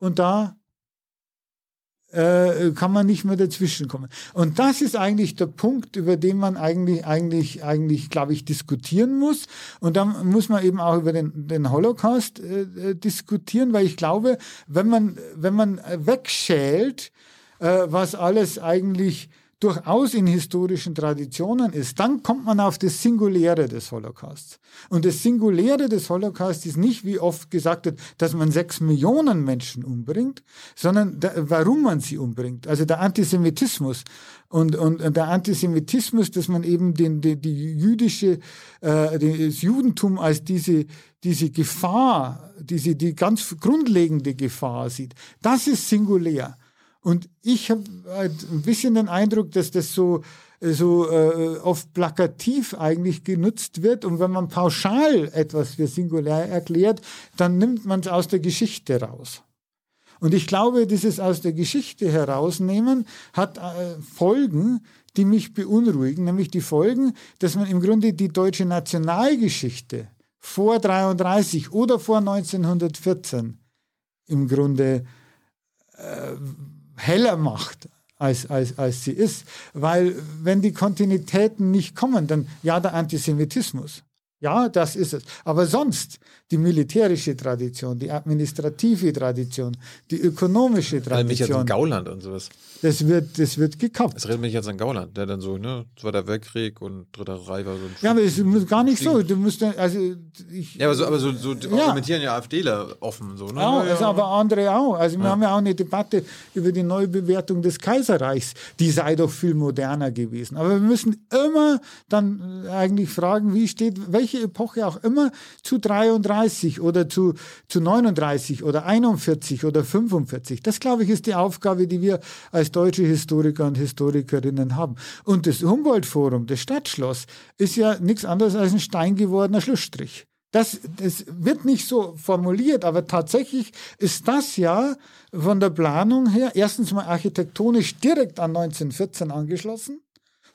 und da kann man nicht mehr dazwischen kommen. Und das ist eigentlich der Punkt, über den man eigentlich, glaube ich, diskutieren muss. Und dann muss man eben auch über den Holocaust diskutieren, weil ich glaube, wenn man wegschält, was alles eigentlich durchaus in historischen Traditionen ist, dann kommt man auf das Singuläre des Holocausts. Und das Singuläre des Holocausts ist nicht, wie oft gesagt wird, dass man 6 Millionen Menschen umbringt, sondern warum man sie umbringt. Also der Antisemitismus. Und der Antisemitismus, dass man eben das Judentum als diese Gefahr, die ganz grundlegende Gefahr sieht, das ist singulär. Und ich habe ein bisschen den Eindruck, dass das so oft plakativ eigentlich genutzt wird. Und wenn man pauschal etwas für singulär erklärt, dann nimmt man es aus der Geschichte raus. Und ich glaube, dieses aus der Geschichte herausnehmen hat Folgen, die mich beunruhigen. Nämlich die Folgen, dass man im Grunde die deutsche Nationalgeschichte vor 1933 oder vor 1914 im Grunde heller macht, als sie ist. Weil wenn die Kontinuitäten nicht kommen, dann ja, der Antisemitismus. Ja, das ist es. Aber sonst die militärische Tradition, die administrative Tradition, die ökonomische Tradition. Erinnert mich jetzt an Gauland und sowas. Das wird gekappt. Das erinnert mich jetzt an Gauland, der dann so, ne, Zweiter Weltkrieg und Dritter Reich war so ein. Ja, aber es ist gar nicht so. Du musst aber so argumentieren ja AfDler offen so, ne? Ja, also aber andere auch. Also wir haben ja auch eine Debatte über die Neubewertung des Kaiserreichs. Die sei doch viel moderner gewesen. Aber wir müssen immer dann eigentlich fragen, wie steht welche Epoche auch immer zu 33 oder zu 39 oder 41 oder 45. Das, glaube ich, ist die Aufgabe, die wir als deutsche Historiker und Historikerinnen haben. Und das Humboldt-Forum, das Stadtschloss, ist ja nichts anderes als ein steingewordener Schlussstrich. Das wird nicht so formuliert, aber tatsächlich ist das ja von der Planung her erstens mal architektonisch direkt an 1914 angeschlossen.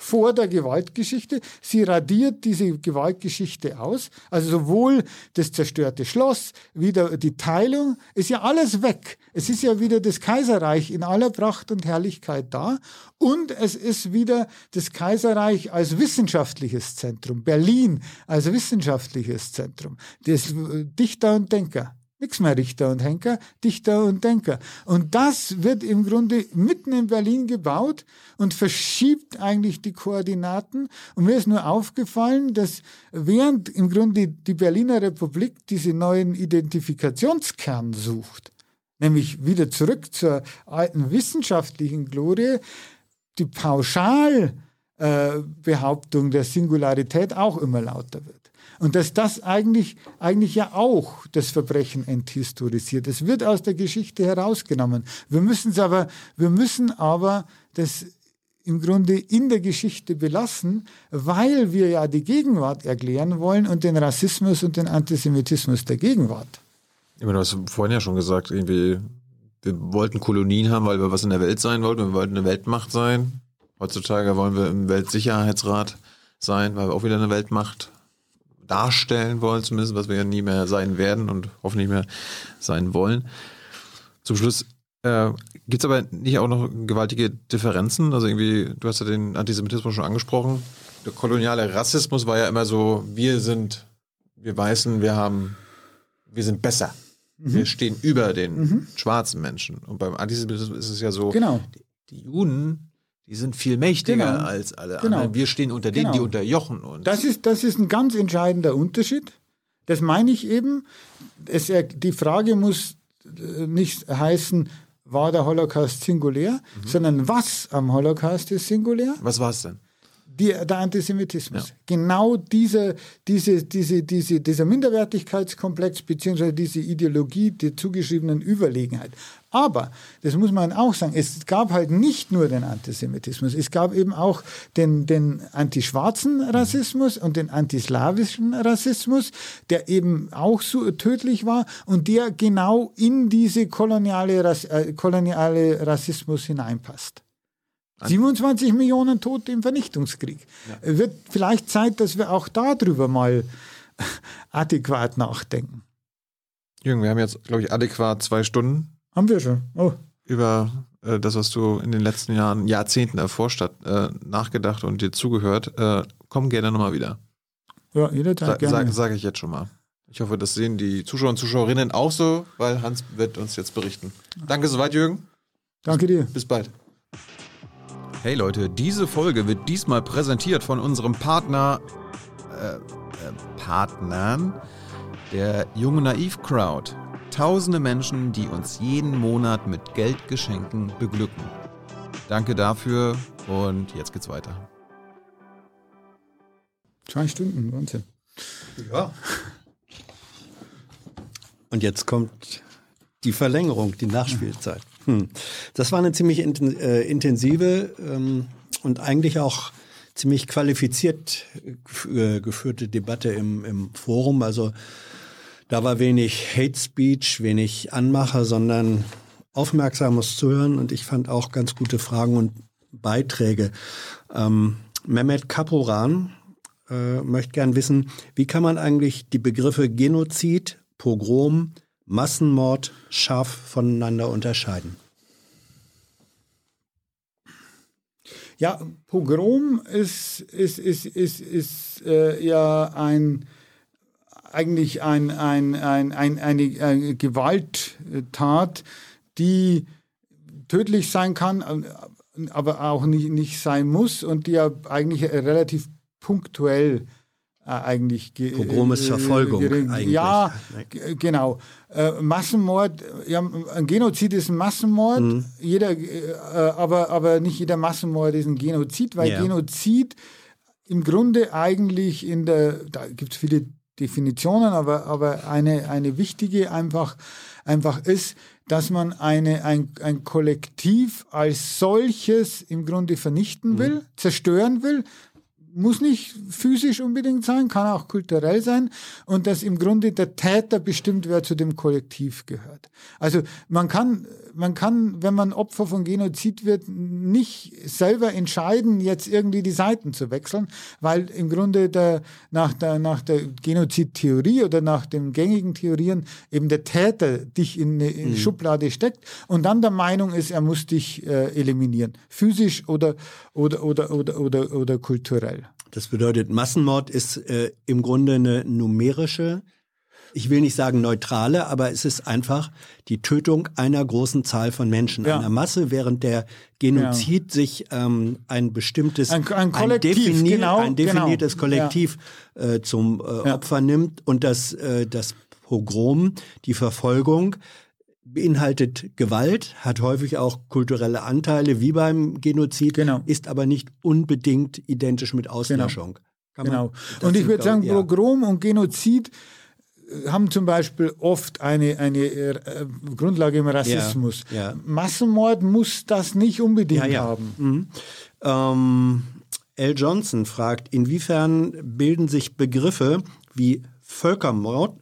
vor der Gewaltgeschichte. Sie radiert diese Gewaltgeschichte aus. Also sowohl das zerstörte Schloss, wieder die Teilung, ist ja alles weg. Es ist ja wieder das Kaiserreich in aller Pracht und Herrlichkeit da. Und es ist wieder das Kaiserreich als wissenschaftliches Zentrum, Berlin als wissenschaftliches Zentrum, das Dichter und Denker. Nichts mehr Richter und Henker, Dichter und Denker. Und das wird im Grunde mitten in Berlin gebaut und verschiebt eigentlich die Koordinaten. Und mir ist nur aufgefallen, dass während im Grunde die Berliner Republik diese neuen Identifikationskern sucht, nämlich wieder zurück zur alten wissenschaftlichen Glorie, die Pauschalbehauptung der Singularität auch immer lauter wird. Und dass das eigentlich ja auch das Verbrechen enthistorisiert. Es wird aus der Geschichte herausgenommen. Wir müssen aber das im Grunde in der Geschichte belassen, weil wir ja die Gegenwart erklären wollen und den Rassismus und den Antisemitismus der Gegenwart. Ich meine, du hast vorhin ja schon gesagt, irgendwie, wir wollten Kolonien haben, weil wir was in der Welt sein wollten. Wir wollten eine Weltmacht sein. Heutzutage wollen wir im Weltsicherheitsrat sein, weil wir auch wieder eine Weltmacht darstellen wollen, zumindest, was wir ja nie mehr sein werden und hoffentlich nicht mehr sein wollen. Zum Schluss gibt es aber nicht auch noch gewaltige Differenzen? Also irgendwie, du hast ja den Antisemitismus schon angesprochen. Der koloniale Rassismus war ja immer so, wir Weißen, wir sind besser. Mhm. Wir stehen über den schwarzen Menschen. Und beim Antisemitismus ist es ja so, die Juden, die sind viel mächtiger als alle anderen. Wir stehen unter denen, die unterjochen uns. Das ist ein ganz entscheidender Unterschied. Das meine ich eben. Die Frage muss nicht heißen, war der Holocaust singulär, sondern was am Holocaust ist singulär. Was war es denn? Der Antisemitismus. Ja. Genau dieser Minderwertigkeitskomplex beziehungsweise diese Ideologie der zugeschriebenen Überlegenheit. Aber, das muss man auch sagen, es gab halt nicht nur den Antisemitismus, es gab eben auch den antischwarzen Rassismus und den antislawischen Rassismus, der eben auch so tödlich war und der genau in diese koloniale Rassismus hineinpasst. 27 Millionen Tote im Vernichtungskrieg. Ja. Wird vielleicht Zeit, dass wir auch darüber mal adäquat nachdenken. Jürgen, wir haben jetzt, glaube ich, adäquat 2 Stunden. Haben wir schon. Oh. Über das, was du in den letzten Jahren, Jahrzehnten erforscht hast, nachgedacht und dir zugehört. Komm gerne nochmal wieder. Ja, jederzeit gerne. Sage ich jetzt schon mal. Ich hoffe, das sehen die Zuschauer und Zuschauerinnen auch so, weil Hans wird uns jetzt berichten. Danke soweit, Jürgen. Danke dir. Bis bald. Hey Leute, diese Folge wird diesmal präsentiert von unserem Partnern, der Jung Naiv Crowd. Tausende Menschen, die uns jeden Monat mit Geldgeschenken beglücken. Danke dafür und jetzt geht's weiter. 2 Stunden, Wahnsinn. Ja. Und jetzt kommt die Verlängerung, die Nachspielzeit. Das war eine ziemlich intensive und eigentlich auch ziemlich qualifiziert geführte Debatte im Forum. Also da war wenig Hate Speech, wenig Anmacher, sondern aufmerksames Zuhören. Und ich fand auch ganz gute Fragen und Beiträge. Mehmet Kapuran möchte gern wissen, wie kann man eigentlich die Begriffe Genozid, Pogrom, Massenmord scharf voneinander unterscheiden? Ja, Pogrom ist ja eine Gewalttat, die tödlich sein kann, aber auch nicht sein muss und die ja eigentlich relativ punktuell eigentlich. Pogrom ist Verfolgung eigentlich. Ja, genau. Massenmord, ja, ein Genozid ist ein Massenmord, aber nicht jeder Massenmord ist ein Genozid, weil Genozid im Grunde eigentlich da gibt es viele Definitionen, aber eine wichtige einfach ist, dass man ein Kollektiv als solches im Grunde vernichten will, zerstören will, muss nicht physisch unbedingt sein, kann auch kulturell sein, und dass im Grunde der Täter bestimmt, wer zu dem Kollektiv gehört. Also man kann, wenn man Opfer von Genozid wird, nicht selber entscheiden, jetzt irgendwie die Seiten zu wechseln, weil im Grunde nach der Genozidtheorie oder nach den gängigen Theorien eben der Täter dich in Schublade steckt und dann der Meinung ist, er muss dich eliminieren, physisch oder kulturell. Das bedeutet, Massenmord ist im Grunde eine numerische, ich will nicht sagen neutrale, aber es ist einfach die Tötung einer großen Zahl von Menschen, einer Masse, während der Genozid sich ein bestimmtes, ein definiertes Kollektiv zum Opfer nimmt, und das Pogrom, die Verfolgung, beinhaltet Gewalt, hat häufig auch kulturelle Anteile, wie beim Genozid, ist aber nicht unbedingt identisch mit Auslöschung. Und ich würde sagen, Pogrom und Genozid haben zum Beispiel oft eine Grundlage im Rassismus. Ja. Massenmord muss das nicht unbedingt haben. Mhm. L. Johnson fragt, inwiefern bilden sich Begriffe wie Völkermord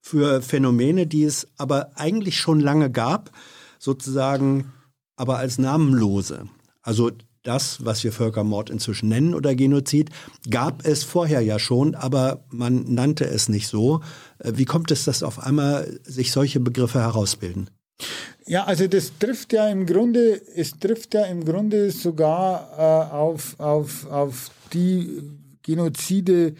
für Phänomene, die es aber eigentlich schon lange gab, sozusagen aber als namenlose. Also das, was wir Völkermord inzwischen nennen oder Genozid, gab es vorher ja schon, aber man nannte es nicht so. Wie kommt es, dass auf einmal sich solche Begriffe herausbilden? Ja, also es trifft ja im Grunde sogar auf die Genozide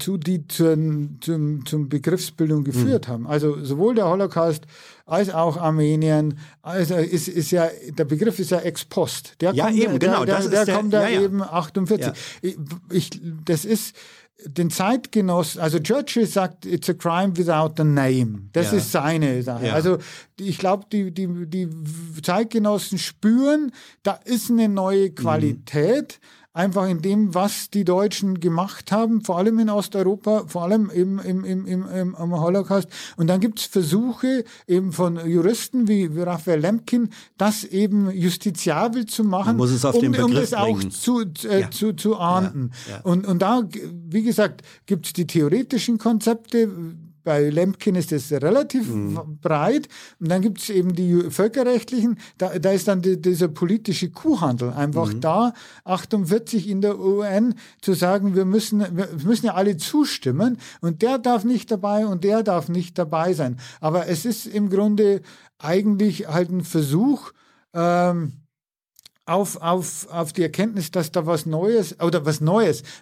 zu, die zum Begriffsbildung geführt haben. Also sowohl der Holocaust als auch Armenien, also ist ja, der Begriff ist ja ex post. Der kommt eben 48. Ja. Das ist den Zeitgenossen, also Churchill sagt, it's a crime without a name. Das ist seine Sache. Ja. Also ich glaube, die Zeitgenossen spüren, da ist eine neue Qualität, einfach in dem, was die Deutschen gemacht haben, vor allem in Osteuropa, vor allem eben im Holocaust. Und dann gibt es Versuche eben von Juristen wie Raphael Lemkin, das eben justiziabel zu machen, um das auch zu ahnden. Ja. Ja. Und da, wie gesagt, gibt es die theoretischen Konzepte. Bei Lemkin ist das relativ breit. Und dann gibt es eben die völkerrechtlichen. Da ist dann dieser politische Kuhhandel. Einfach da, 48 in der UN, zu sagen, wir müssen ja alle zustimmen. Und der darf nicht dabei und der darf nicht dabei sein. Aber es ist im Grunde eigentlich halt ein Versuch, auf die Erkenntnis, dass da was Neues,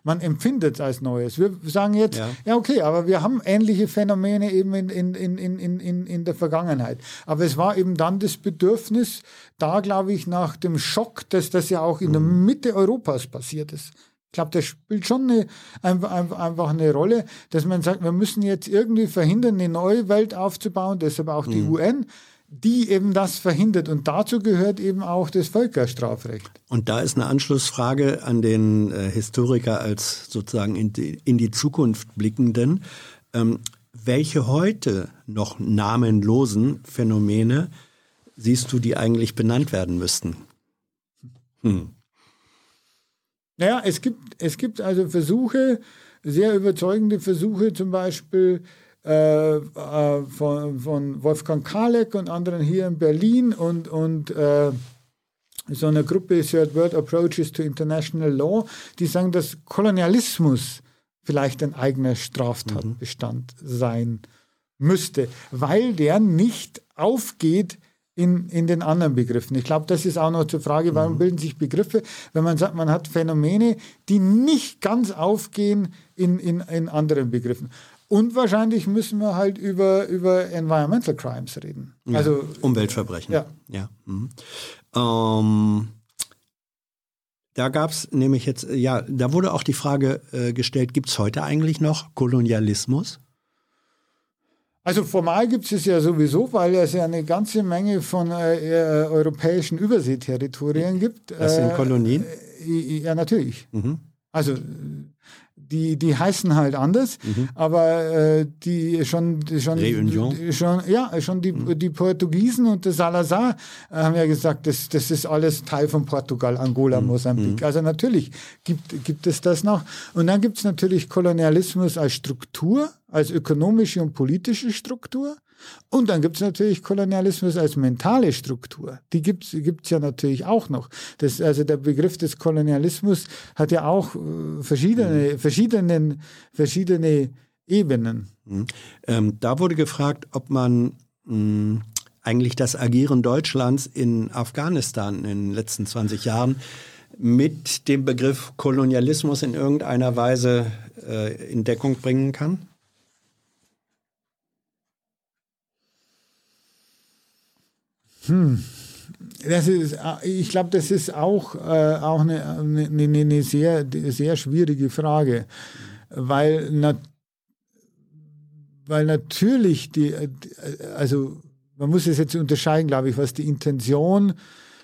man empfindet es als Neues. Wir sagen jetzt, okay, aber wir haben ähnliche Phänomene eben in der Vergangenheit. Aber es war eben dann das Bedürfnis, da glaube ich, nach dem Schock, dass das ja auch in der Mitte Europas passiert ist. Ich glaube, das spielt schon einfach eine Rolle, dass man sagt, wir müssen jetzt irgendwie verhindern, eine neue Welt aufzubauen, deshalb auch die UN, die eben das verhindert. Und dazu gehört eben auch das Völkerstrafrecht. Und da ist eine Anschlussfrage an den Historiker als sozusagen in die Zukunft blickenden. Welche heute noch namenlosen Phänomene siehst du, die eigentlich benannt werden müssten? Naja, es gibt also Versuche, sehr überzeugende Versuche, zum Beispiel von Wolfgang Kalek und anderen hier in Berlin und so einer Gruppe Third World Approaches to International Law, die sagen, dass Kolonialismus vielleicht ein eigener Straftatbestand sein müsste, weil der nicht aufgeht in den anderen Begriffen. Ich glaube, das ist auch noch zur Frage, warum bilden sich Begriffe, wenn man sagt, man hat Phänomene, die nicht ganz aufgehen in anderen Begriffen. Und wahrscheinlich müssen wir halt über Environmental Crimes reden. Also Umweltverbrechen. Ja. Mhm. Da gab es nämlich jetzt, da wurde auch die Frage gestellt, gibt es heute eigentlich noch Kolonialismus? Also formal gibt es ja sowieso, weil es ja eine ganze Menge von europäischen Überseeterritorien gibt. Das sind Kolonien? Ja, natürlich. Mhm. Also die heißen halt anders, aber die Portugiesen und der Salazar haben ja gesagt, das ist alles Teil von Portugal, Angola, Mosambik. Also natürlich gibt es das noch. Und dann gibt es natürlich Kolonialismus als Struktur, als ökonomische und politische Struktur. Und dann gibt es natürlich Kolonialismus als mentale Struktur. Die gibt's ja natürlich auch noch. Also der Begriff des Kolonialismus hat ja auch verschiedene Ebenen. Da wurde gefragt, ob man eigentlich das Agieren Deutschlands in Afghanistan in den letzten 20 Jahren mit dem Begriff Kolonialismus in irgendeiner Weise in Deckung bringen kann. Ich glaube, das ist auch eine sehr, sehr schwierige Frage, weil natürlich also man muss es jetzt unterscheiden, glaube ich, was die Intention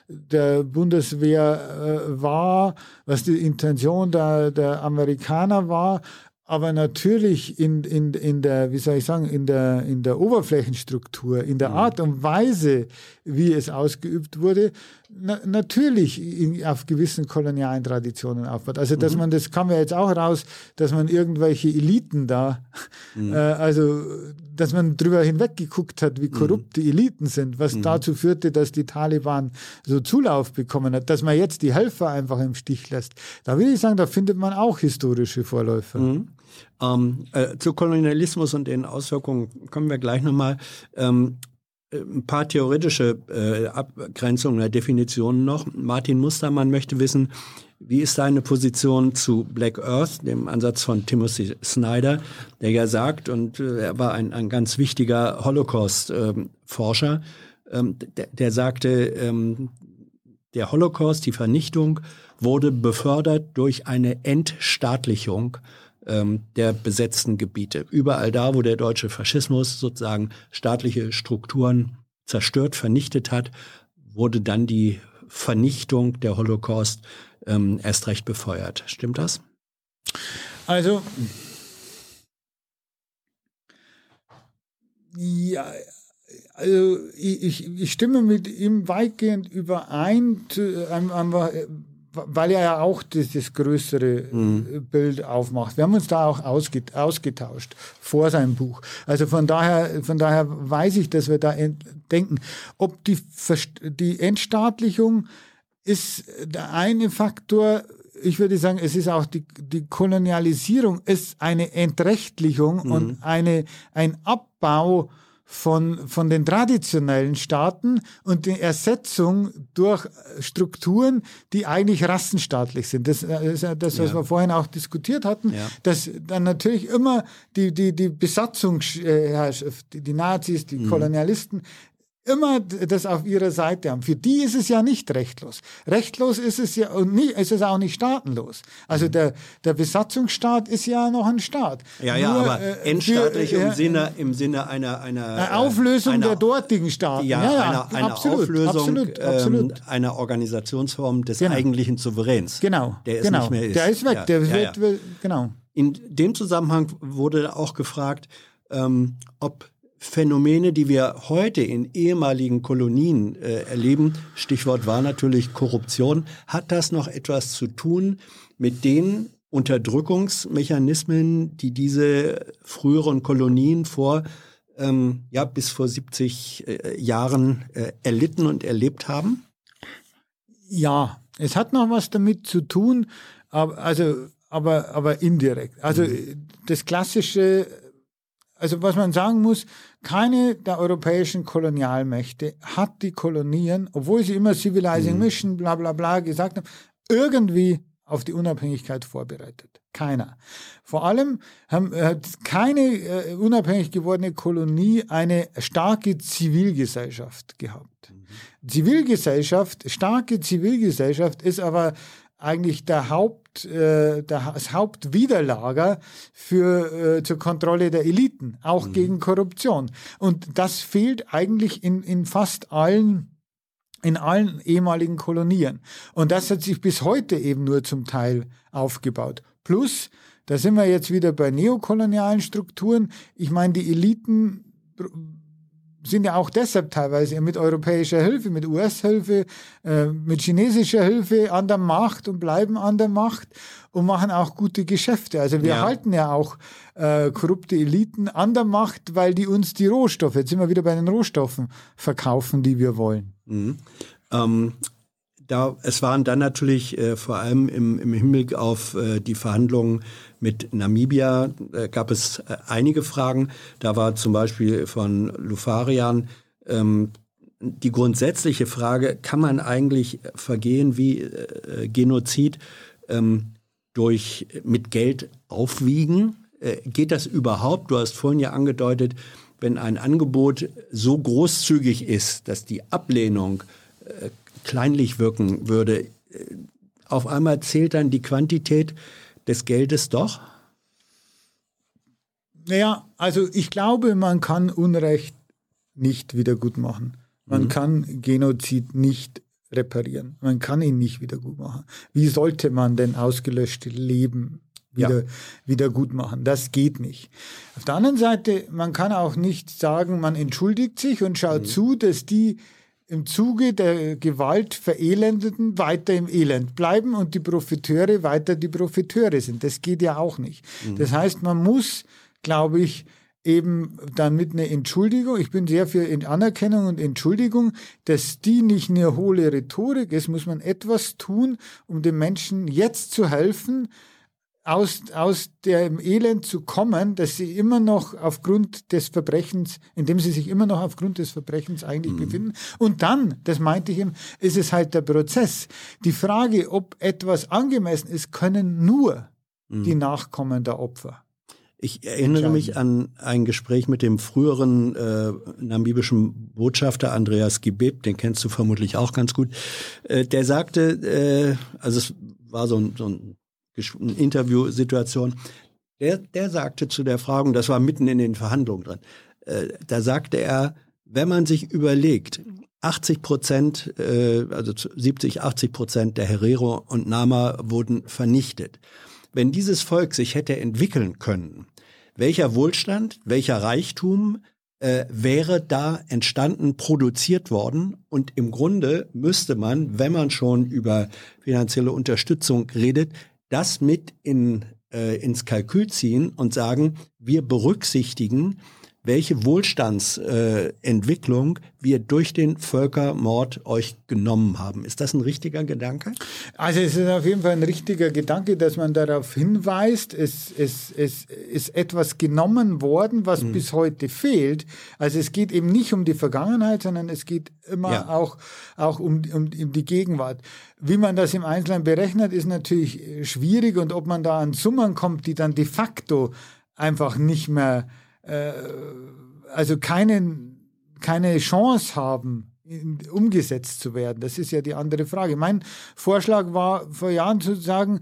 der Bundeswehr war, was die Intention der Amerikaner war. Aber natürlich in der Oberflächenstruktur, in der Art und Weise, wie es ausgeübt wurde, natürlich auf gewissen kolonialen Traditionen aufbaut. Also, dass man, das kam ja jetzt auch raus, dass man irgendwelche Eliten dass man drüber hinweggeguckt hat, wie korrupt die Eliten sind, was dazu führte, dass die Taliban so Zulauf bekommen hat, dass man jetzt die Helfer einfach im Stich lässt. Da will ich sagen, da findet man auch historische Vorläufer. Zu Kolonialismus und den Auswirkungen kommen wir gleich nochmal. Ein paar theoretische Abgrenzungen oder Definitionen noch. Martin Mustermann möchte wissen, wie ist seine Position zu Black Earth, dem Ansatz von Timothy Snyder, der ja sagt, und er war ein ganz wichtiger Holocaust-Forscher, der sagte, der Holocaust, die Vernichtung, wurde befördert durch eine Entstaatlichung der besetzten Gebiete. Überall da, wo der deutsche Faschismus sozusagen staatliche Strukturen zerstört, vernichtet hat, wurde dann die Vernichtung, der Holocaust, erst recht befeuert. Stimmt das? Also, ja, also ich stimme mit ihm weitgehend überein, weil er ja auch das größere Bild aufmacht. Wir haben uns da auch ausgetauscht vor seinem Buch. Also von daher weiß ich, dass wir da denken. Ob die Entstaatlichung ist der eine Faktor. Ich würde sagen, es ist auch die Kolonialisierung, ist eine Entrechtlichung und ein Abbau von den traditionellen Staaten und die Ersetzung durch Strukturen, die eigentlich rassenstaatlich sind. Das ist ja das, was wir vorhin auch diskutiert hatten, dass dann natürlich immer die Besatzungsherrschaft, die Nazis, die Kolonialisten, immer das auf ihrer Seite haben. Für die ist es ja nicht rechtlos. Rechtlos ist es ja, und nicht, es ist auch nicht staatenlos. Also der Besatzungsstaat ist ja noch ein Staat. Ja, ja, nur, aber endstaatlich im Sinne einer Auflösung der dortigen Staaten. Ja, ja eine absolut, Auflösung einer Organisationsform des eigentlichen Souveräns. Genau. Der ist nicht mehr ist. Der ist weg. Ja, der wird, genau. In dem Zusammenhang wurde auch gefragt, ob Phänomene, die wir heute in ehemaligen Kolonien erleben, Stichwort war natürlich Korruption, hat das noch etwas zu tun mit den Unterdrückungsmechanismen, die diese früheren Kolonien bis vor 70 Jahren erlitten und erlebt haben? Ja, es hat noch was damit zu tun, aber indirekt. Also das klassische... Also was man sagen muss, keine der europäischen Kolonialmächte hat die Kolonien, obwohl sie immer Civilizing Mission, bla bla bla gesagt haben, irgendwie auf die Unabhängigkeit vorbereitet. Keiner. Vor allem hat keine unabhängig gewordene Kolonie eine starke Zivilgesellschaft gehabt. Starke Zivilgesellschaft ist aber eigentlich das Hauptwiderlager zur Kontrolle der Eliten, auch gegen Korruption. Und das fehlt eigentlich in fast allen ehemaligen Kolonien. Und das hat sich bis heute eben nur zum Teil aufgebaut. Plus Da sind wir jetzt wieder bei neokolonialen Strukturen. Ich meine, die Eliten sind ja auch deshalb teilweise mit europäischer Hilfe, mit US-Hilfe, mit chinesischer Hilfe an der Macht und bleiben an der Macht und machen auch gute Geschäfte. Also wir halten ja auch korrupte Eliten an der Macht, weil die uns die Rohstoffe, jetzt sind wir wieder bei den Rohstoffen, verkaufen, die wir wollen. Mhm. Es waren dann natürlich vor allem im Hinblick auf die Verhandlungen mit Namibia gab es einige Fragen. Da war zum Beispiel von Lufarian die grundsätzliche Frage, kann man eigentlich Vergehen wie Genozid mit Geld aufwiegen? Geht das überhaupt? Du hast vorhin ja angedeutet, wenn ein Angebot so großzügig ist, dass die Ablehnung kleinlich wirken würde, auf einmal zählt dann die Quantität des Geldes doch? Naja, also ich glaube, man kann Unrecht nicht wiedergutmachen. Man kann Genozid nicht reparieren. Man kann ihn nicht wiedergutmachen. Wie sollte man denn ausgelöschte Leben wiedergutmachen? Das geht nicht. Auf der anderen Seite, man kann auch nicht sagen, man entschuldigt sich und schaut zu, dass die im Zuge der Gewalt Verelendeten weiter im Elend bleiben und die Profiteure weiter die Profiteure sind. Das geht ja auch nicht. Das heißt, man muss, glaube ich, eben dann mit einer Entschuldigung, ich bin sehr für Anerkennung und Entschuldigung, dass die nicht eine hohle Rhetorik ist, muss man etwas tun, um den Menschen jetzt zu helfen, aus dem Elend zu kommen, dass sie immer noch aufgrund des Verbrechens, in dem sie sich immer noch aufgrund des Verbrechens eigentlich befinden. Und dann, das meinte ich eben, ist es halt der Prozess. Die Frage, ob etwas angemessen ist, können nur die Nachkommen der Opfer. Ich erinnere mich an ein Gespräch mit dem früheren namibischen Botschafter Andreas Gibeb, den kennst du vermutlich auch ganz gut. Der sagte, also es war so eine Interviewsituation, der sagte zu der Frage, und das war mitten in den Verhandlungen drin, da sagte er, wenn man sich überlegt, 70-80% der Herero und Nama wurden vernichtet. Wenn dieses Volk sich hätte entwickeln können, welcher Wohlstand, welcher Reichtum wäre da entstanden, produziert worden, und im Grunde müsste man, wenn man schon über finanzielle Unterstützung redet, das mit ins Kalkül ziehen und sagen, wir berücksichtigen, welche Wohlstandsentwicklung wir durch den Völkermord euch genommen haben. Ist das ein richtiger Gedanke? Also es ist auf jeden Fall ein richtiger Gedanke, dass man darauf hinweist, es ist etwas genommen worden, was bis heute fehlt. Also es geht eben nicht um die Vergangenheit, sondern es geht immer auch um die Gegenwart. Wie man das im Einzelnen berechnet, ist natürlich schwierig, und ob man da an Summen kommt, die dann de facto einfach nicht mehr, also keine Chance haben, umgesetzt zu werden. Das ist ja die andere Frage. Mein Vorschlag war vor Jahren zu sagen,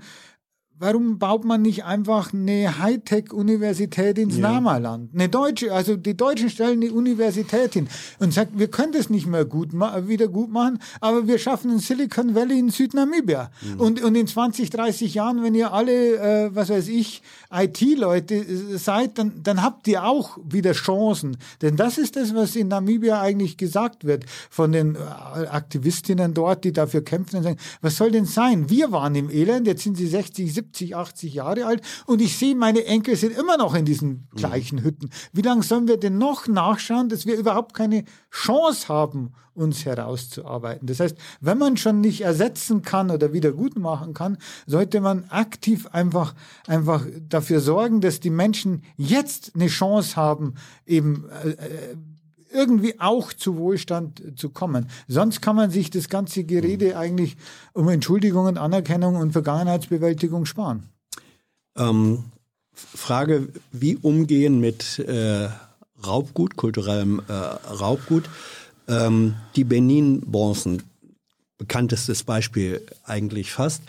warum baut man nicht einfach eine Hightech-Universität ins Nama-Land? Eine deutsche, also die Deutschen stellen eine Universität hin und sagt, wir können das nicht mehr wieder gut machen, aber wir schaffen ein Silicon Valley in Südnamibia. Und in 20, 30 Jahren, wenn ihr alle, IT-Leute seid, dann habt ihr auch wieder Chancen. Denn das ist das, was in Namibia eigentlich gesagt wird von den Aktivistinnen dort, die dafür kämpfen und sagen, was soll denn sein? Wir waren im Elend, jetzt sind sie 60, 70, 80 Jahre alt und ich sehe, meine Enkel sind immer noch in diesen gleichen Hütten. Wie lange sollen wir denn noch nachschauen, dass wir überhaupt keine Chance haben, uns herauszuarbeiten? Das heißt, wenn man schon nicht ersetzen kann oder wieder gut machen kann, sollte man aktiv einfach dafür sorgen, dass die Menschen jetzt eine Chance haben, eben irgendwie auch zu Wohlstand zu kommen. Sonst kann man sich das ganze Gerede eigentlich um Entschuldigungen, Anerkennung und Vergangenheitsbewältigung sparen. Frage, wie umgehen mit Raubgut, kulturellem Raubgut. Die Benin-Bronzen, bekanntestes Beispiel eigentlich fast.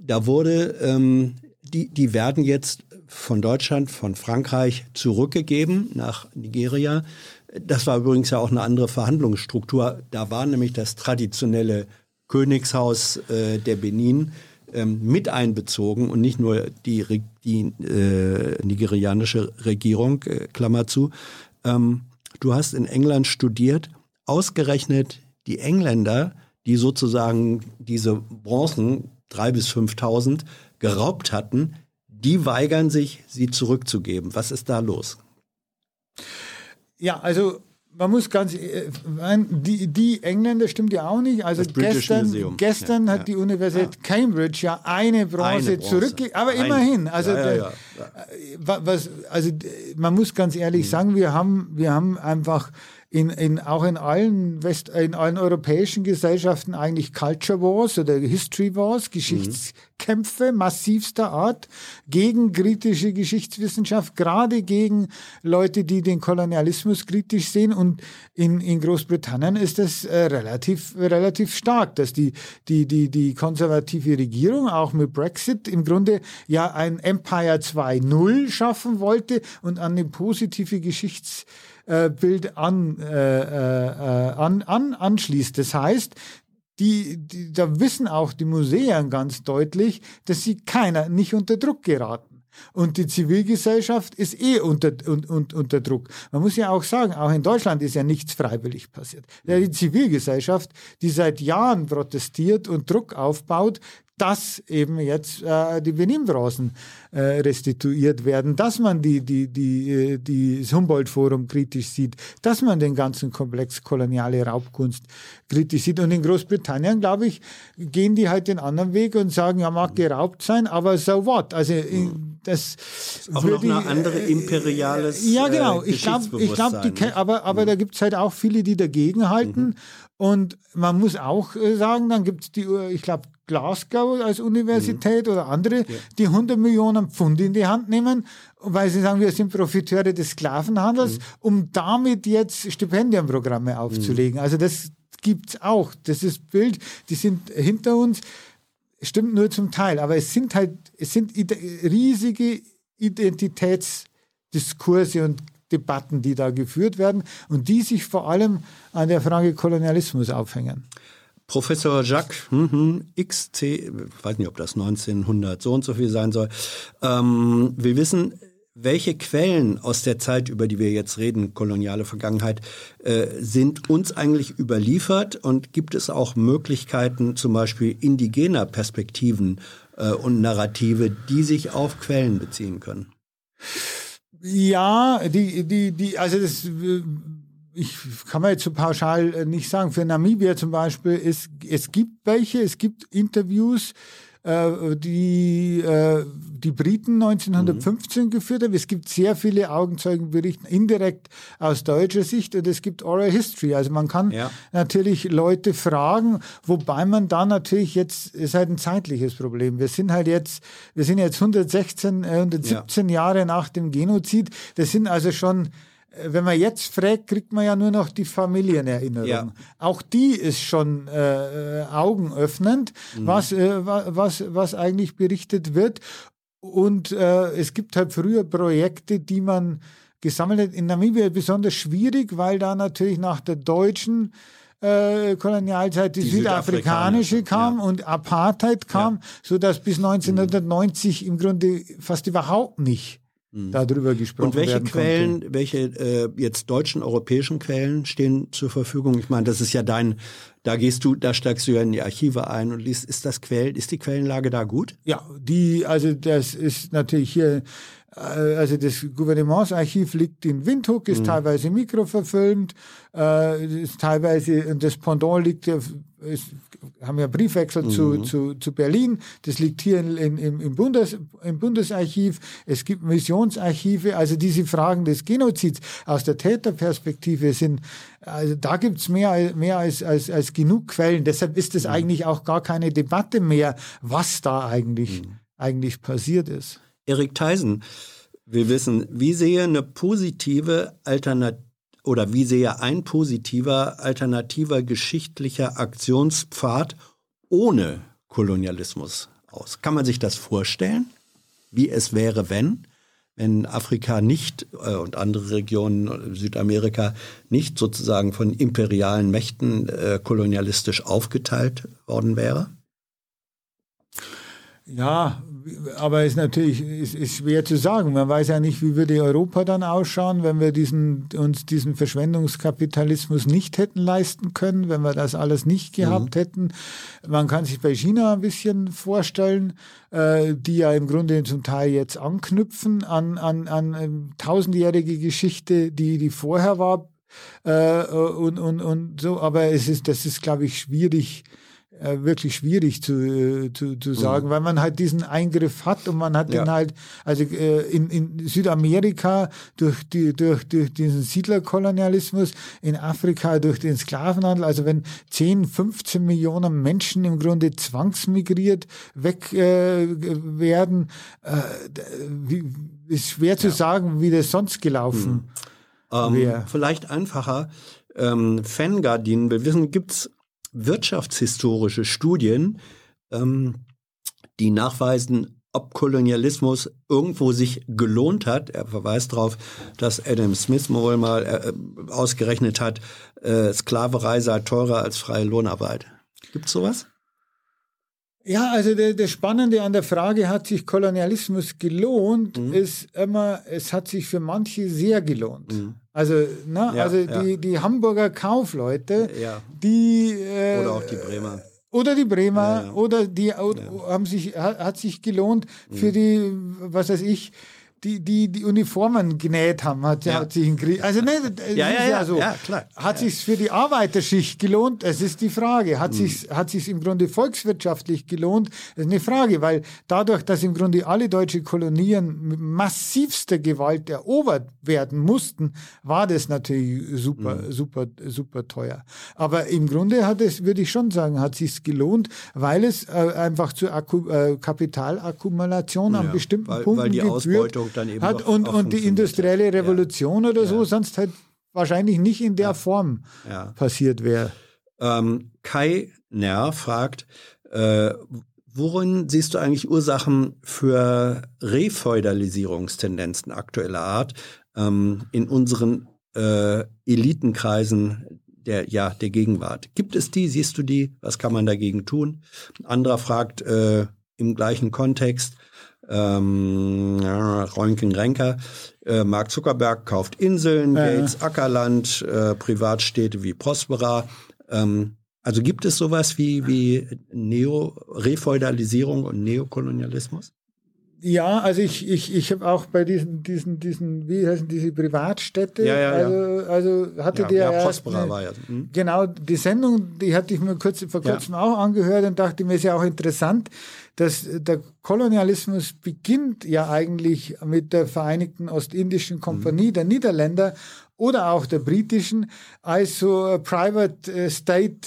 Da wurde, die werden jetzt von Deutschland, von Frankreich zurückgegeben nach Nigeria. Das war übrigens ja auch eine andere Verhandlungsstruktur. Da war nämlich das traditionelle Königshaus der Benin mit einbezogen und nicht nur die nigerianische Regierung, Klammer zu. Du hast in England studiert, ausgerechnet die Engländer, die sozusagen diese Bronzen, 3.000 bis 5.000, geraubt hatten, die weigern sich, sie zurückzugeben. Was ist da los? Ja, also man muss die Engländer stimmt ja auch nicht. Also gestern hat die Universität Cambridge ja eine Bronze zurückgegeben, aber immerhin. Also, man muss ganz ehrlich sagen, wir haben einfach in allen europäischen Gesellschaften eigentlich Culture Wars oder History Wars, Geschichtskämpfe massivster Art gegen kritische Geschichtswissenschaft, gerade gegen Leute, die den Kolonialismus kritisch sehen. Und in Großbritannien ist das relativ stark, dass die konservative Regierung auch mit Brexit im Grunde ja ein Empire 2.0 schaffen wollte und an eine positive Geschichtsbild anschließt. Das heißt, da wissen auch die Museen ganz deutlich, dass sie nicht unter Druck geraten. Und die Zivilgesellschaft ist unter Druck. Man muss ja auch sagen, auch in Deutschland ist ja nichts freiwillig passiert. Ja, die Zivilgesellschaft, die seit Jahren protestiert und Druck aufbaut, dass eben jetzt die Benimbronzen restituiert werden, dass man das Humboldt-Forum kritisch sieht, dass man den ganzen Komplex koloniale Raubkunst kritisch sieht. Und in Großbritannien, glaube ich, gehen die halt den anderen Weg und sagen, ja, mag geraubt sein, aber so what? Also das ist auch noch eine andere imperiales Geschichtsbewusstsein. Ja, genau. Ich glaube, aber da gibt es halt auch viele, die dagegen halten. Mhm. Und man muss auch sagen, dann gibt es ich glaube, Glasgow als Universität oder andere, die 100 Millionen Pfund in die Hand nehmen, weil sie sagen, wir sind Profiteure des Sklavenhandels, um damit jetzt Stipendienprogramme aufzulegen. Also das gibt's auch. Das ist Bild, die sind hinter uns, stimmt nur zum Teil, aber es sind riesige Identitätsdiskurse und Debatten, die da geführt werden und die sich vor allem an der Frage Kolonialismus aufhängen. Professor Jacques XC, weiß nicht, ob das 1900 so und so viel sein soll. Wir wissen, welche Quellen aus der Zeit, über die wir jetzt reden, koloniale Vergangenheit, sind uns eigentlich überliefert und gibt es auch Möglichkeiten, zum Beispiel indigener Perspektiven und Narrative, die sich auf Quellen beziehen können? Ja, ich kann mir jetzt so pauschal nicht sagen. Für Namibia zum Beispiel, es gibt welche, es gibt Interviews, die Briten 1915 geführt haben. Es gibt sehr viele Augenzeugenberichte indirekt aus deutscher Sicht und es gibt Oral History. Also man kann natürlich Leute fragen, wobei man da natürlich jetzt, ist halt ein zeitliches Problem. Wir sind jetzt 117 Jahre nach dem Genozid. Das sind also schon... Wenn man jetzt fragt, kriegt man ja nur noch die Familienerinnerung. Ja. Auch die ist schon augenöffnend, was eigentlich berichtet wird. Und es gibt halt früher Projekte, die man gesammelt hat. In Namibia besonders schwierig, weil da natürlich nach der deutschen Kolonialzeit die südafrikanische kam und Apartheid kam, sodass bis 1990 im Grunde fast überhaupt nicht darüber gesprochen werden konnte. Und welche jetzt deutschen, europäischen Quellen stehen zur Verfügung? Ich meine, das ist ja da steigst du ja in die Archive ein und liest, ist die Quellenlage da gut? Ja, das ist natürlich hier, also das Gouvernementsarchiv liegt in Windhoek, ist teilweise mikroverfilmt, und das Pendant liegt ja, haben ja Briefwechsel zu Berlin. Das liegt hier im Bundesarchiv. Es gibt Missionsarchive. Also diese Fragen des Genozids aus der Täterperspektive sind, also da gibt es mehr als genug Quellen. Deshalb ist es eigentlich auch gar keine Debatte mehr, was da eigentlich passiert ist. Erik Theisen, wir wissen, wie sehe ein positiver, alternativer, geschichtlicher Aktionspfad ohne Kolonialismus aus? Kann man sich das vorstellen, wie es wäre, wenn Afrika nicht und andere Regionen, Südamerika, nicht sozusagen von imperialen Mächten kolonialistisch aufgeteilt worden wäre? Ja, aber es ist natürlich ist schwer zu sagen. Man weiß ja nicht, wie würde Europa dann ausschauen, wenn wir uns diesen Verschwendungskapitalismus nicht hätten leisten können, wenn wir das alles nicht gehabt hätten. Man kann sich bei China ein bisschen vorstellen, die ja im Grunde zum Teil jetzt anknüpfen an tausendjährige Geschichte, die vorher war und so. Aber das ist, glaube ich, schwierig. Wirklich schwierig zu sagen, weil man halt diesen Eingriff hat und man hat den halt, also in Südamerika durch diesen Siedlerkolonialismus, in Afrika durch den Sklavenhandel, also wenn 10, 15 Millionen Menschen im Grunde zwangsmigriert werden, ist schwer zu sagen, wie das sonst gelaufen wäre. Vielleicht einfacher, Fangardinen, wir wissen, gibt's wirtschaftshistorische Studien, die nachweisen, ob Kolonialismus irgendwo sich gelohnt hat. Er verweist darauf, dass Adam Smith wohl mal ausgerechnet hat, Sklaverei sei teurer als freie Lohnarbeit. Gibt's sowas? Ja, also das Spannende an der Frage, hat sich Kolonialismus gelohnt, ist immer, es hat sich für manche sehr gelohnt. Die Hamburger Kaufleute, die oder auch die Bremer. Oder die Bremer, oder die hat sich gelohnt für die, was weiß ich, die Uniformen genäht haben, hat sich ein Krieg. Also nein, hat sich's für die Arbeiterschicht gelohnt? Es ist die Frage. Hat sich's im Grunde volkswirtschaftlich gelohnt? Das ist eine Frage, weil dadurch, dass im Grunde alle deutsche Kolonien mit massivster Gewalt erobert werden mussten, war das natürlich super teuer. Aber im Grunde würde ich schon sagen, hat sich's gelohnt, weil es einfach zur Kapitalakkumulation an bestimmten Punkten geführt dann eben hat und die industrielle Revolution oder so, sonst halt wahrscheinlich nicht in der Form passiert wäre. Kai Nerr fragt, worin siehst du eigentlich Ursachen für Refeudalisierungstendenzen aktueller Art in unseren Elitenkreisen der Gegenwart? Gibt es die? Siehst du die? Was kann man dagegen tun? Ein anderer fragt im gleichen Kontext, Rönken-Renker, Mark Zuckerberg kauft Inseln, Gates, Ackerland, Privatstädte wie Prospera. Also gibt es sowas wie Neo-Refeudalisierung und Neokolonialismus? Ja, also ich habe auch bei diesen wie heißen diese Privatstädte, also hatte der Prospera war ja. Genau, die Sendung, die hatte ich mir vor kurzem auch angehört und dachte mir, ist ja auch interessant, dass der Kolonialismus beginnt ja eigentlich mit der Vereinigten Ostindischen Kompanie der Niederländer oder auch der britischen als so Private State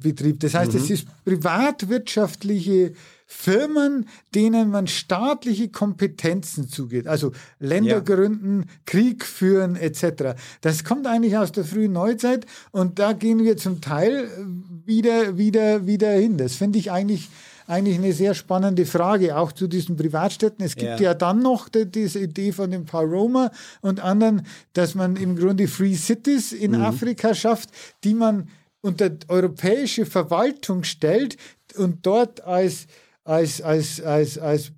Betrieb. Das heißt, es ist privatwirtschaftliche Firmen, denen man staatliche Kompetenzen zugeht, also Länder gründen, Krieg führen etc. Das kommt eigentlich aus der frühen Neuzeit und da gehen wir zum Teil wieder hin. Das finde ich eigentlich eine sehr spannende Frage, auch zu diesen Privatstädten. Es gibt ja dann noch diese Idee von dem Paul Romer und anderen, dass man im Grunde Free Cities in Afrika schafft, die man unter europäische Verwaltung stellt und dort als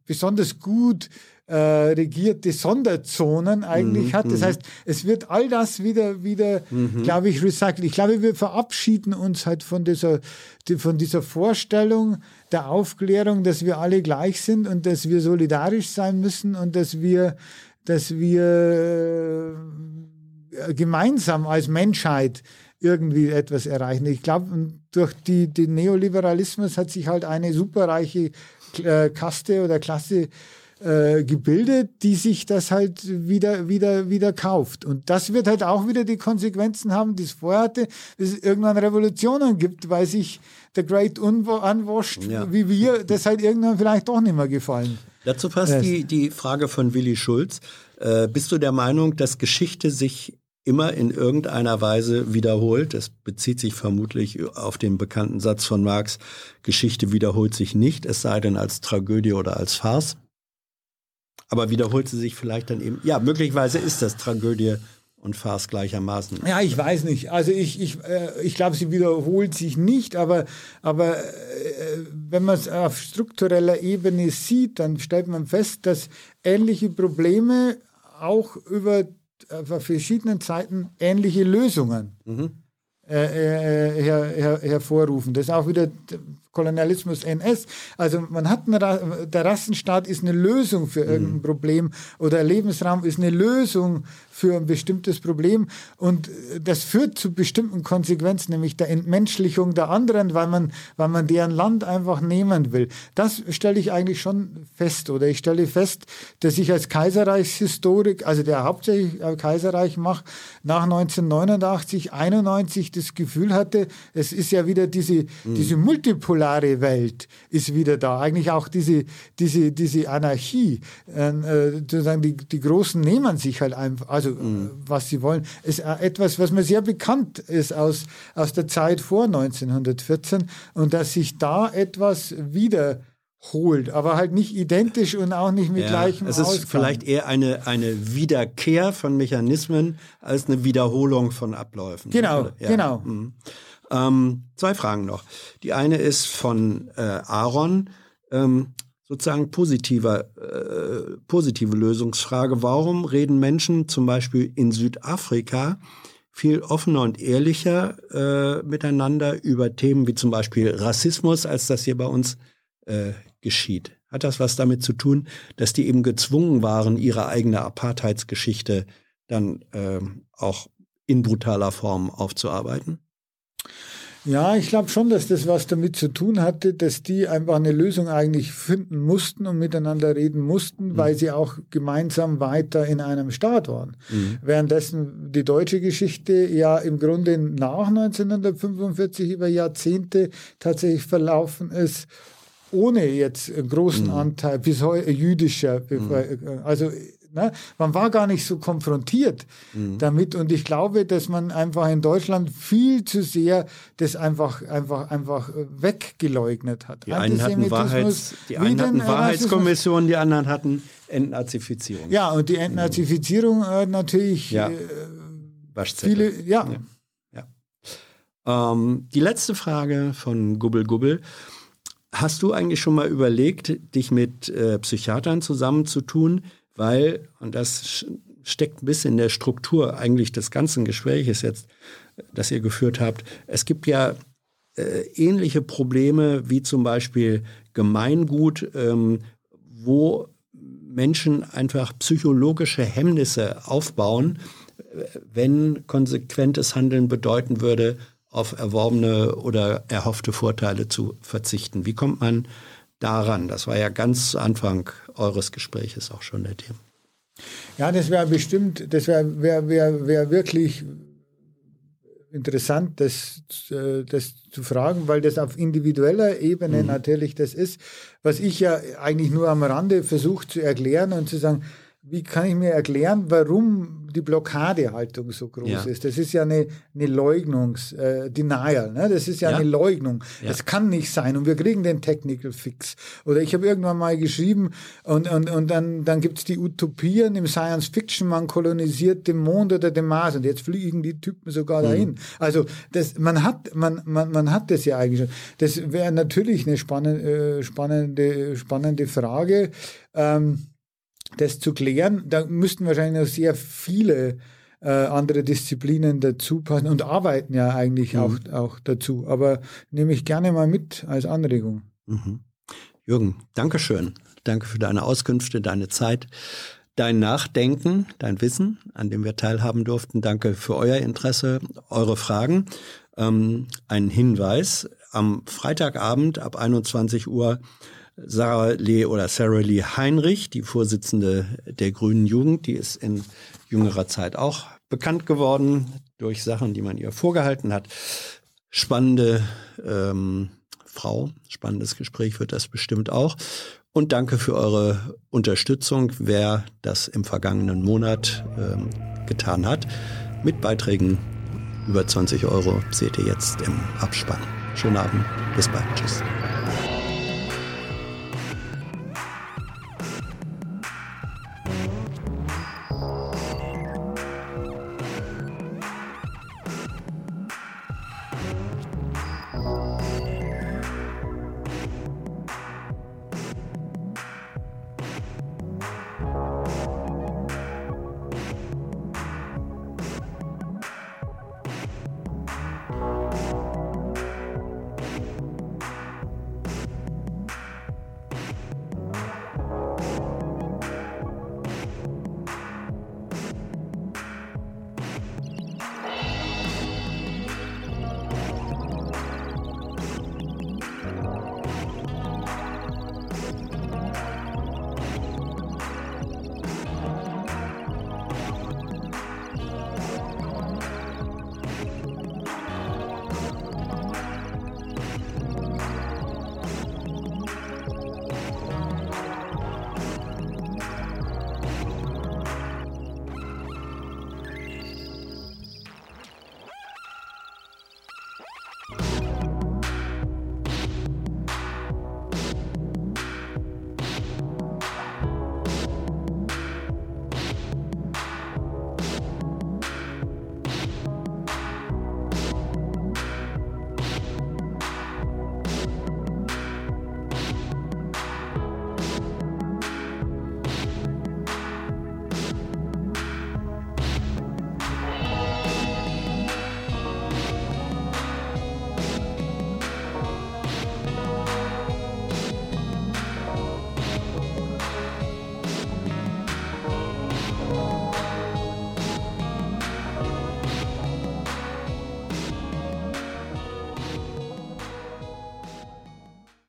besonders gut regierte Sonderzonen eigentlich hat. Das heißt, es wird all das wieder glaube ich, recycelt. Ich glaube, wir verabschieden uns halt von dieser Vorstellung der Aufklärung, dass wir alle gleich sind und dass wir solidarisch sein müssen und dass wir gemeinsam als Menschheit irgendwie etwas erreichen. Ich glaube, durch den Neoliberalismus hat sich halt eine superreiche Kaste oder Klasse gebildet, die sich das halt wieder kauft. Und das wird halt auch wieder die Konsequenzen haben, die es vorher hatte, dass es irgendwann Revolutionen gibt, weil sich der Great Unwashed, wie wir, das halt irgendwann vielleicht doch nicht mehr gefallen. Dazu passt die Frage von Willi Schulz. Bist du der Meinung, dass Geschichte sich immer in irgendeiner Weise wiederholt? Das bezieht sich vermutlich auf den bekannten Satz von Marx, Geschichte wiederholt sich nicht, es sei denn als Tragödie oder als Farce. Aber wiederholt sie sich vielleicht dann eben, möglicherweise ist das Tragödie und fahrst gleichermaßen. Ja, ich weiß nicht. Also ich glaube, sie wiederholt sich nicht, aber wenn man es auf struktureller Ebene sieht, dann stellt man fest, dass ähnliche Probleme auch über verschiedenen Zeiten ähnliche Lösungen hervorrufen. Das ist auch wieder Kolonialismus NS. Also man hat der Rassenstaat ist eine Lösung für irgendein Problem oder Lebensraum ist eine Lösung für ein bestimmtes Problem und das führt zu bestimmten Konsequenzen, nämlich der Entmenschlichung der anderen, weil man deren Land einfach nehmen will. Das stelle ich eigentlich schon fest oder ich stelle fest, dass ich als Kaiserreichshistorik, also der hauptsächlich Kaiserreich macht, nach 1989, 91 das Gefühl hatte, es ist ja wieder diese multipolare Welt ist wieder da. Eigentlich auch diese Anarchie. Sozusagen die Großen nehmen sich halt einfach, also was sie wollen. Ist etwas, was mir sehr bekannt ist aus der Zeit vor 1914 und dass sich da etwas wiederholt, aber halt nicht identisch und auch nicht mit gleichem Ausgang. Es ist vielleicht eher eine Wiederkehr von Mechanismen als eine Wiederholung von Abläufen. Genau, ja. Genau. Mhm. Zwei Fragen noch. Die eine ist von Aaron, sozusagen positive Lösungsfrage. Warum reden Menschen zum Beispiel in Südafrika viel offener und ehrlicher miteinander über Themen wie zum Beispiel Rassismus, als das hier bei uns geschieht? Hat das was damit zu tun, dass die eben gezwungen waren, ihre eigene Apartheidsgeschichte dann auch in brutaler Form aufzuarbeiten? Ja, ich glaube schon, dass das was damit zu tun hatte, dass die einfach eine Lösung eigentlich finden mussten und miteinander reden mussten, weil sie auch gemeinsam weiter in einem Staat waren. Währenddessen die deutsche Geschichte ja im Grunde nach 1945 über Jahrzehnte tatsächlich verlaufen ist, ohne jetzt einen großen Anteil bis heute jüdischer, also man war gar nicht so konfrontiert damit und ich glaube, dass man einfach in Deutschland viel zu sehr das einfach weggeleugnet hat. Die einen hatten Wahrheitskommissionen, die anderen hatten Entnazifizierung. Ja, und die Entnazifizierung natürlich viele. Ja. Die letzte Frage von Gubbel Gubbel. Hast du eigentlich schon mal überlegt, dich mit Psychiatern zusammenzutun? Weil, und das steckt ein bisschen in der Struktur eigentlich des ganzen Gespräches jetzt, das ihr geführt habt, es gibt ja ähnliche Probleme wie zum Beispiel Gemeingut, wo Menschen einfach psychologische Hemmnisse aufbauen, wenn konsequentes Handeln bedeuten würde, auf erworbene oder erhoffte Vorteile zu verzichten. Wie kommt man daran? Das war ja ganz zu Anfang eures Gespräches auch schon der Thema. Ja, das wäre bestimmt, das wäre wirklich interessant, das zu fragen, weil das auf individueller Ebene natürlich das ist, was ich ja eigentlich nur am Rande versuche zu erklären und zu sagen, wie kann ich mir erklären, warum die Blockadehaltung so groß ist? Das ist ja eine Leugnungs-Denial. Ne? Das ist ja eine Leugnung. Ja. Das kann nicht sein. Und wir kriegen den Technical Fix. Oder ich habe irgendwann mal geschrieben, und dann gibt es die Utopien im Science Fiction, man kolonisiert den Mond oder den Mars. Und jetzt fliegen die Typen sogar dahin. Also das, man hat das ja eigentlich schon. Das wäre natürlich eine spannende Frage. Das zu klären, da müssten wahrscheinlich noch sehr viele andere Disziplinen dazu passen und arbeiten ja eigentlich auch dazu. Aber nehme ich gerne mal mit als Anregung. Jürgen, danke schön. Danke für deine Auskünfte, deine Zeit, dein Nachdenken, dein Wissen, an dem wir teilhaben durften. Danke für euer Interesse, eure Fragen. Ein Hinweis, am Freitagabend ab 21 Uhr Sarah Lee Heinrich, die Vorsitzende der Grünen Jugend, die ist in jüngerer Zeit auch bekannt geworden durch Sachen, die man ihr vorgehalten hat. Spannende Frau, spannendes Gespräch wird das bestimmt auch. Und danke für eure Unterstützung, wer das im vergangenen Monat getan hat. Mit Beiträgen über 20 € seht ihr jetzt im Abspann. Schönen Abend, bis bald, tschüss.